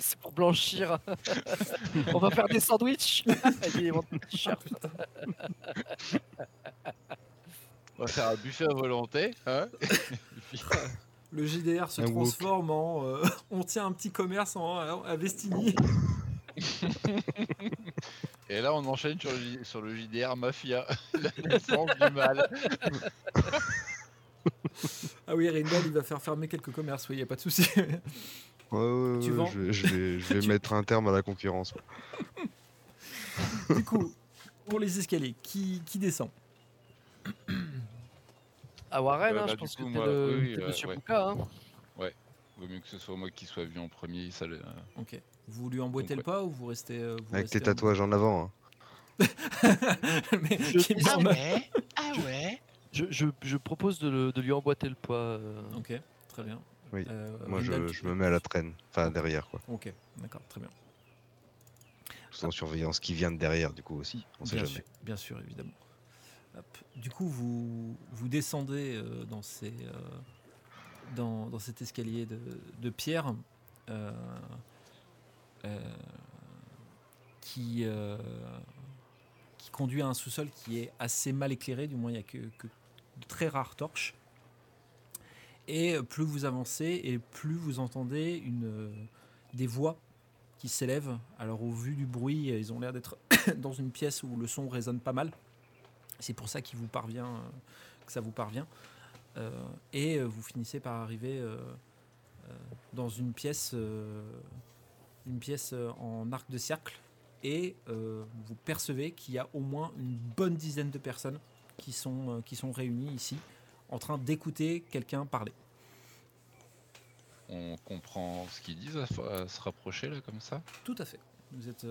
C'est pour blanchir. On va faire des sandwichs. On va faire un buffet à volonté. Hein. Le JDR se transforme en. On tient un petit commerce à Vestini. Et là, on enchaîne sur le JDR Mafia, la naissance du mal. Ah oui, Rindal, il va faire fermer quelques commerces, il n'y a pas de souci. Ouais, je vais mettre un terme à la concurrence. Du coup, pour les escaliers, qui descend ? À Warren, bah, je pense que c'était Monsieur Bouca. Hein. Ouais, vaut mieux que ce soit moi qui sois vu en premier. Ça, Ok. Vous lui emboîtez le pas ou vous restez... Avec tes tatouages en avant. Hein. Mais, je propose de lui emboîter le pas. Ok, très bien. Oui. Moi, je me mets à la traîne. Enfin, derrière, quoi. Ok, d'accord, très bien. Tout en surveillant ce qui vient de derrière, du coup, aussi. On sait jamais. Bien sûr, évidemment. Hop. Du coup, vous descendez dans cet escalier de pierre. Qui conduit à un sous-sol qui est assez mal éclairé, du moins il n'y a que de très rares torches. Et plus vous avancez et plus vous entendez des voix qui s'élèvent. Alors au vu du bruit, ils ont l'air d'être dans une pièce où le son résonne pas mal. C'est pour ça que ça vous parvient. Et vous finissez par arriver dans une pièce... Une pièce en arc de cercle et vous percevez qu'il y a au moins une bonne dizaine de personnes qui sont réunies ici en train d'écouter quelqu'un parler. On comprend ce qu'ils disent à se rapprocher là comme ça ? Tout à fait. Vous êtes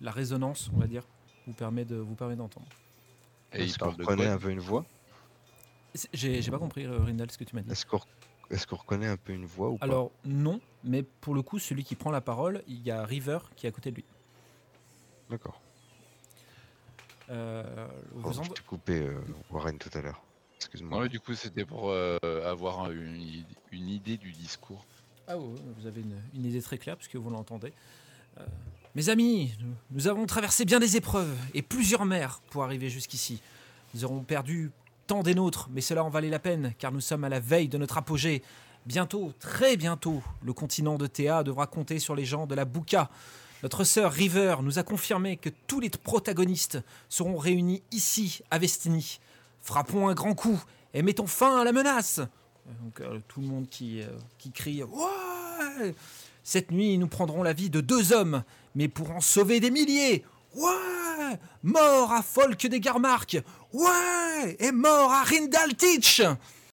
la résonance, on va dire, vous permet d'entendre. Et il parle de quoi? Est-ce qu'on reconnaît un peu une voix? J'ai pas compris, Rindal, ce que tu m'as dit. Est-ce qu'on reconnaît un peu une voix ou pas? Alors, non, mais pour le coup, celui qui prend la parole, il y a River qui est à côté de lui. D'accord. Je t'ai coupé, Warren, tout à l'heure. Excuse-moi. Non, mais du coup, c'était pour avoir une idée du discours. Ah oui, vous avez une idée très claire, puisque vous l'entendez. Mes amis, nous avons traversé bien des épreuves et plusieurs mers pour arriver jusqu'ici. Nous aurons perdu tant des nôtres, mais cela en valait la peine, car nous sommes à la veille de notre apogée. Bientôt, très bientôt, le continent de Théa devra compter sur les gens de la Bouca. Notre sœur River nous a confirmé que tous les protagonistes seront réunis ici, à Vestini. Frappons un grand coup et mettons fin à la menace. Donc, tout le monde qui crie « Ouais !» Cette nuit, nous prendrons la vie de 2 hommes, mais pour en sauver des milliers. Ouais ! Mort à Folke de Garmark. Ouais ! Et mort à Rindal Teach.